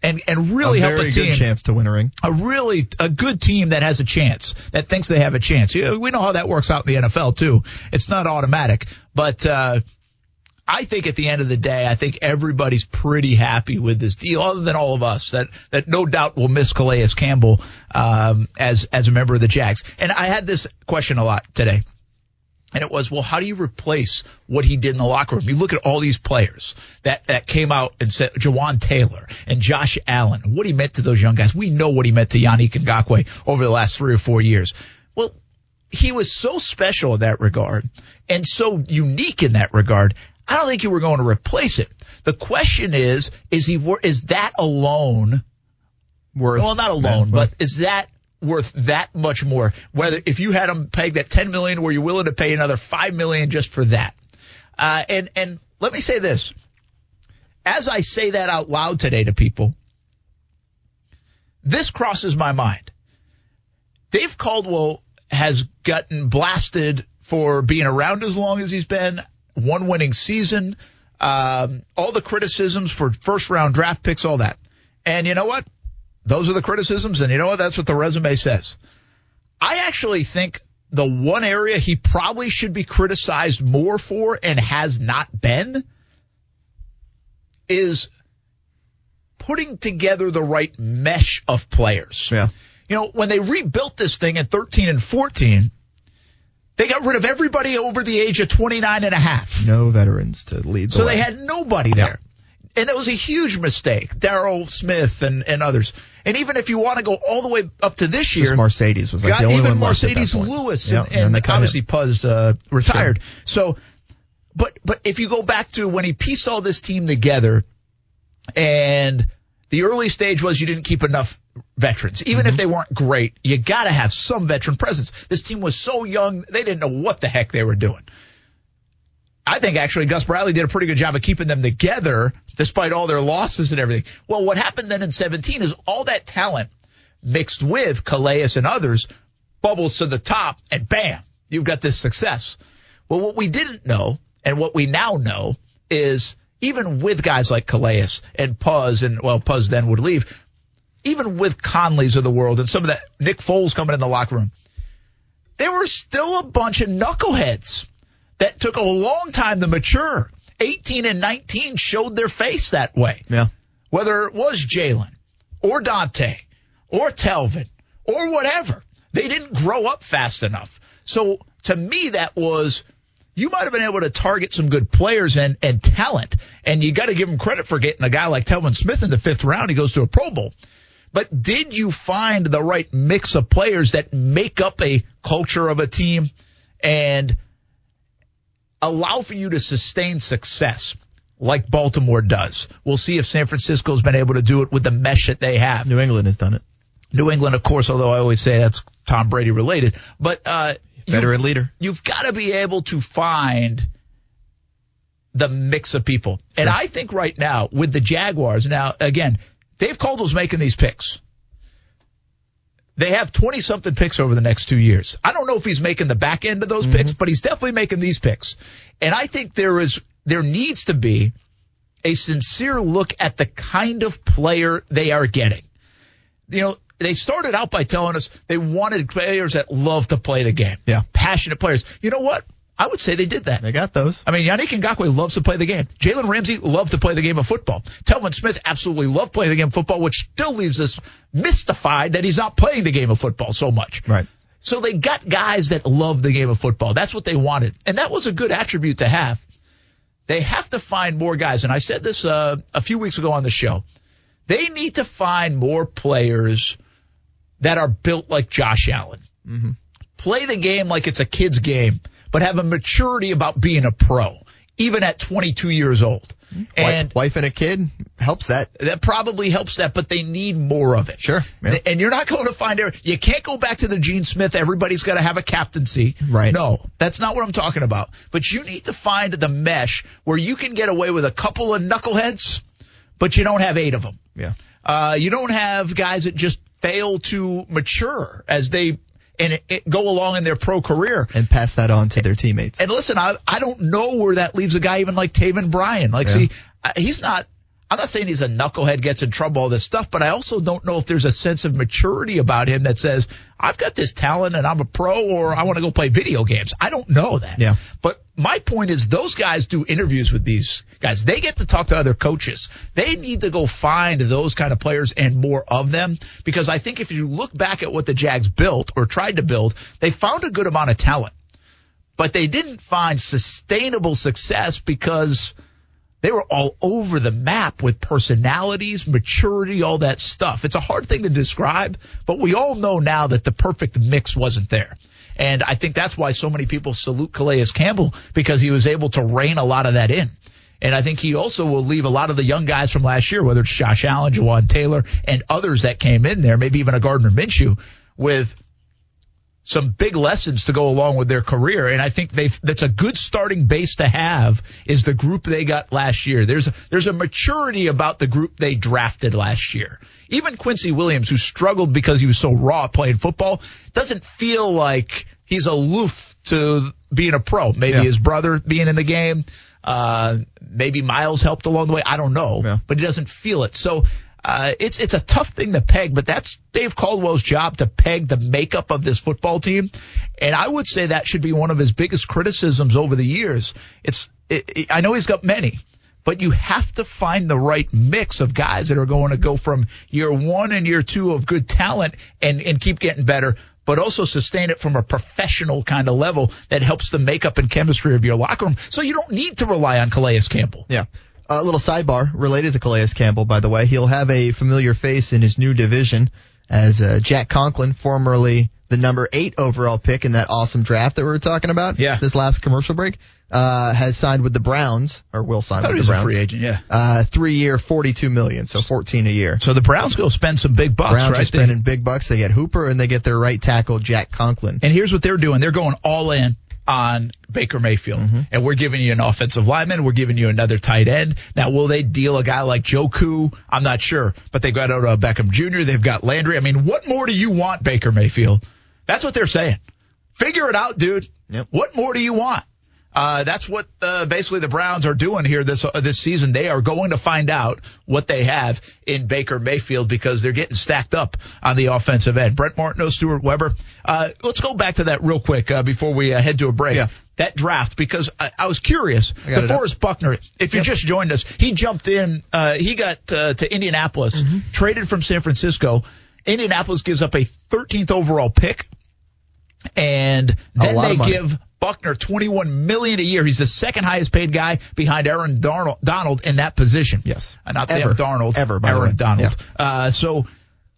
And really help a team. A very good chance to win a ring. A good team that has a chance, that thinks they have a chance. We know how that works out in the NFL, too. It's not automatic. But I think at the end of the day, I think everybody's pretty happy with this deal, other than all of us, that no doubt will miss Calais Campbell as a member of the Jags. And I had this question a lot today. And it was, well, how do you replace what he did in the locker room? You look at all these players that came out and said, Jawan Taylor and Josh Allen, what he meant to those young guys. We know what he meant to Yannick Ngakoue over the last 3 or 4 years. Well, he was so special in that regard and so unique in that regard. I don't think you were going to replace it. The question is that alone worth? Well, not alone, but is that worth that much more? Whether if you had him pegged at $10 million, were you willing to pay another $5 million just for that? And let me say this: as I say that out loud today to people, this crosses my mind. Dave Caldwell has gotten blasted for being around as long as he's been, one winning season, all the criticisms for first-round draft picks, all that. And you know what? Those are the criticisms, and you know what? That's what the resume says. I actually think the one area he probably should be criticized more for and has not been is putting together the right mesh of players. Yeah. You know, when they rebuilt this thing in 13 and 14, they got rid of everybody over the age of 29 and a half. No veterans to lead the way. So they had nobody there. And that was a huge mistake. Darryl Smith and others. And even if you want to go all the way up to this year, Mercedes was like the only one left at that point. Even Mercedes Lewis and obviously Puz retired. Sure. So, but if you go back to when he pieced all this team together, and the early stage was you didn't keep enough veterans. Even if they weren't great, you got to have some veteran presence. This team was so young, they didn't know what the heck they were doing. I think actually Gus Bradley did a pretty good job of keeping them together despite all their losses and everything. Well, what happened then in 17 is all that talent mixed with Calais and others bubbles to the top, and bam, you've got this success. Well, what we didn't know and what we now know is even with guys like Calais and Puz, and well, Puz then would leave, even with Conleys of the world and some of that, Nick Foles coming in the locker room, there were still a bunch of knuckleheads that took a long time to mature. 18 and 19 showed their face that way. Yeah. Whether it was Jalen or Dante or Telvin or whatever, they didn't grow up fast enough. So to me, that was, you might have been able to target some good players and talent, and you got to give them credit for getting a guy like Telvin Smith in the 5th round. He goes to a Pro Bowl. But did you find the right mix of players that make up a culture of a team and allow for you to sustain success like Baltimore does? We'll see if San Francisco's been able to do it with the mesh that they have. New England has done it. New England, of course, although I always say that's Tom Brady related. But veteran leader. You've got to be able to find the mix of people. Sure. And I think right now with the Jaguars, now, again, Dave Caldwell's making these picks. They have 20-something picks over the next 2 years. I don't know if he's making the back end of those picks, but he's definitely making these picks. And I think there needs to be a sincere look at the kind of player they are getting. You know, they started out by telling us they wanted players that love to play the game. Yeah. Passionate players. You know what? I would say they did that. They got those. I mean, Yannick Ngakoue loves to play the game. Jalen Ramsey loved to play the game of football. Telvin Smith absolutely loved playing the game of football, which still leaves us mystified that he's not playing the game of football so much. Right. So they got guys that love the game of football. That's what they wanted. And that was a good attribute to have. They have to find more guys. And I said this a few weeks ago on the show. They need to find more players that are built like Josh Allen. Mm-hmm. Play the game like it's a kid's game, but have a maturity about being a pro, even at 22 years old. And wife and a kid helps that. That probably helps that, but they need more of it. Sure. Yeah. And you're not going to find – you can't go back to the Gene Smith, everybody's got to have a captaincy. Right. No, that's not what I'm talking about. But you need to find the mesh where you can get away with a couple of knuckleheads, but you don't have 8 of them. Yeah. You don't have guys that just fail to mature as they – and it go along in their pro career. And pass that on to their teammates. And listen, I don't know where that leaves a guy even like Taven Bryan. Like, yeah. See, he's not – I'm not saying he's a knucklehead, gets in trouble, all this stuff, but I also don't know if there's a sense of maturity about him that says, I've got this talent and I'm a pro, or I want to go play video games. I don't know that. Yeah. But my point is those guys do interviews with these guys. They get to talk to other coaches. They need to go find those kind of players and more of them, because I think if you look back at what the Jags built or tried to build, they found a good amount of talent. But they didn't find sustainable success because they were all over the map with personalities, maturity, all that stuff. It's a hard thing to describe, but we all know now that the perfect mix wasn't there. And I think that's why so many people salute Calais Campbell, because he was able to rein a lot of that in. And I think he also will leave a lot of the young guys from last year, whether it's Josh Allen, Jawan Taylor, and others that came in there, maybe even a Gardner Minshew, with some big lessons to go along with their career. And I think that's a good starting base to have, is the group they got last year. There's a maturity about the group they drafted last year. Even Quincy Williams, who struggled because he was so raw playing football, doesn't feel like he's aloof to being a pro. Maybe his brother being in the game. Maybe Miles helped along the way. I don't know, but he doesn't feel it. So, it's a tough thing to peg, but that's Dave Caldwell's job, to peg the makeup of this football team. And I would say that should be one of his biggest criticisms over the years. I know he's got many, but you have to find the right mix of guys that are going to go from year one and year two of good talent and keep getting better, but also sustain it from a professional kind of level that helps the makeup and chemistry of your locker room. So you don't need to rely on Calais Campbell. Yeah. A little sidebar related to Calais Campbell, by the way. He'll have a familiar face in his new division as Jack Conklin, formerly the number 8 overall pick in that awesome draft that we were talking about this last commercial break, has signed with the Browns, or will sign with the Browns. He's a free agent, yeah. 3-year, $42 million, so $14 a year. So the Browns go spend some big bucks, right? Browns are spending big bucks. They get Hooper, and they get their right tackle, Jack Conklin. And here's what they're doing. They're going all in on Baker Mayfield. Mm-hmm. And we're giving you an offensive lineman. We're giving you another tight end. Now, will they deal a guy like Joku? I'm not sure. But they've got Odell Beckham Jr. They've got Landry. I mean, what more do you want, Baker Mayfield? That's what they're saying. Figure it out, dude. Yep. What more do you want? That's what basically the Browns are doing here this season. They are going to find out what they have in Baker Mayfield, because they're getting stacked up on the offensive end. Brent Martineau, Stuart Weber. Let's go back to that real quick before we head to a break. Yeah. That draft, because I was curious. DeForest Buckner, if you just joined us, he jumped in. He got to Indianapolis, traded from San Francisco. Indianapolis gives up a 13th overall pick, and then they give Buckner $21 million a year. He's the second highest paid guy behind Aaron Donald in that position. Yes. Not Sam Darnold. Aaron Donald. Yeah. So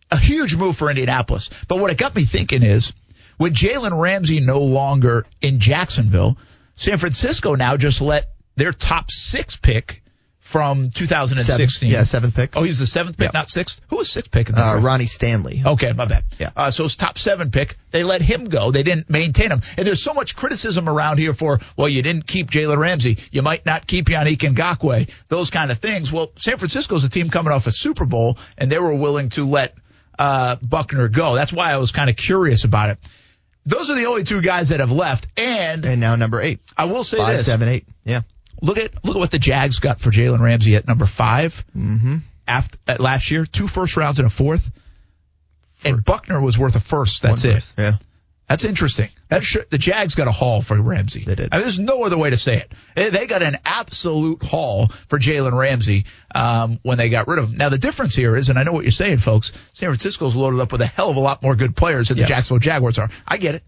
a huge move for Indianapolis. But what it got me thinking is, with Jalen Ramsey no longer in Jacksonville, San Francisco now just let their top 6 pick from 2016. Seventh pick. Oh, he's the 7th pick, not 6th? Who was 6th pick in the draft? Ronnie Stanley. Okay, my bad. Yeah. So his top 7 pick, they let him go. They didn't maintain him. And there's so much criticism around here for, well, you didn't keep Jalen Ramsey. You might not keep Yannick Ngakoue. Those kind of things. Well, San Francisco's a team coming off a Super Bowl, and they were willing to let Buckner go. That's why I was kind of curious about it. Those are the only two guys that have left. And now number 8. I will say 5, 7, 8. Yeah. Look at what the Jags got for Jalen Ramsey at number 5 at last year. 2 first rounds and a 4th. And Buckner was worth a first. That's it. First. Yeah. That's interesting. The Jags got a haul for Ramsey. They did. I mean, there's no other way to say it. They got an absolute haul for Jalen Ramsey when they got rid of him. Now, the difference here is, and I know what you're saying, folks, San Francisco's loaded up with a hell of a lot more good players than the Jacksonville Jaguars are. I get it.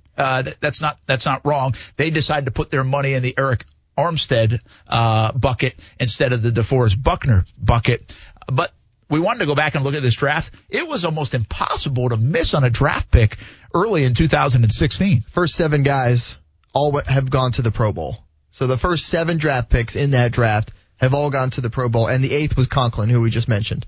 That's not wrong. They decided to put their money in the Arik Armstead bucket instead of the DeForest Buckner bucket. But we wanted to go back and look at this draft. It was almost impossible to miss on a draft pick early in 2016. First 7 guys all have gone to the Pro Bowl. So the first 7 draft picks in that draft have all gone to the Pro Bowl, and the 8th was Conklin, who we just mentioned,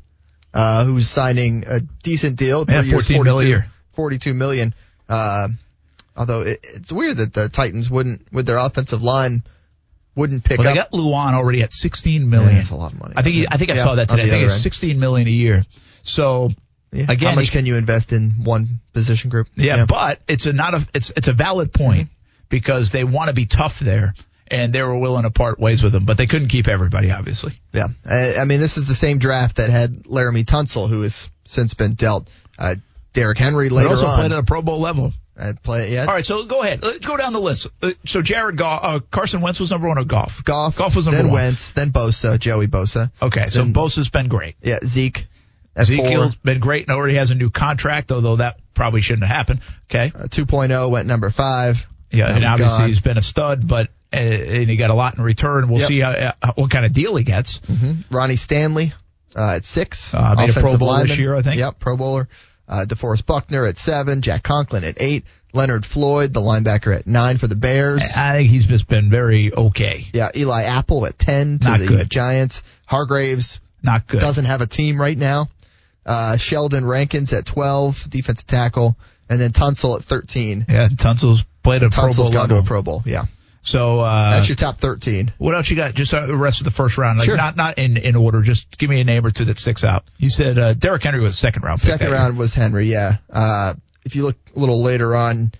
who's signing a decent deal. $42 million. Although it's weird that the Titans wouldn't, with their offensive line, wouldn't pick up. They got Luan already at $16 million. Yeah, that's a lot of money. I think I saw that today. I think it's $16 million a year. So again, how much can you invest in one position group? Yeah, but it's a valid point because they want to be tough there, and they were willing to part ways with them, but they couldn't keep everybody, obviously. Yeah, I mean, this is the same draft that had Laramie Tunsil, who has since been dealt. Derrick Henry later on. They also played at a Pro Bowl level. All right, so go ahead. Let's go down the list. So Jared Goff, Carson Wentz was number 1 or Goff? Goff was number 1. Then Wentz, then Bosa, Joey Bosa. Okay, so Bosa's been great. Yeah, Zeke. Ezekiel's been great and already has a new contract, although that probably shouldn't have happened. Okay. 2.0 went number 5. Yeah, and obviously he's been a stud, but and he got a lot in return. We'll see how, what kind of deal he gets. Mm-hmm. Ronnie Stanley at 6. Made a Pro Bowler this year, I think. Yep, Pro Bowler. DeForest Buckner at 7. Jack Conklin at 8. Leonard Floyd, the linebacker, at 9 for the Bears. I think he's just been very okay. Yeah, Eli Apple at 10 to the Giants. Hargraves not good. Doesn't have a team right now. Sheldon Rankins at 12, defensive tackle, and then Tunsil at 13. Yeah, Tunsil's played a Pro Bowl. Tunsil's gone to a Pro Bowl, yeah. So that's your top 13. What else you got? Just the rest of the first round, like not in order. Just give me a name or two that sticks out. You said Derrick Henry was a second round pick. Second round was Henry, yeah. If you look a little later on,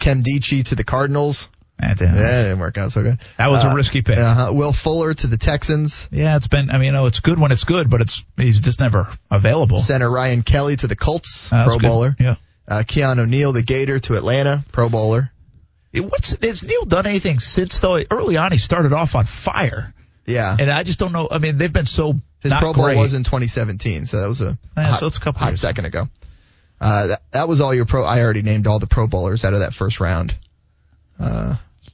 Kem Diche to the Cardinals. That didn't work out so good. That was a risky pick. Will Fuller to the Texans. Yeah, it's been. I mean, it's good when it's good, but he's just never available. Center Ryan Kelly to the Colts, Pro Bowler. Yeah. Keon O'Neal, the Gator, to Atlanta, Pro Bowler. Has Neal done anything since though? Early on, he started off on fire. Yeah, and I just don't know. I mean, they've been so his not Pro Bowl great. Was in 2017, so that was a couple hot years. Second ago. That was all your pro. I already named all the Pro Bowlers out of that first round.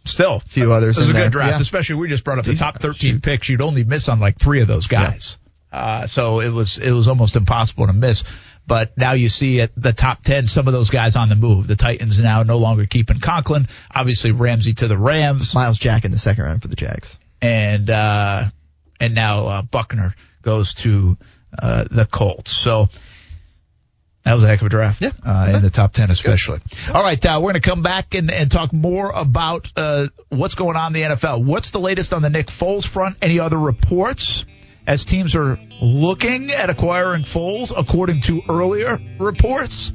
Still a few others. It was a good draft, especially we just brought up the top 13 picks. You'd only miss on like 3 of those guys. Yeah. So it was almost impossible to miss. But now you see at the top 10 some of those guys on the move. The Titans now no longer keeping Conklin. Obviously Ramsey to the Rams. Miles Jack in the second round for the Jags. And now Buckner goes to the Colts. So that was a heck of a draft, in the top 10 especially. Good. All right, we're going to come back and talk more about what's going on in the NFL. What's the latest on the Nick Foles front? Any other reports as teams are looking at acquiring Foles according to earlier reports?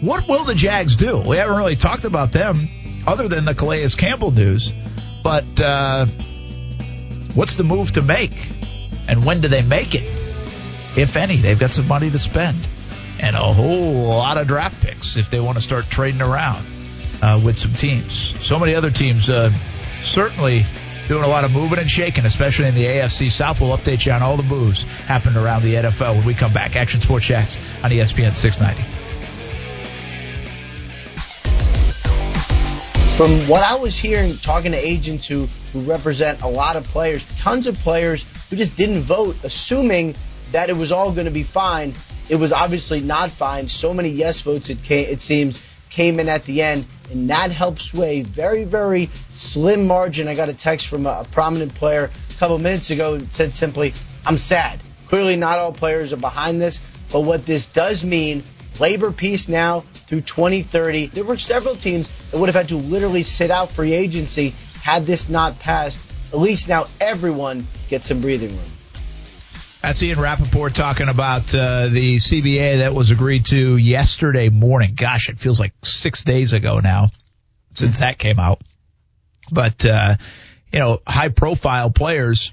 What will the Jags do? We haven't really talked about them other than the Calais Campbell news, but what's the move to make? And when do they make it? If any, they've got some money to spend. And a whole lot of draft picks if they want to start trading around with some teams. So many other teams certainly doing a lot of moving and shaking, especially in the AFC South. We'll update you on all the moves happening around the NFL when we come back. Action Sports Jax on ESPN 690. From what I was hearing, talking to agents who represent a lot of players, tons of players who just didn't vote, assuming that it was all going to be fine. It was obviously not fine. So many yes votes, it seems, came in at the end, and that helped sway very, very slim margin. I got a text from a prominent player a couple minutes ago and said simply, "I'm sad." Clearly not all players are behind this, but what this does mean, labor peace now through 2030. There were several teams that would have had to literally sit out free agency had this not passed. At least now everyone gets some breathing room. That's Ian Rappaport talking about the CBA that was agreed to yesterday morning. Gosh, it feels like 6 days ago now since that came out. But, high-profile players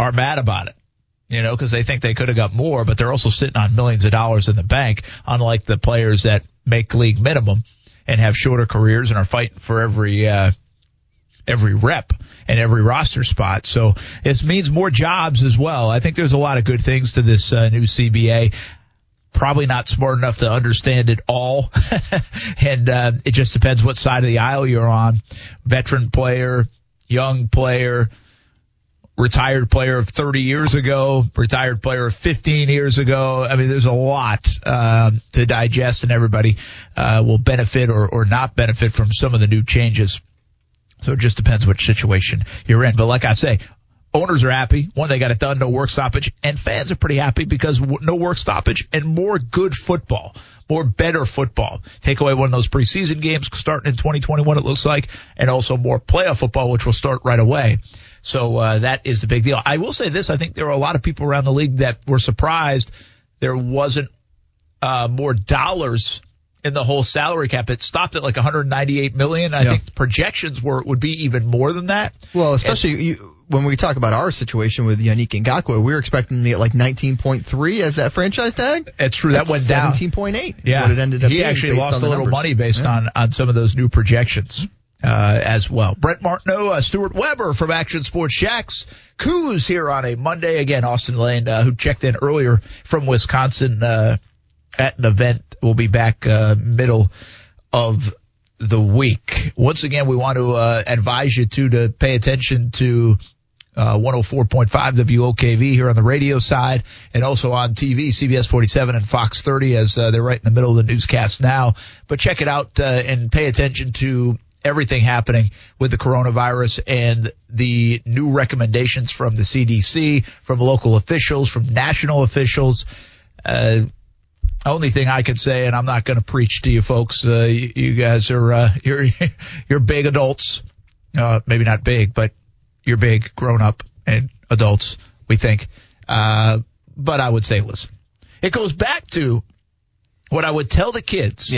are mad about it, because they think they could have got more, but they're also sitting on millions of dollars in the bank, unlike the players that make league minimum and have shorter careers and are fighting for every rep and every roster spot. So it means more jobs as well. I think there's a lot of good things to this new CBA. Probably not smart enough to understand it all. And it just depends what side of the aisle you're on. Veteran player, young player, retired player of 30 years ago, retired player of 15 years ago. I mean, there's a lot to digest, and everybody will benefit or not benefit from some of the new changes. So it just depends which situation you're in. But like I say, owners are happy. One, they got it done, no work stoppage. And fans are pretty happy because no work stoppage and more good football, more better football. Take away one of those preseason games starting in 2021, it looks like, and also more playoff football, which will start right away. So that is the big deal. I will say this. I think there are a lot of people around the league that were surprised there wasn't more dollars in the whole salary cap. It stopped at like $198 million. I think the projections were it would be even more than that. Well, especially when we talk about our situation with Yannick Ngakoue, we were expecting to be at like 19.3 as that franchise tag. That's true. That went down. 17.8. Yeah. What it ended up being actually lost a little money based on some of those new projections as well. Brent Martineau, Stuart Weber from Action Sports Jax. Coos here on a Monday. Again, Austin Lane, who checked in earlier from Wisconsin at an event. We'll be back middle of the week. Once again, we want to advise you to pay attention to 104.5 WOKV here on the radio side and also on TV, CBS 47 and Fox 30 as they're right in the middle of the newscast now. But check it out and pay attention to everything happening with the coronavirus and the new recommendations from the CDC, from local officials, from national officials. Only thing I can say, and I'm not going to preach to you folks, you guys are you're big adults, maybe not big, but you're big grown up and adults, we think. But I would say, listen, it goes back to what I would tell the kids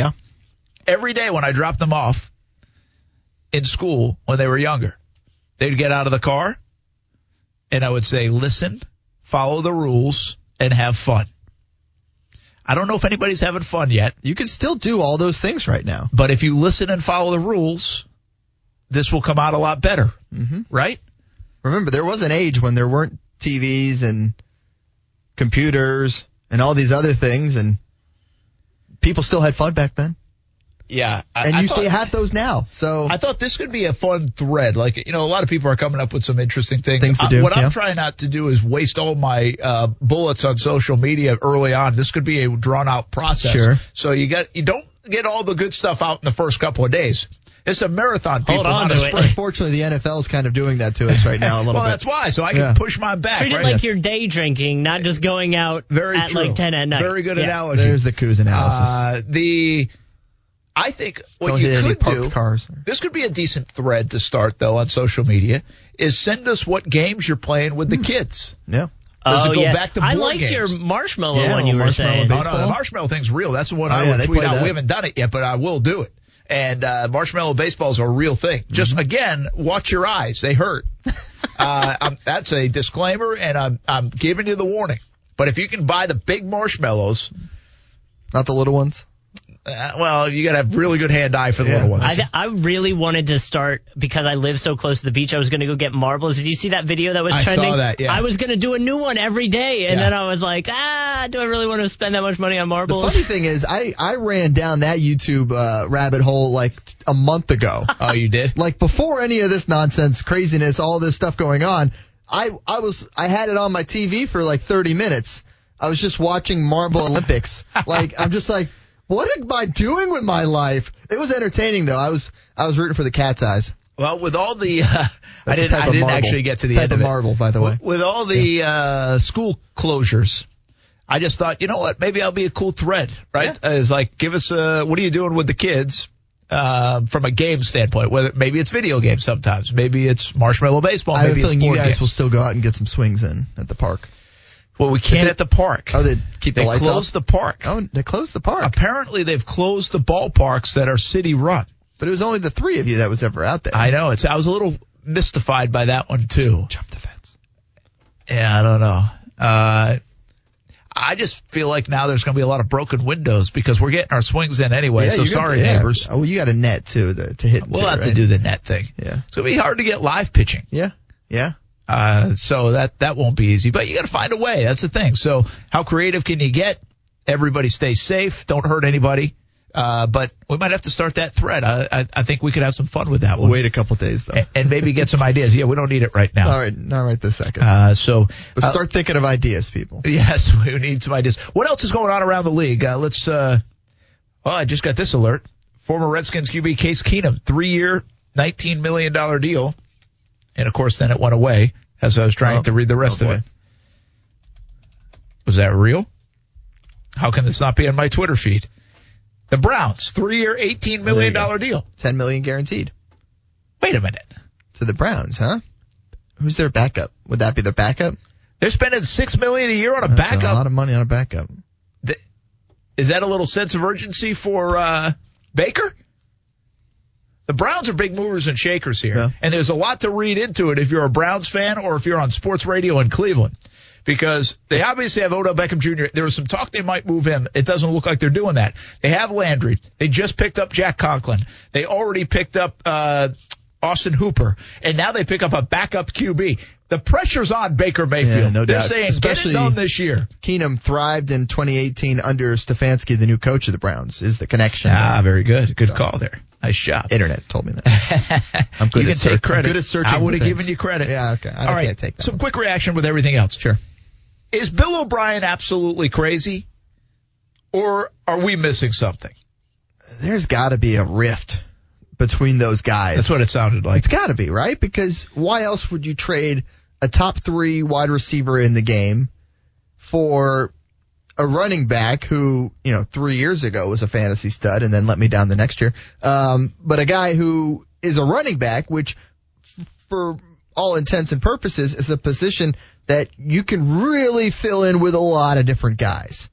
every day when I dropped them off in school when they were younger. They'd get out of the car, and I would say, listen, follow the rules, and have fun. I don't know if anybody's having fun yet. You can still do all those things right now. But if you listen and follow the rules, this will come out a lot better, right? Remember, there was an age when there weren't TVs and computers and all these other things, and people still had fun back then. Yeah. I still have those now. So I thought this could be a fun thread. Like, you know, a lot of people are coming up with some interesting things to do. What I'm trying not to do is waste all my bullets on social media early on. This could be a drawn out process. Sure. So you don't get all the good stuff out in the first couple of days. It's a marathon, people. Hold on to it. Unfortunately, the NFL is kind of doing that to us right now a little bit. Well, that's why. So I can push mine back. Treat it like your day drinking, not just going out at like 10 at night. Very good analogy. There's the Coos analysis. I think what you could do, this could be a decent thread to start, though, on social media, is send us what games you're playing with the kids. Yeah. Does it go back to board games? I liked your marshmallow one you were saying. Oh, no, the marshmallow thing's real. That's the one I would tweet out. We haven't done it yet, but I will do it. And marshmallow baseball is a real thing. Just, again, watch your eyes. They hurt. That's a disclaimer, and I'm giving you the warning. But if you can buy the big marshmallows. Not the little ones? Well, you got to have really good hand-eye for the little ones. I really wanted to start, because I live so close to the beach, I was going to go get marbles. Did you see that video that was trending? I saw that, yeah. I was going to do a new one every day, and then I was like, do I really want to spend that much money on marbles? The funny thing is, I ran down that YouTube rabbit hole like a month ago. Oh, you did? Like before any of this nonsense, craziness, all this stuff going on, I had it on my TV for like 30 minutes. I was just watching Marble Olympics. I'm just like, what am I doing with my life? It was entertaining, though. I was rooting for the cat's eyes. Well, with all the I didn't actually get to the end of marble, by the way. With all the school closures, I just thought, you know what? Maybe I'll be a cool thread, right? Yeah. It's like, give us what are you doing with the kids from a game standpoint? Whether maybe it's video games sometimes, maybe it's marshmallow baseball. I have a feeling you guys will still go out and get some swings in at the park. Well, we can't at the park. Oh, they keep the lights off? They closed the park. Oh, they closed the park. Apparently, they've closed the ballparks that are city-run. But it was only the three of you that was ever out there. I know. I was a little mystified by that one, too. Jump the fence. Yeah, I don't know. I just feel like now there's going to be a lot of broken windows because we're getting our swings in anyway, so sorry, neighbors. Oh, well, you got a net, too, to hit. We'll have to do the net thing. Yeah. It's going to be hard to get live pitching. Yeah, yeah. So that won't be easy, but you got to find a way. That's the thing. So how creative can you get? Everybody stay safe. Don't hurt anybody. But we might have to start that thread. I think we could have some fun with that one. Wait a couple days though. And maybe get some ideas. Yeah, we don't need it right now. All right. Not right this second. So start thinking of ideas, people. Yes. We need some ideas. What else is going on around the league? I just got this alert. Former Redskins QB Case Keenum, 3-year, $19 million deal. And, of course, then it went away as I was trying to read the rest of it. Was that real? How can this not be on my Twitter feed? The Browns, 3-year, $18 million deal. $10 million guaranteed. Wait a minute. To the Browns, huh? Who's their backup? Would that be their backup? They're spending $6 million a year on a backup. That's a lot of money on a backup. Is that a little sense of urgency for Baker? The Browns are big movers and shakers here, and there's a lot to read into it if you're a Browns fan or if you're on sports radio in Cleveland, because they obviously have Odell Beckham Jr. There was some talk they might move him. It doesn't look like they're doing that. They have Landry. They just picked up Jack Conklin. They already picked up Austin Hooper, and now they pick up a backup QB. The pressure's on Baker Mayfield. Yeah, no doubt. They're saying, especially get it done this year. Keenum thrived in 2018 under Stefanski, the new coach of the Browns, is the connection. Very good. Good call there. Nice job. Internet told me that. I'm good at searching. I'm good at searching. I would have given you credit. Yeah, okay. All right. Can't take that. Some quick reaction with everything else. Sure. Is Bill O'Brien absolutely crazy, or are we missing something? There's got to be a rift between those guys. That's what it sounded like. It's got to be, right? Because why else would you trade a top three wide receiver in the game for a running back who, 3 years ago was a fantasy stud and then let me down the next year. But a guy who is a running back, which for all intents and purposes is a position that you can really fill in with a lot of different guys,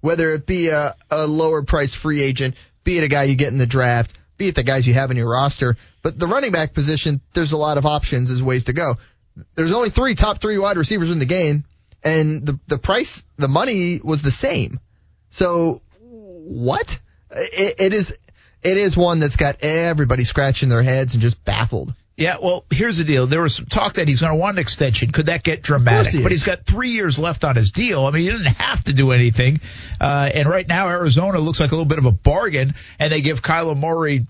whether it be a lower price free agent, be it a guy you get in the draft, be it the guys you have in your roster. But the running back position, there's a lot of options as ways to go. There's only three top three wide receivers in the game. And the price, the money was the same. So what? It is one that's got everybody scratching their heads and just baffled. Yeah, well, here's the deal. There was some talk that he's going to want an extension. Could that get dramatic? But he's got 3 years left on his deal. I mean, he didn't have to do anything. And right now, Arizona looks like a little bit of a bargain, and they give Kyler Murray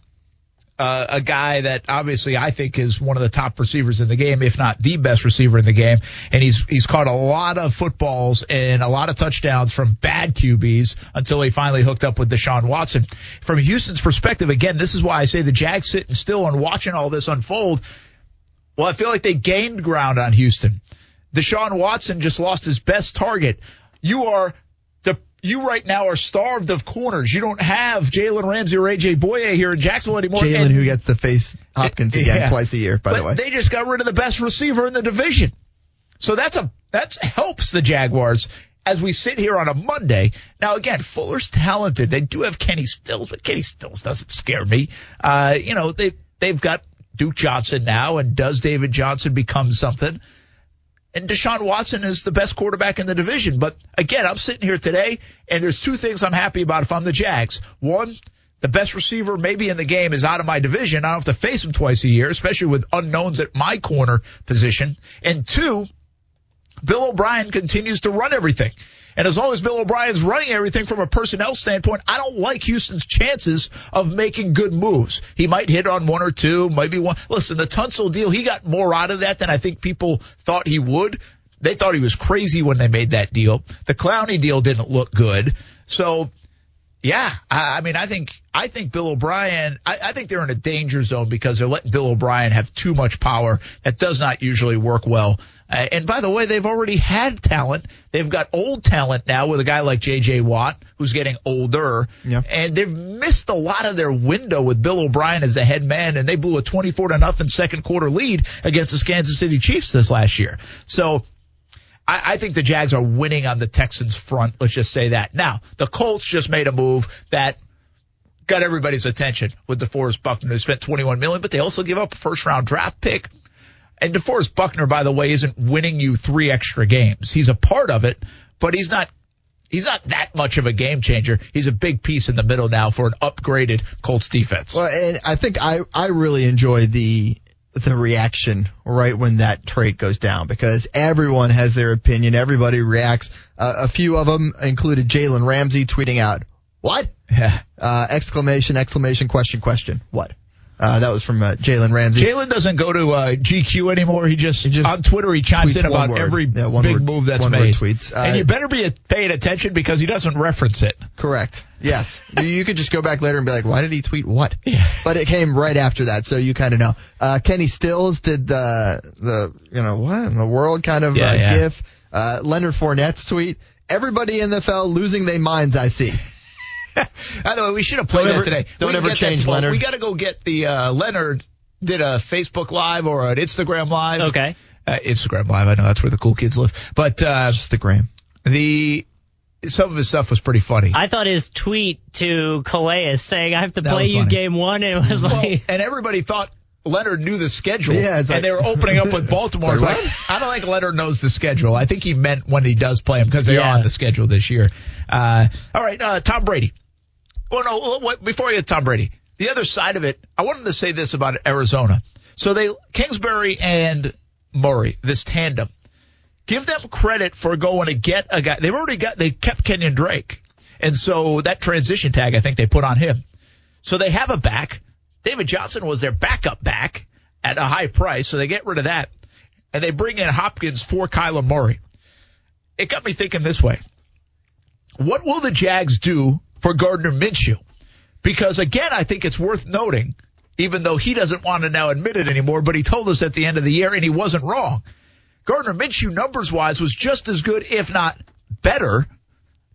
a guy that obviously I think is one of the top receivers in the game, if not the best receiver in the game. And he's caught a lot of footballs and a lot of touchdowns from bad QBs until he finally hooked up with Deshaun Watson. From Houston's perspective, again, this is why I say the Jags sitting still and watching all this unfold. Well, I feel like they gained ground on Houston. Deshaun Watson just lost his best target. You right now are starved of corners. You don't have Jalen Ramsey or AJ Bouye here in Jacksonville anymore. Jalen, who gets to face Hopkins again twice a year, by the way. They just got rid of the best receiver in the division. So that helps the Jaguars as we sit here on a Monday. Now, again, Fuller's talented. They do have Kenny Stills, but Kenny Stills doesn't scare me. They've got Duke Johnson now, and does David Johnson become something? And Deshaun Watson is the best quarterback in the division. But, again, I'm sitting here today, and there's two things I'm happy about if I'm the Jags. One, the best receiver maybe in the game is out of my division. I don't have to face him twice a year, especially with unknowns at my corner position. And two, Bill O'Brien continues to run everything. And as long as Bill O'Brien's running everything from a personnel standpoint, I don't like Houston's chances of making good moves. He might hit on one or two, maybe one. Listen, the Tunsil deal, he got more out of that than I think people thought he would. They thought he was crazy when they made that deal. The Clowney deal didn't look good. So, yeah, I think Bill O'Brien, I think they're in a danger zone because they're letting Bill O'Brien have too much power. That does not usually work well. And by the way, they've already had talent. They've got old talent now with a guy like J.J. Watt, who's getting older. Yeah. And they've missed a lot of their window with Bill O'Brien as the head man, and they blew a 24-0 second quarter lead against the Kansas City Chiefs this last year. So I think the Jags are winning on the Texans' front. Let's just say that. Now, the Colts just made a move that got everybody's attention with DeForest Buckner. They spent $21 million, but they also give up a first-round draft pick. And DeForest Buckner, by the way, isn't winning you three extra games. He's a part of it, but he's not that much of a game changer. He's a big piece in the middle now for an upgraded Colts defense. Well, and I think I really enjoy the reaction right when that trade goes down because everyone has their opinion. Everybody reacts. A few of them included Jalen Ramsey tweeting out, "What?" Yeah. Exclamation, exclamation, question, question, what? That was from Jalen Ramsey. Jalen doesn't go to GQ anymore. He just on Twitter he chimes in about every big move that's made. And you better be paying attention because he doesn't reference it. Correct. Yes. You could just go back later and be like, why did he tweet what? Yeah. But it came right after that, so you kind of know. Kenny Stills did the what in the world kind of gif. Leonard Fournette's tweet. Everybody in the NFL losing their minds, I see. By the way, we should have played that today. Don't ever change Leonard. We got to go get the Leonard did a Facebook Live or an Instagram Live. Okay. Instagram Live. I know that's where the cool kids live. But Instagram. Some of his stuff was pretty funny. I thought his tweet to Calais saying, I have to play you game one. And it was and everybody thought Leonard knew the schedule. Yeah, and they were opening up with Baltimore. It's like, I don't think Leonard knows the schedule. I think he meant when he does play him because they are on the schedule this year. All right. Tom Brady. Well, no, before I get Tom Brady, the other side of it, I wanted to say this about Arizona. So Kingsbury and Murray, this tandem, give them credit for going to get a guy. They kept Kenyon Drake. And so that transition tag, I think they put on him. So they have a back. David Johnson was their backup back at a high price, so they get rid of that, and they bring in Hopkins for Kyler Murray. It got me thinking this way. What will the Jags do for Gardner Minshew? Because, again, I think it's worth noting, even though he doesn't want to now admit it anymore, but he told us at the end of the year, and he wasn't wrong. Gardner Minshew, numbers-wise, was just as good, if not better,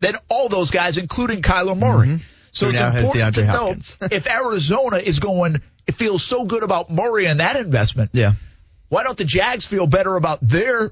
than all those guys, including Kyler Murray. Mm-hmm. So it's important to know if Arizona is going, it feels so good about Murray and that investment. Yeah. Why don't the Jags feel better about their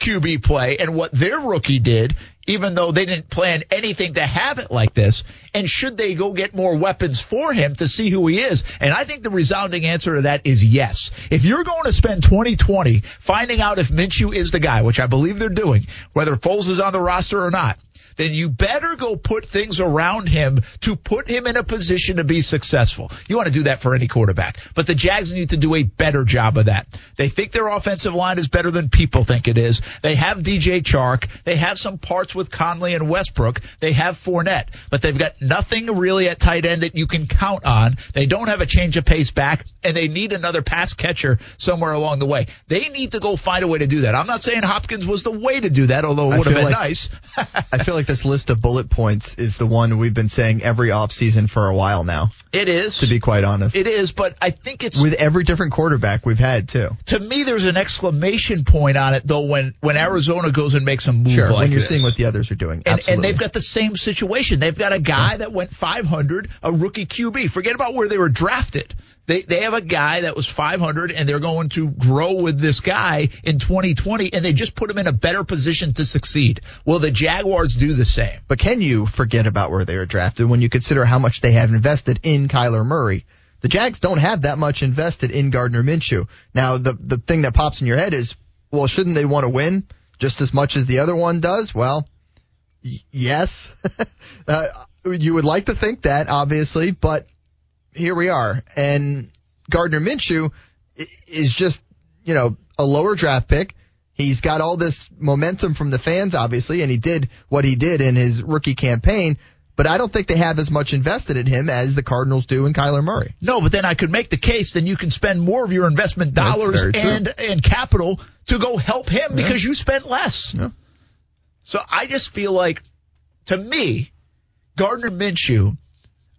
QB play and what their rookie did, even though they didn't plan anything to have it like this? And should they go get more weapons for him to see who he is? And I think the resounding answer to that is yes. If you're going to spend 2020 finding out if Minshew is the guy, which I believe they're doing, whether Foles is on the roster or not, then you better go put things around him to put him in a position to be successful. You want to do that for any quarterback. But the Jags need to do a better job of that. They think their offensive line is better than people think it is. They have DJ Chark. They have some parts with Conley and Westbrook. They have Fournette. But they've got nothing really at tight end that you can count on. They don't have a change of pace back, and they need another pass catcher somewhere along the way. They need to go find a way to do that. I'm not saying Hopkins was the way to do that, although it would have been nice. I feel like this list of bullet points is the one we've been saying every offseason for a while now. It is. To be quite honest. It is, but I think it's... with every different quarterback we've had, too. To me, there's an exclamation point on it, though, when Arizona goes and makes a move like this. Sure, when you're seeing what the others are doing. And they've got the same situation. They've got a guy that went 500, a rookie QB. Forget about where they were drafted. They have a guy that was 500, and they're going to grow with this guy in 2020, and they just put him in a better position to succeed. Will the Jaguars do the same? But can you forget about where they were drafted when you consider how much they have invested in Kyler Murray? The Jags don't have that much invested in Gardner Minshew. Now, the thing that pops in your head is, well, shouldn't they want to win just as much as the other one does? Well, yes. You would like to think that, obviously, but here we are, and Gardner Minshew is just, you know, a lower draft pick. He's got all this momentum from the fans, obviously, and he did what he did in his rookie campaign, but I don't think they have as much invested in him as the Cardinals do in Kyler Murray. No, but then I could make the case then you can spend more of your investment dollars and capital to go help him because you spent less. Yeah. So I just feel like, to me, Gardner Minshew,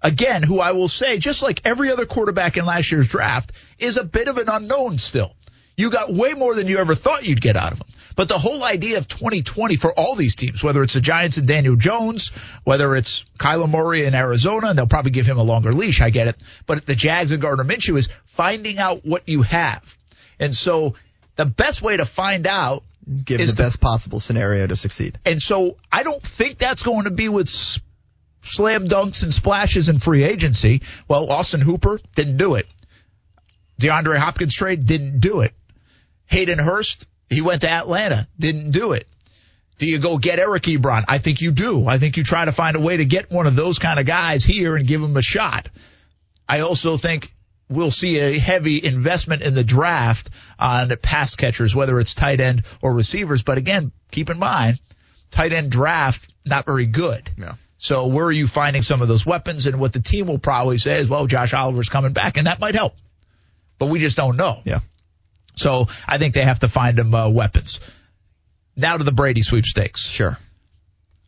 again, who I will say, just like every other quarterback in last year's draft, is a bit of an unknown still. You got way more than you ever thought you'd get out of him. But the whole idea of 2020 for all these teams, whether it's the Giants and Daniel Jones, whether it's Kyler Murray in Arizona, and they'll probably give him a longer leash, I get it, but the Jags and Gardner Minshew is finding out what you have. And so the best way to find out is the best possible scenario to succeed. And so I don't think that's going to be with slam dunks and splashes in free agency. Well, Austin Hooper didn't do it. DeAndre Hopkins trade didn't do it. Hayden Hurst, he went to Atlanta, didn't do it. Do you go get Eric Ebron? I think you do. I think you try to find a way to get one of those kind of guys here and give him a shot. I also think we'll see a heavy investment in the draft on pass catchers, whether it's tight end or receivers. But again, keep in mind, tight end draft, not very good. Yeah. So where are you finding some of those weapons? And what the team will probably say is, well, Josh Oliver's coming back, and that might help. But we just don't know. Yeah. So I think they have to find him weapons. Now to the Brady sweepstakes. Sure.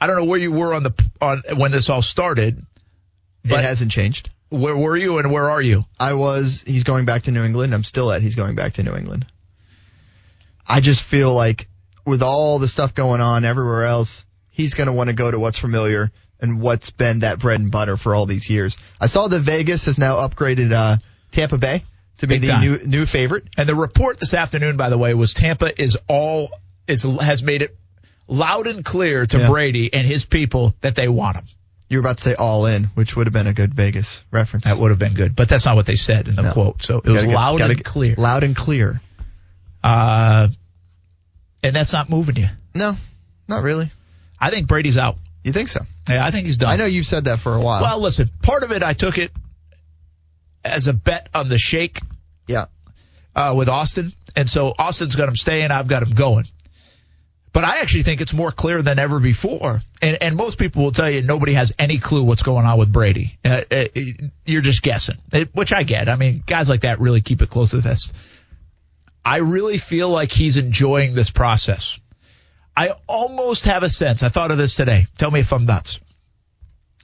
I don't know where you were on when this all started. But it hasn't changed. Where were you and where are you? He's going back to New England. I'm still at he's going back to New England. I just feel like with all the stuff going on everywhere else, he's going to want to go to what's familiar and what's been that bread and butter for all these years. I saw that Vegas has now upgraded Tampa Bay to be the new favorite. And the report this afternoon, by the way, was Tampa has made it loud and clear to Brady and his people that they want him. You were about to say all in, which would have been a good Vegas reference. That would have been good, but that's not what they said in the quote. So it was loud and clear. Loud and clear. And that's not moving you. No, not really. I think Brady's out. You think so? Yeah, I think he's done. I know you've said that for a while. Well, listen, part of it, I took it as a bet on the shake. Yeah. With Austin. And so Austin's got him staying. I've got him going. But I actually think it's more clear than ever before. And most people will tell you nobody has any clue what's going on with Brady. You're just guessing, which I get. I mean, guys like that really keep it close to the vest. I really feel like he's enjoying this process. I almost have a sense, I thought of this today, tell me if I'm nuts,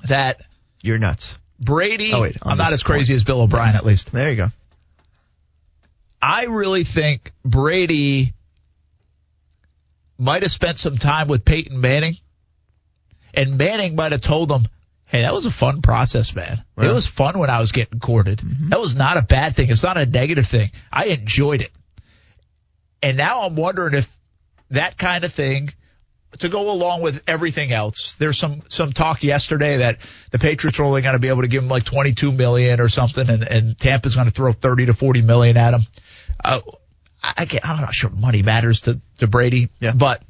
that you're nuts. Brady, I'm not as crazy as Bill O'Brien, at least. There you go. I really think Brady might have spent some time with Peyton Manning, and Manning might have told him, hey, that was a fun process, man. Well, it was fun when I was getting courted. Mm-hmm. That was not a bad thing. It's not a negative thing. I enjoyed it. And now I'm wondering if that kind of thing, to go along with everything else, there's some talk yesterday that the Patriots are only going to be able to give him like $22 million or something, and Tampa's going to throw $30 to $40 million at him. I'm not sure money matters to Brady, yeah. But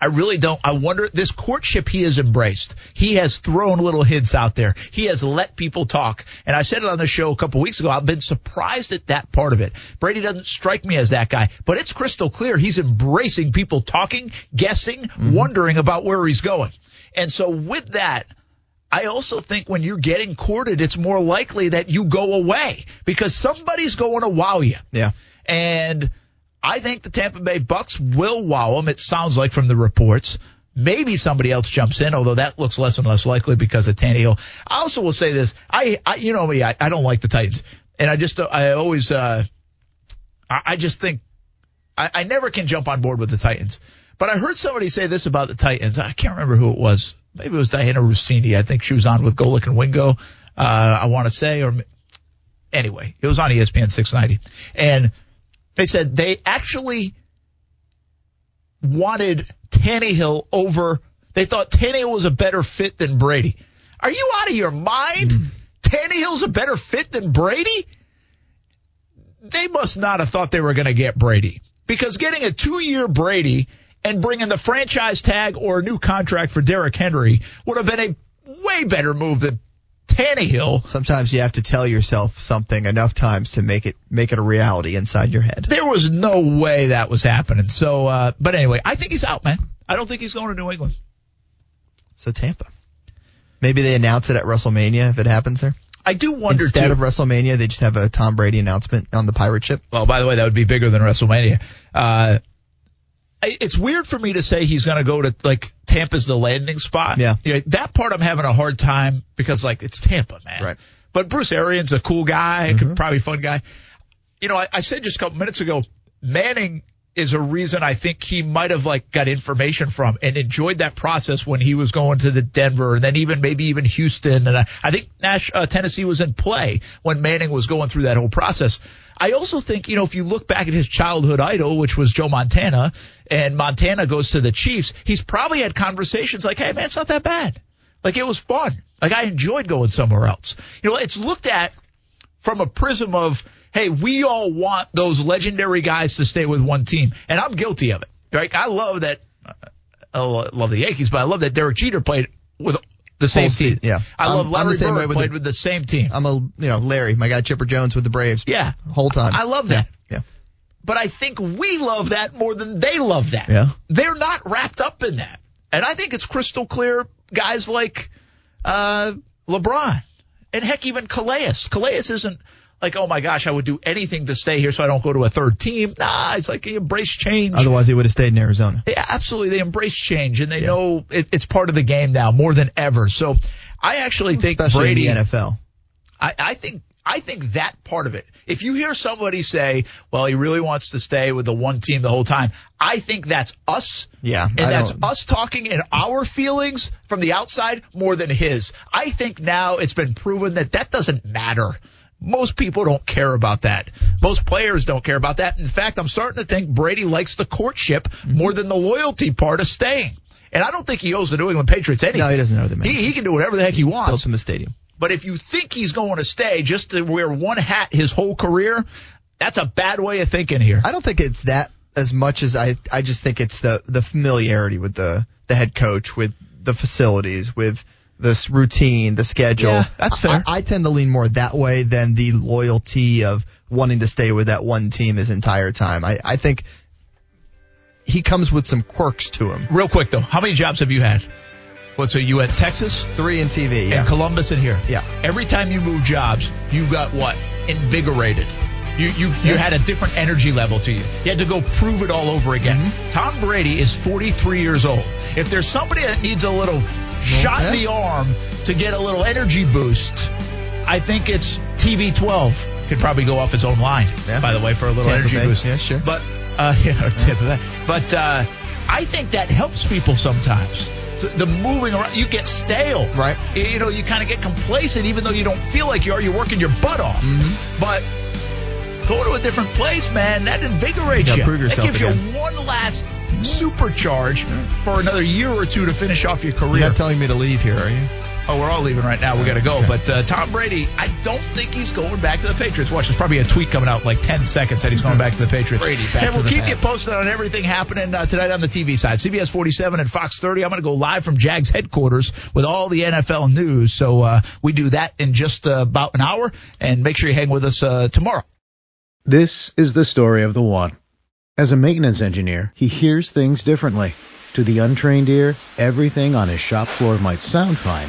I really don't. I wonder, this courtship he has embraced, he has thrown little hints out there. He has let people talk. And I said it on the show a couple weeks ago. I've been surprised at that part of it. Brady doesn't strike me as that guy, but it's crystal clear he's embracing people talking, guessing, wondering about where he's going. And so with that, I also think when you're getting courted, it's more likely that you go away because somebody's going to wow you. Yeah. And I think the Tampa Bay Bucks will wow them, it sounds like, from the reports. Maybe somebody else jumps in, although that looks less and less likely because of Tannehill. I also will say this. I you know me, I don't like the Titans. And I never can jump on board with the Titans. But I heard somebody say this about the Titans. I can't remember who it was. Maybe it was Diana Rossini. I think she was on with Golic and Wingo, I want to say. Or anyway, it was on ESPN 690. And they said they actually wanted Tannehill over. They thought Tannehill was a better fit than Brady. Are you out of your mind? Mm-hmm. Tannehill's a better fit than Brady? They must not have thought they were going to get Brady. Because getting a 2-year Brady and bringing the franchise tag or a new contract for Derrick Henry would have been a way better move than Tannehill. Sometimes you have to tell yourself something enough times to make it a reality inside your head. There was no way that was happening. So, but anyway, I think he's out, man. I don't think he's going to New England. So Tampa. Maybe they announce it at WrestleMania if it happens there. I do wonder, instead of WrestleMania, they just have a Tom Brady announcement on the pirate ship. Well, by the way, that would be bigger than WrestleMania. It's weird for me to say he's going to go to, like, Tampa's the landing spot. Yeah. You know, that part I'm having a hard time because, like, it's Tampa, man. Right. But Bruce Arians, a cool guy, probably fun guy. You know, I said just a couple minutes ago, Manning is a reason I think he might have, like, got information from and enjoyed that process when he was going to the Denver and then maybe even Houston. And I think Tennessee was in play when Manning was going through that whole process. I also think, you know, if you look back at his childhood idol, which was Joe Montana, and Montana goes to the Chiefs, he's probably had conversations like, hey, man, it's not that bad. Like, it was fun. Like, I enjoyed going somewhere else. You know, it's looked at from a prism of, hey, we all want those legendary guys to stay with one team. And I'm guilty of it, right? I love that. I love the Yankees, but I love that Derek Jeter played with the same team. Yeah. I love Larry Bird played with the same team. I'm Larry, my guy Chipper Jones with the Braves. Yeah. Whole time. I love that. Yeah. But I think we love that more than they love that. Yeah. They're not wrapped up in that. And I think it's crystal clear guys like LeBron and heck, even Calais. Calais isn't like, oh my gosh, I would do anything to stay here so I don't go to a third team. Nah, it's like he embraced change. Otherwise, he would have stayed in Arizona. Yeah, absolutely. They embrace change, and they know it's part of the game now more than ever. So I actually think especially Brady in the NFL. I think that part of it. If you hear somebody say, well, he really wants to stay with the one team the whole time, I think that's us. Yeah. And that's us talking in our feelings from the outside more than his. I think now it's been proven that doesn't matter. Most people don't care about that. Most players don't care about that. In fact, I'm starting to think Brady likes the courtship more than the loyalty part of staying. And I don't think he owes the New England Patriots anything. No, he doesn't owe them anything. He can do whatever the heck he wants. Built him a stadium. But if you think he's going to stay just to wear one hat his whole career, that's a bad way of thinking here. I don't think it's that as much as I just think it's the familiarity with the head coach, with the facilities, with this routine, the schedule. Yeah, that's fair. I tend to lean more that way than the loyalty of wanting to stay with that one team his entire time. I think he comes with some quirks to him. Real quick, though, how many jobs have you had? What, so you had Texas? 3 in TV, yeah. And Columbus in here. Yeah. Every time you moved jobs, you got what? Invigorated. You had a different energy level to you. You had to go prove it all over again. Mm-hmm. Tom Brady is 43 years old. If there's somebody that needs a little shot in the arm to get a little energy boost, I think it's TB12. Could probably go off his own line, by the way, for a little energy boost. Yeah, sure. But, tip of that. But I think that helps people sometimes. The moving around, you get stale. Right. You know, you kind of get complacent even though you don't feel like you are. You're working your butt off. Mm-hmm. But go to a different place, man. That invigorates you. Prove yourself. That gives again. You one last supercharge for another year or two to finish off your career. You're not telling me to leave here, are you? Oh, we're all leaving right now. We got to go. Okay. But Tom Brady, I don't think he's going back to the Patriots. Watch, there's probably a tweet coming out in like 10 seconds that he's going back to the Patriots. Brady back and to we'll keep you posted on everything happening tonight on the TV side. CBS 47 and Fox 30. I'm going to go live from Jags headquarters with all the NFL news. So we do that in just about an hour. And make sure you hang with us tomorrow. This is the story of the one. As a maintenance engineer, he hears things differently. To the untrained ear, everything on his shop floor might sound fine,